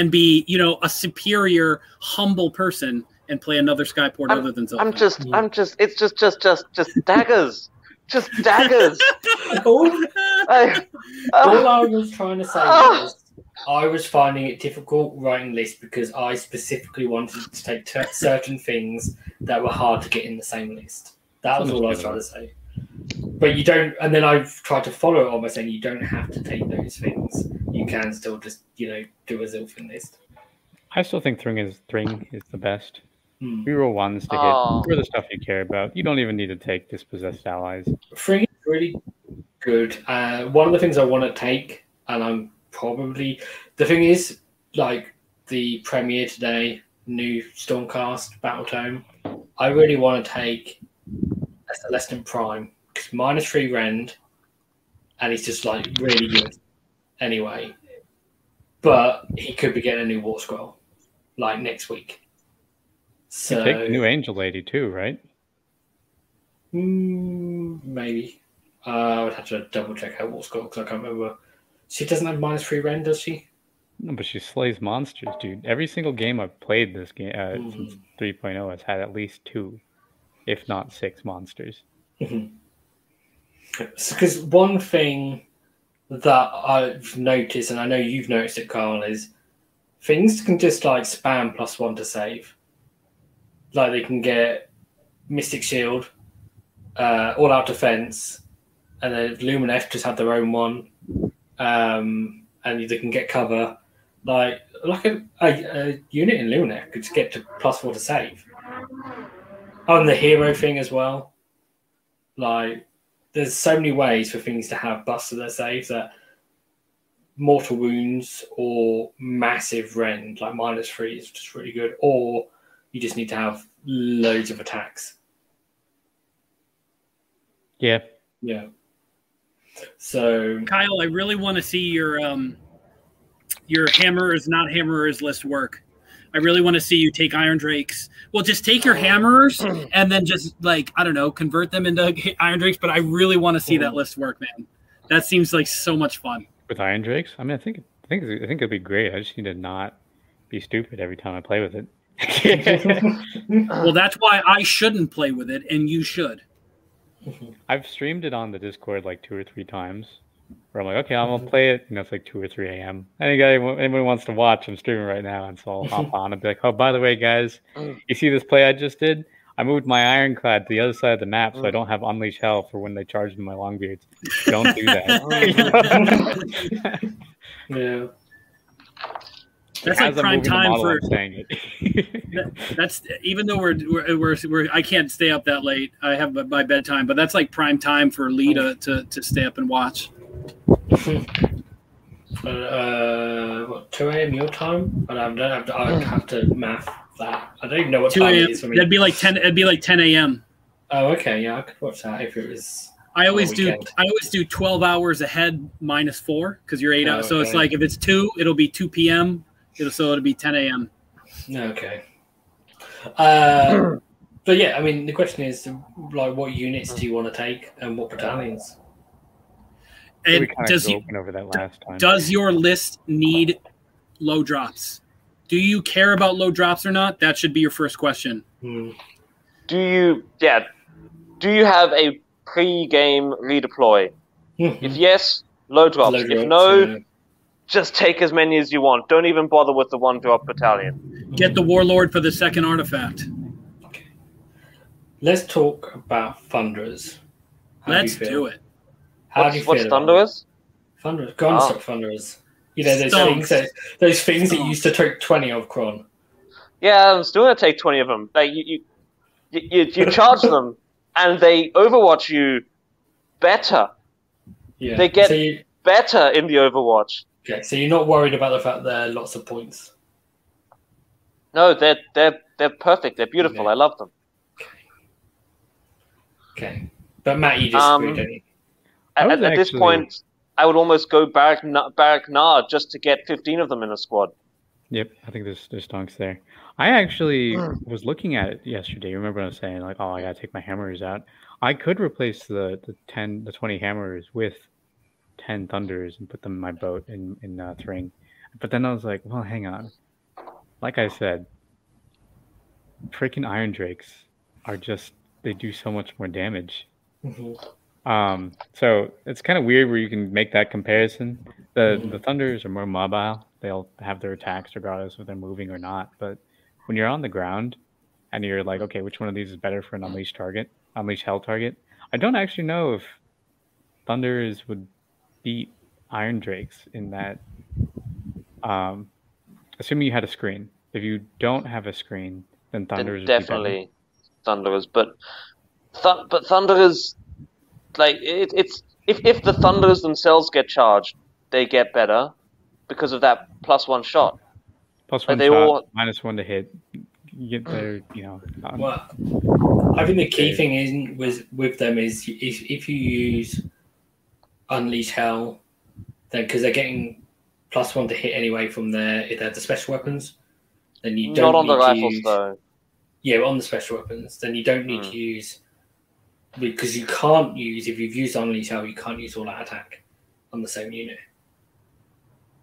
and be, you know, a superior, humble person and play another Skyport I'm, other than Zilfin. I'm just, mm. I'm just, it's just, just, just, just daggers. Just daggers. All, I, uh, all I was trying to say uh, was, I was finding it difficult writing lists because I specifically wanted to take ter- certain things that were hard to get in the same list. That was all I was trying to say. But you don't, and then I've tried to follow it on by saying you don't have to take those things. You can still just, you know, do a Zilfin list. I still think Thryng is Thryng is the best. Hmm. Reroll ones to oh. hit for the stuff you care about. You don't even need to take dispossessed allies. Thryng is really good. Uh, one of the things I want to take, and I'm probably the thing is like the premiere today, new Stormcast Battle Tome. I really want to take a Celestin Prime because minus three rend, and he's just like really good anyway. But he could be getting a new War Scroll like next week. So you take the new Angel Lady too, right? Mm, maybe. Uh, I would have to double check her War Scroll because I can't remember. She doesn't have minus three rend, does she? No, but she slays monsters, dude. Every single game I've played this game uh, mm-hmm. since three point oh has had at least two, if not six monsters. Because mm-hmm. one thing that I've noticed, and I know you've noticed it, Carl, is things can just like spam plus one to save. Like they can get Mystic Shield, uh, All Out Defense, and then Lumineth just had their own one. Um, and they can get cover. Like like a, a, a unit in Lumineth could get to plus four to save. Oh, and the hero thing as well. Like, there's so many ways for things to have buffs to their saves that mortal wounds or massive rend, like minus three, is just really good. Or you just need to have loads of attacks. Yeah. Yeah. So Kyle, I really want to see your um, your hammerers, not hammerers list work. I really want to see you take Iron Drakes. Well, just take your hammerers and then just like, I don't know, convert them into Iron Drakes. But I really want to see that list work, man. That seems like so much fun. With Iron Drakes? I mean, I think I think I think it'd be great. I just need to not be stupid every time I play with it. Well, that's why I shouldn't play with it, and you should. I've streamed it on the Discord like two or three times where I'm like, okay, I'm going to play it. You know, it's like two or three a.m. I think anyone wants to watch, I'm streaming right now. And so I'll hop on and be like, oh, by the way, guys, you see this play I just did? I moved my Ironclad to the other side of the map so I don't have Unleash Hell for when they charge in my Longbeards. Don't do that. Yeah. That's like prime time for saying it. That's even though we're, we're we're we're I can't stay up that late. I have my bedtime, but that's like prime time for Lee to to, to stay up and watch. Uh, what two a.m. your time? I don't have to. I have to math that. I don't even know what time it is for me. That'd be like ten. It'd be like ten a.m. Oh, okay. Yeah, I could watch that if it was. I always do. I always do twelve hours ahead minus four because you're eight hours. So it's like if it's two, it'll be two p.m. It'll, so it'll be ten a.m. Okay. Uh, but yeah, I mean, the question is, like, what units do you want to take and what battalions? And we does you, over that last time. Does your list need low drops? Do you care about low drops or not? That should be your first question. Hmm. Do you, yeah, do you have a pre-game redeploy? If yes, low drops. Low drops if no... Yeah. Just take as many as you want. Don't even bother with the one-drop battalion. Get the Warlord for the second artifact. Okay. Let's talk about Thunderers. How Let's do, do it. How what's, do you what's feel Thunderers? Thunderers. Gronstock oh. Thunderers. You know, those Stonks. things that, those things Stonks. that you used to take twenty of, Cron. Yeah, I'm still going to take twenty of them. Like You, you, you, you charge them, and they overwatch you better. Yeah. They get so you... better in the overwatch. Okay, so you're not worried about the fact there are lots of points? No, they're they're they're perfect. They're beautiful. Okay. I love them. Okay, but Matt, you disagree, um, don't you? At, at actually... this point, I would almost go Barak-Nar just to get fifteen of them in a squad. Yep, I think there's there's stonks there. I actually mm. was looking at it yesterday. Remember, I was saying like, oh, I gotta take my hammerers out. I could replace the the ten the twenty hammerers with ten Thunderers and put them in my boat in, in uh, Thryng. But then I was like, well, hang on. Like I said, freaking Iron Drakes are just, they do so much more damage. Mm-hmm. Um, so it's kind of weird where you can make that comparison. The mm-hmm. the Thunderers are more mobile. They'll have their attacks regardless of if they're moving or not. But when you're on the ground and you're like, okay, which one of these is better for an Unleash target, Unleash Hell target? I don't actually know if Thunderers would beat Iron Drakes in that, um, assuming you had a screen, If you don't have a screen, then Thunderers. Then definitely Thunderers, but th but Thunderers, like it, it's if if the Thunderers themselves get charged, they get better because of that plus one shot. Plus one like shot, all... minus one to hit. You get their, you know. Um... Well, I think the key thing isn't with with them is if if you use Unleash Hell, then because they're getting plus one to hit anyway from their if they have the special weapons. Then you don't Not on need the rifles, use, though. Yeah, on the special weapons. Then you don't need mm. to use... Because you can't use... If you've used Unleash Hell, you can't use all that attack on the same unit.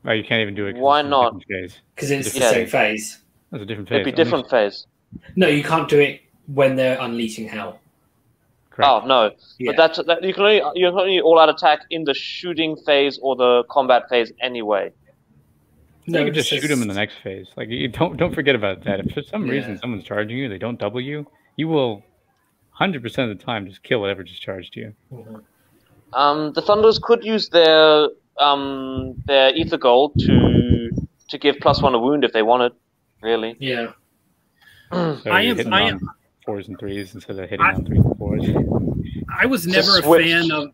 Oh, you can't even do it. Why not? Because it's the yeah. same phase. That's a different phase. It'd be different Unleash. phase. No, you can't do it when they're unleashing Hell. Correct. Oh, no. Yeah. But that's that, you can only you can only all-out attack in the shooting phase or the combat phase anyway. No, you can just, just shoot them in the next phase. Like you don't don't forget about that. If for some yeah. reason someone's charging you, they don't double you, you will one hundred percent of the time just kill whatever just charged you. Um, the Thunderers could use their um their Aether Gold to to give plus one a wound if they wanted. Really? Yeah. So I am. I am fours and threes instead of hitting I, on threes and fours. I was never a fan of.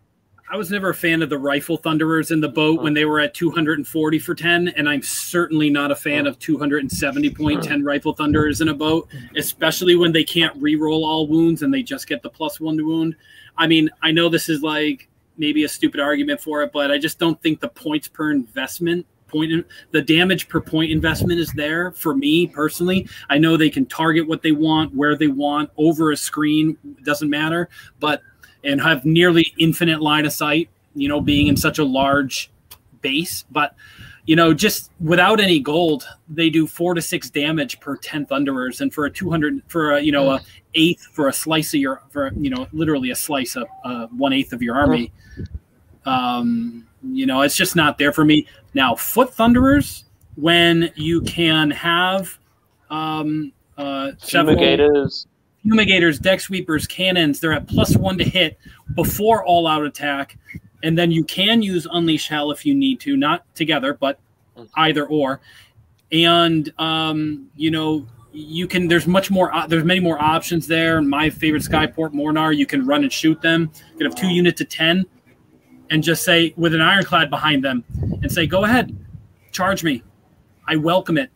I was never a fan of the rifle Thunderers in the boat when they were at two hundred forty for ten, and I'm certainly not a fan of two hundred seventy point ten rifle Thunderers in a boat, especially when they can't re-roll all wounds and they just get the plus one to wound. I mean, I know this is like maybe a stupid argument for it, but I just don't think the points per investment, point in, the damage per point investment is there for me personally. I know they can target what they want, where they want, over a screen, doesn't matter, but and have nearly infinite line of sight, you know, being in such a large base. But, you know, just without any gold, they do four to six damage per ten Thunderers. And for a two hundred, for, a, you know, a eighth, for a slice of your, for, you know, literally a slice of uh, one-eighth of your army, um, you know, it's just not there for me. Now, foot Thunderers, when you can have um, uh, several... Fumigators. Fumigators, deck sweepers, cannons, they're at plus one to hit before all-out attack. And then you can use Unleash Hell if you need to, not together, but either or. And, um, you know, you can, there's much more, uh, there's many more options there. My favorite Skyport, Mhornar, you can run and shoot them. You can have two units to ten and just say, with an Ironclad behind them, and say, go ahead, charge me. I welcome it.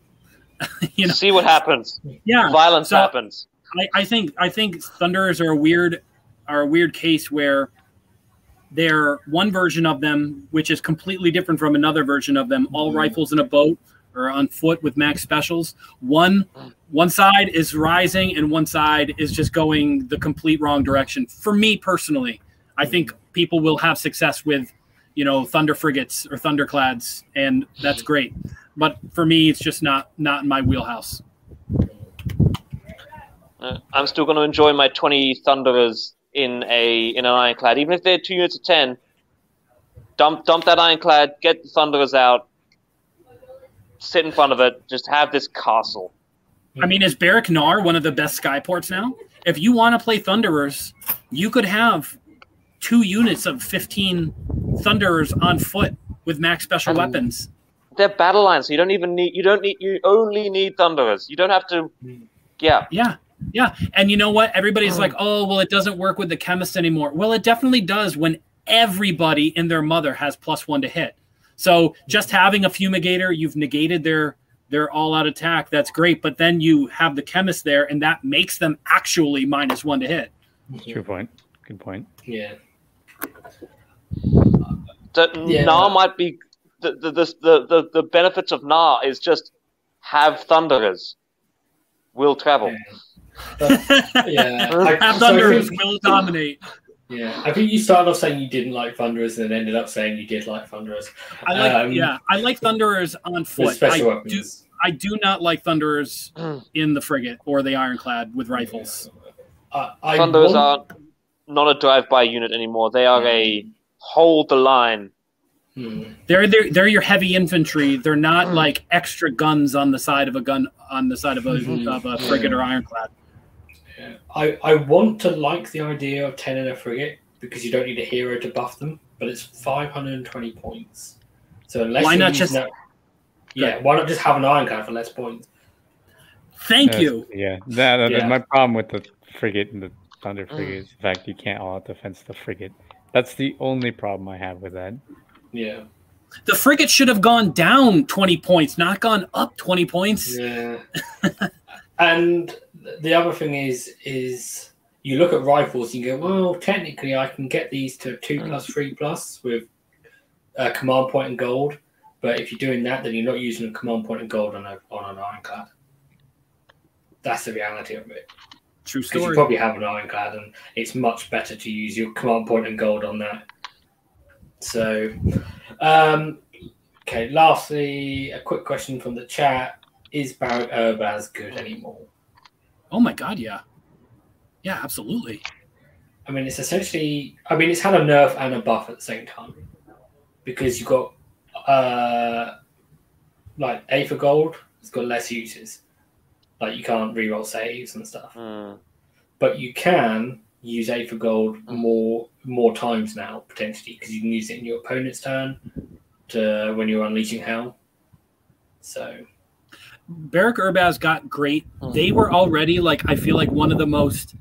You know? See what happens. Yeah. Violence so, happens. I, I think I think Thunderers are a weird are a weird case where they're one version of them, which is completely different from another version of them. All mm-hmm. rifles in a boat or on foot with max specials. One one side is rising and one side is just going the complete wrong direction. For me personally, I think people will have success with, you know, Thunder Frigates or Thunderclads, and that's great. But for me, it's just not not in my wheelhouse. Uh, I'm still going to enjoy my twenty Thunderers in a in an Ironclad, even if they're two units of ten. Dump dump that Ironclad, get the Thunderers out, sit in front of it, just have this castle. I mean, is Barak-Nar one of the best Skyports now? If you want to play Thunderers, you could have two units of fifteen Thunderers on foot with max special and weapons. They're battle lines, so you don't even need you don't need you only need Thunderers. You don't have to, yeah, yeah. Yeah, and you know what? Everybody's like, oh, well, it doesn't work with the chemist anymore. Well, it definitely does when everybody and their mother has plus one to hit. So just having a fumigator, you've negated their their all-out attack. That's great, but then you have the chemist there, and that makes them actually minus one to hit. True point. Good point. Yeah. So yeah. Gnar might be the the, the the the benefits of Gnar is just have Thunderers, will travel. Yeah. But, yeah, I, Thunderers so think, will dominate. Yeah, I think you started off saying you didn't like Thunderers and then ended up saying you did like Thunderers. I like, um, yeah, I like Thunderers on foot. I do, I do not like Thunderers in the frigate or the Ironclad with rifles. Uh, I Thunderers want... are not a drive-by unit anymore. They are a hold the line. Hmm. They're, they're they're your heavy infantry. They're not like extra guns on the side of a gun on the side of a, mm-hmm. of a frigate yeah. or Ironclad. Yeah. I, I want to like the idea of ten in a frigate because you don't need a hero to buff them, but it's five hundred twenty points. So unless why not just no, yeah, why not just have an Ironclad for less points? Thank uh, you. Yeah. That, that, yeah. My problem with the frigate and the Thunder Frigate mm. is the fact you can't all-out defense the frigate. That's the only problem I have with that. Yeah. The frigate should have gone down twenty points, not gone up twenty points. Yeah. And the other thing is, is you look at rifles and you go, well, technically I can get these to two plus, three plus with a command point and gold. But if you're doing that, then you're not using a command point and gold on, a, on an ironclad. That's the reality of it. True story. Because you probably have an ironclad, and it's much better to use your command point and gold on that. So, um, okay, lastly, a quick question from the chat. Is Barak Urbaz good anymore? Oh my god, yeah. Yeah, absolutely. I mean, it's essentially... I mean, it's had a nerf and a buff at the same time. Because you've got, uh, like, A for gold, it's got less uses. Like, you can't reroll saves and stuff. Mm. But you can use A for gold more more times now, potentially, because you can use it in your opponent's turn to when you're unleashing hell. So... Barak Urbaz got great. They were already, like, I feel like one of the most,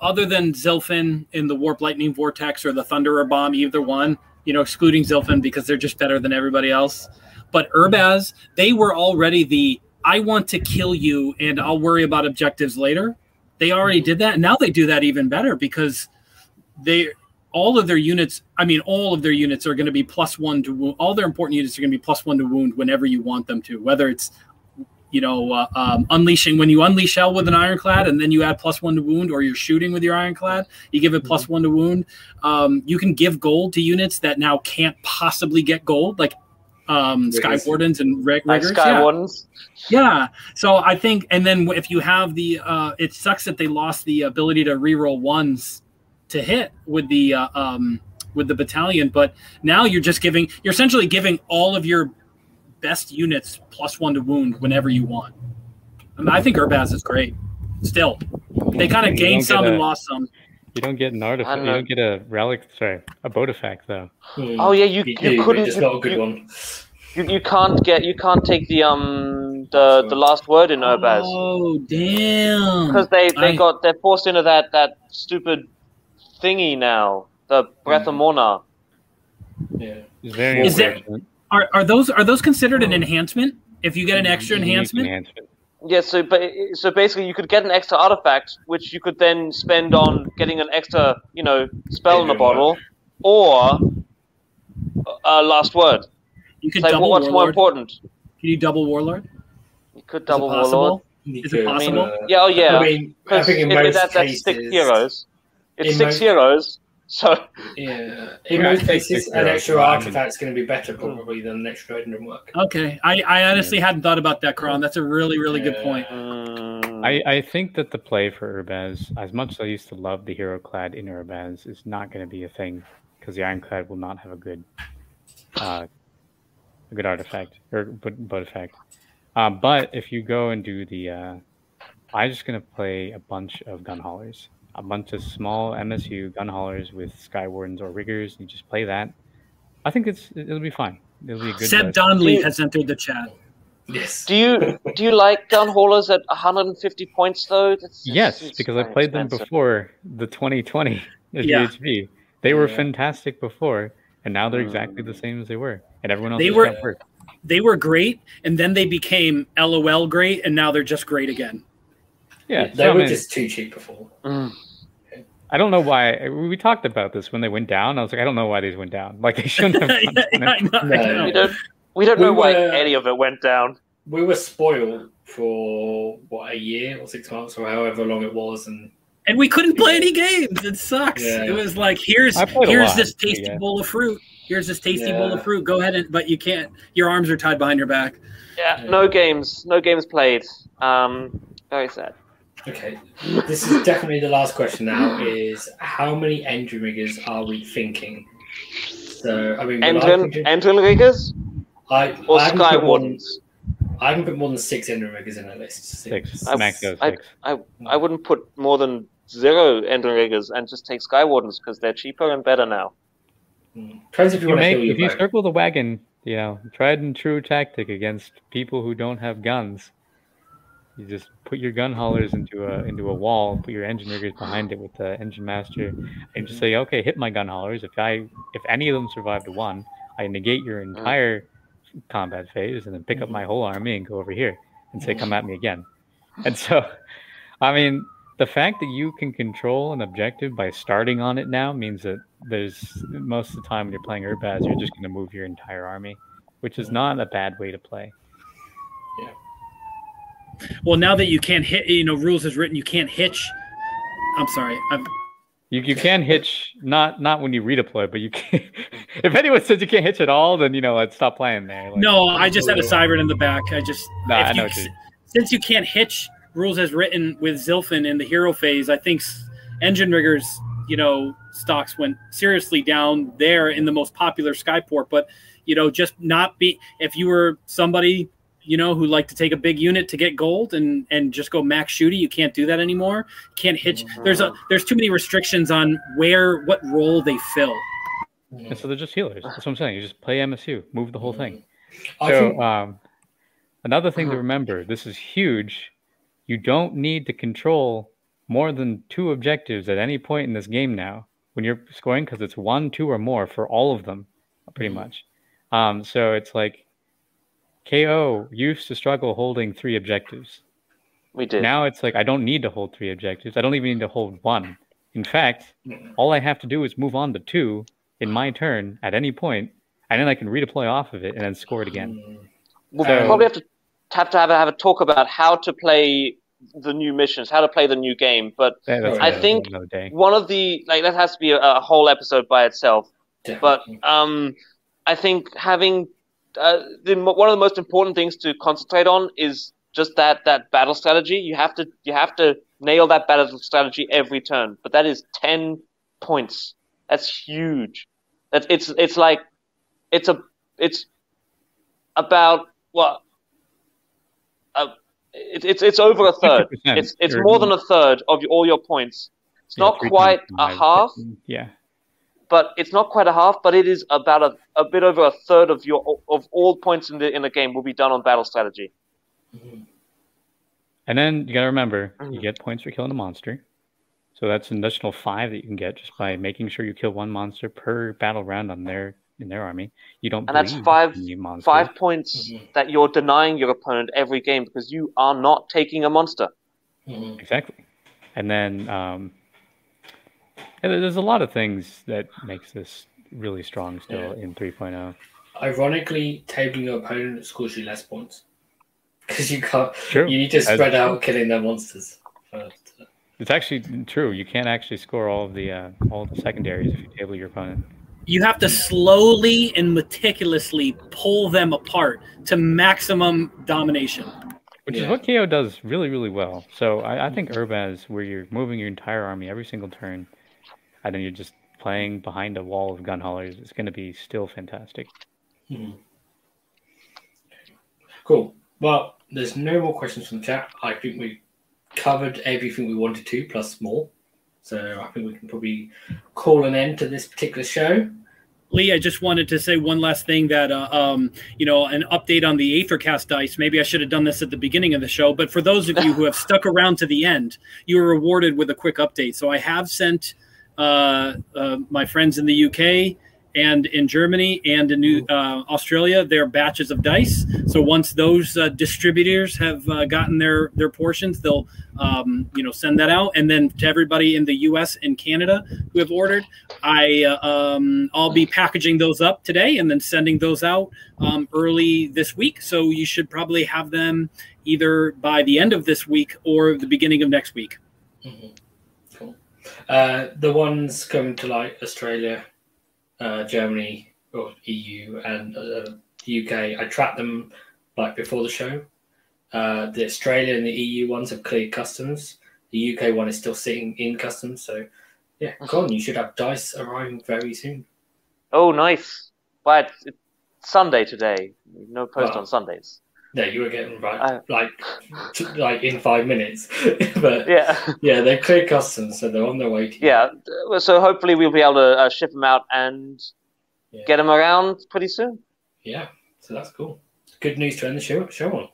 other than Zilfin in the Warp Lightning Vortex or the Thunderer Bomb, either one, you know, excluding Zilfin because they're just better than everybody else. But Urbaz, they were already the, I want to kill you and I'll worry about objectives later. They already did that. Now they do that even better because they, all of their units, I mean, all of their units are going to be plus one to wound. All their important units are going to be plus one to wound whenever you want them to, whether it's, you know, uh, um, unleashing, when you unleash hell with an ironclad and then you add plus one to wound, or you're shooting with your ironclad, you give it plus mm-hmm. one to wound. Um, you can give gold to units that now can't possibly get gold, like um, Sky Wardens and rig- like Riggers. Sky yeah. Wardens. Yeah. So I think, and then if you have the, uh, it sucks that they lost the ability to reroll ones to hit with the uh, um, with the battalion, but now you're just giving, you're essentially giving all of your best units plus one to wound whenever you want. I mean, I think Urbaz is great. Still, they kind of gained some a, and lost some. You don't get an artifact. You don't get a relic. Sorry, a Botifact though. Mm. Oh yeah, you you, you, you couldn't. It's not a good you, one. You, you can't get. You can't take the um the, the last word in Urbaz. Oh damn! Because they they I... got they're forced into that that stupid thingy now. The Barak Mhornar. Yeah, it's very is important. There, Are are those are those considered an enhancement? If you get an extra enhancement? enhancement. Yeah, so ba- so basically you could get an extra artifact, which you could then spend on getting an extra, you know, spell in a bottle, or a last word. You could like, double what's Warlord. More important? Can you double Warlord? You could double Is Warlord. Is it possible? I mean, yeah, oh yeah. I mean, I think in most that, cases, that's six heroes. It's six most... heroes. So yeah, in most cases, an extra artifact is going to be better probably than an extra random work. Okay, I, I honestly yeah. hadn't thought about that, Cron. That's a really really yeah. good point. Um, I, I think that the play for Urbaz, as much as I used to love the hero clad in Urbaz, is not going to be a thing because the ironclad will not have a good, uh, a good artifact or but but effect. Um, but if you go and do the, uh, I'm just going to play a bunch of gun haulers. A bunch of small M S U gun haulers with Sky Wardens or Riggers. You just play that. I think it's it'll be fine. It'll be a good. Seb Donnelly has entered the chat. Yes. Do you do you like gun haulers at one hundred fifty points though? That's, yes, that's because I played expensive. them before the twenty twenty at yeah. G H B. They were yeah. fantastic before, and now they're exactly the same as they were. And everyone else they were got hurt. They were great, and then they became LOL great, and now they're just great again. Yeah, yeah they so, were I mean, just too cheap before. Mm. I don't know why we talked about this when they went down. I was like, I don't know why these went down. Like they shouldn't have. yeah, yeah, know, no. We don't. We don't we know were, why any of it went down. We were spoiled for what a year or six months or however long it was, and and we couldn't play any games. It sucks. Yeah. It was like here's here's lot, this tasty yeah. bowl of fruit. Here's this tasty yeah. bowl of fruit. Go ahead and but you can't. Your arms are tied behind your back. Yeah. yeah. No games. No games played. Um. Very sad. Okay, this is definitely the last question now, is how many Endrin riggers are we thinking? So, I mean, Endrin, thinking, Endrin riggers? I, or I Sky Wardens? Than, I haven't put more than six Endrin riggers in that list. Six. six. I, Max goes six. I, I, I wouldn't put more than zero Endrin riggers and just take Sky Wardens because they're cheaper and better now. Mm. Depends if you, you want to kill your If you boat. Circle the wagon, you know, tried and true tactic against people who don't have guns. You just put your gun haulers into a into a wall, put your engine riggers behind it with the engine master, and just say, okay, hit my gun haulers. If I if any of them survive to one, I negate your entire combat phase, and then pick up my whole army and go over here and say, come at me again. And so, I mean, the fact that you can control an objective by starting on it now means that there's most of the time when you're playing Urbaz, you're just going to move your entire army, which is not a bad way to play. Yeah. Well, now that you can't hit, you know, rules is written, you can't hitch. I'm sorry. I'm... You you can hitch, not not when you redeploy, but you can't. If anyone says you can't hitch at all, then, you know, let's stop playing there. Like, no, I just had a Siren in the back. I just, nah, I know, you, since you can't hitch rules as written with Zilfin in the hero phase, I think engine riggers, you know, stocks went seriously down there in the most popular Skyport. But, you know, just not be, if you were somebody, you know, who like to take a big unit to get gold and, and just go max shooty. You can't do that anymore. Can't hitch. There's a there's too many restrictions on where, what role they fill. And so they're just healers. That's what I'm saying. You just play M S U, move the whole thing. So um, another thing to remember, this is huge. You don't need to control more than two objectives at any point in this game now when you're scoring, because it's one, two, or more for all of them, pretty much. Um, so it's like, K O used to struggle holding three objectives. We did. Now it's like, I don't need to hold three objectives. I don't even need to hold one. In fact, all I have to do is move on to two in my turn at any point, and then I can redeploy off of it and then score it again. We'll so, probably have to have, to have, have a talk about how to play the new missions, how to play the new game. But yeah, I think one of the, like, that has to be a, a whole episode by itself. Definitely. But um, I think having... Uh, the, one of the most important things to concentrate on is just that, that battle strategy. You have to you have to nail that battle strategy every turn. But that is ten points. That's huge. That's it's it's like it's a it's about what well, uh, it, it's it's over a third. It's it's more than a third of your, all your points. It's yeah, not quite a half. Yeah. But it's not quite a half, but it is about a, a bit over a third of your of all points in the in the game will be done on battle strategy. And then you gotta remember, you get points for killing a monster, so that's an additional five that you can get just by making sure you kill one monster per battle round on their in their army. You don't, and that's five five points mm-hmm. that you're denying your opponent every game because you are not taking a monster. Mm-hmm. Exactly, and then. Um, There's a lot of things that makes this really strong still yeah. in three point oh. Ironically, tabling your opponent scores you less points because you can't. True. You need to spread That's out true. killing their monsters first. It's actually true. You can't actually score all of the uh, all of the secondaries if you table your opponent. You have to slowly and meticulously pull them apart to maximum domination. Which yeah. is what K O does really, really well. So I, I think Urbaz, where you're moving your entire army every single turn, and then you're just playing behind a wall of gun haulers, it's going to be still fantastic. Hmm. Cool. Well, there's no more questions from the chat. I think we covered everything we wanted to, plus more. So I think we can probably call an end to this particular show. Lee, I just wanted to say one last thing that, uh, um, you know, an update on the Aphorcast dice. Maybe I should have done this at the beginning of the show, but for those of you who have stuck around to the end, you were rewarded with a quick update. So I have sent... Uh, uh, my friends in the U K and in Germany and in New, uh, Australia, their batches of dice. So once those uh, distributors have uh, gotten their their portions, they'll um, you know send that out. And then to everybody in the U S and Canada who have ordered, I uh, um, I'll be packaging those up today and then sending those out um, early this week. So you should probably have them either by the end of this week or the beginning of next week. Mm-hmm. Uh, the ones coming to like Australia, uh, Germany, or E U, and uh, the U K, I tracked them like before the show. Uh, the Australia and the E U ones have cleared customs. The U K one is still sitting in customs. So, yeah, go on. You should have dice arriving very soon. Oh, nice. But it's Sunday today. No post well, on Sundays. No, you were getting right, I... like, t- like in five minutes. But yeah, yeah, they're clear customs, so they're on their way to you. Yeah, so hopefully we'll be able to uh, ship them out and yeah. get them around pretty soon. Yeah, so that's cool. Good news to end the show, show on.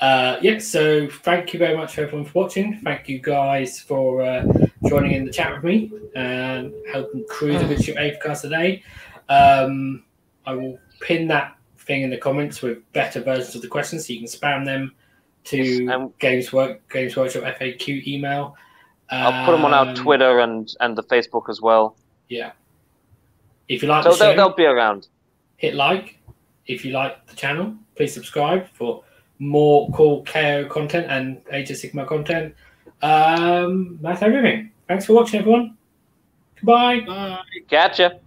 Uh, yeah, so thank you very much for everyone for watching. Thank you guys for uh, joining in the chat with me and helping crew the good ship Aphorcast today. Um, I will pin that thing in the comments with better versions of the questions so you can spam them to um, Games Work, Games Workshop F A Q email. I'll um, put them on our Twitter and, and the Facebook as well. Yeah. If you like so the show, they'll be around. Hit like. If you like the channel, please subscribe for more cool K O content and Age of Sigmar content. Um, that's everything. Thanks for watching, everyone. Goodbye. Bye. Gotcha.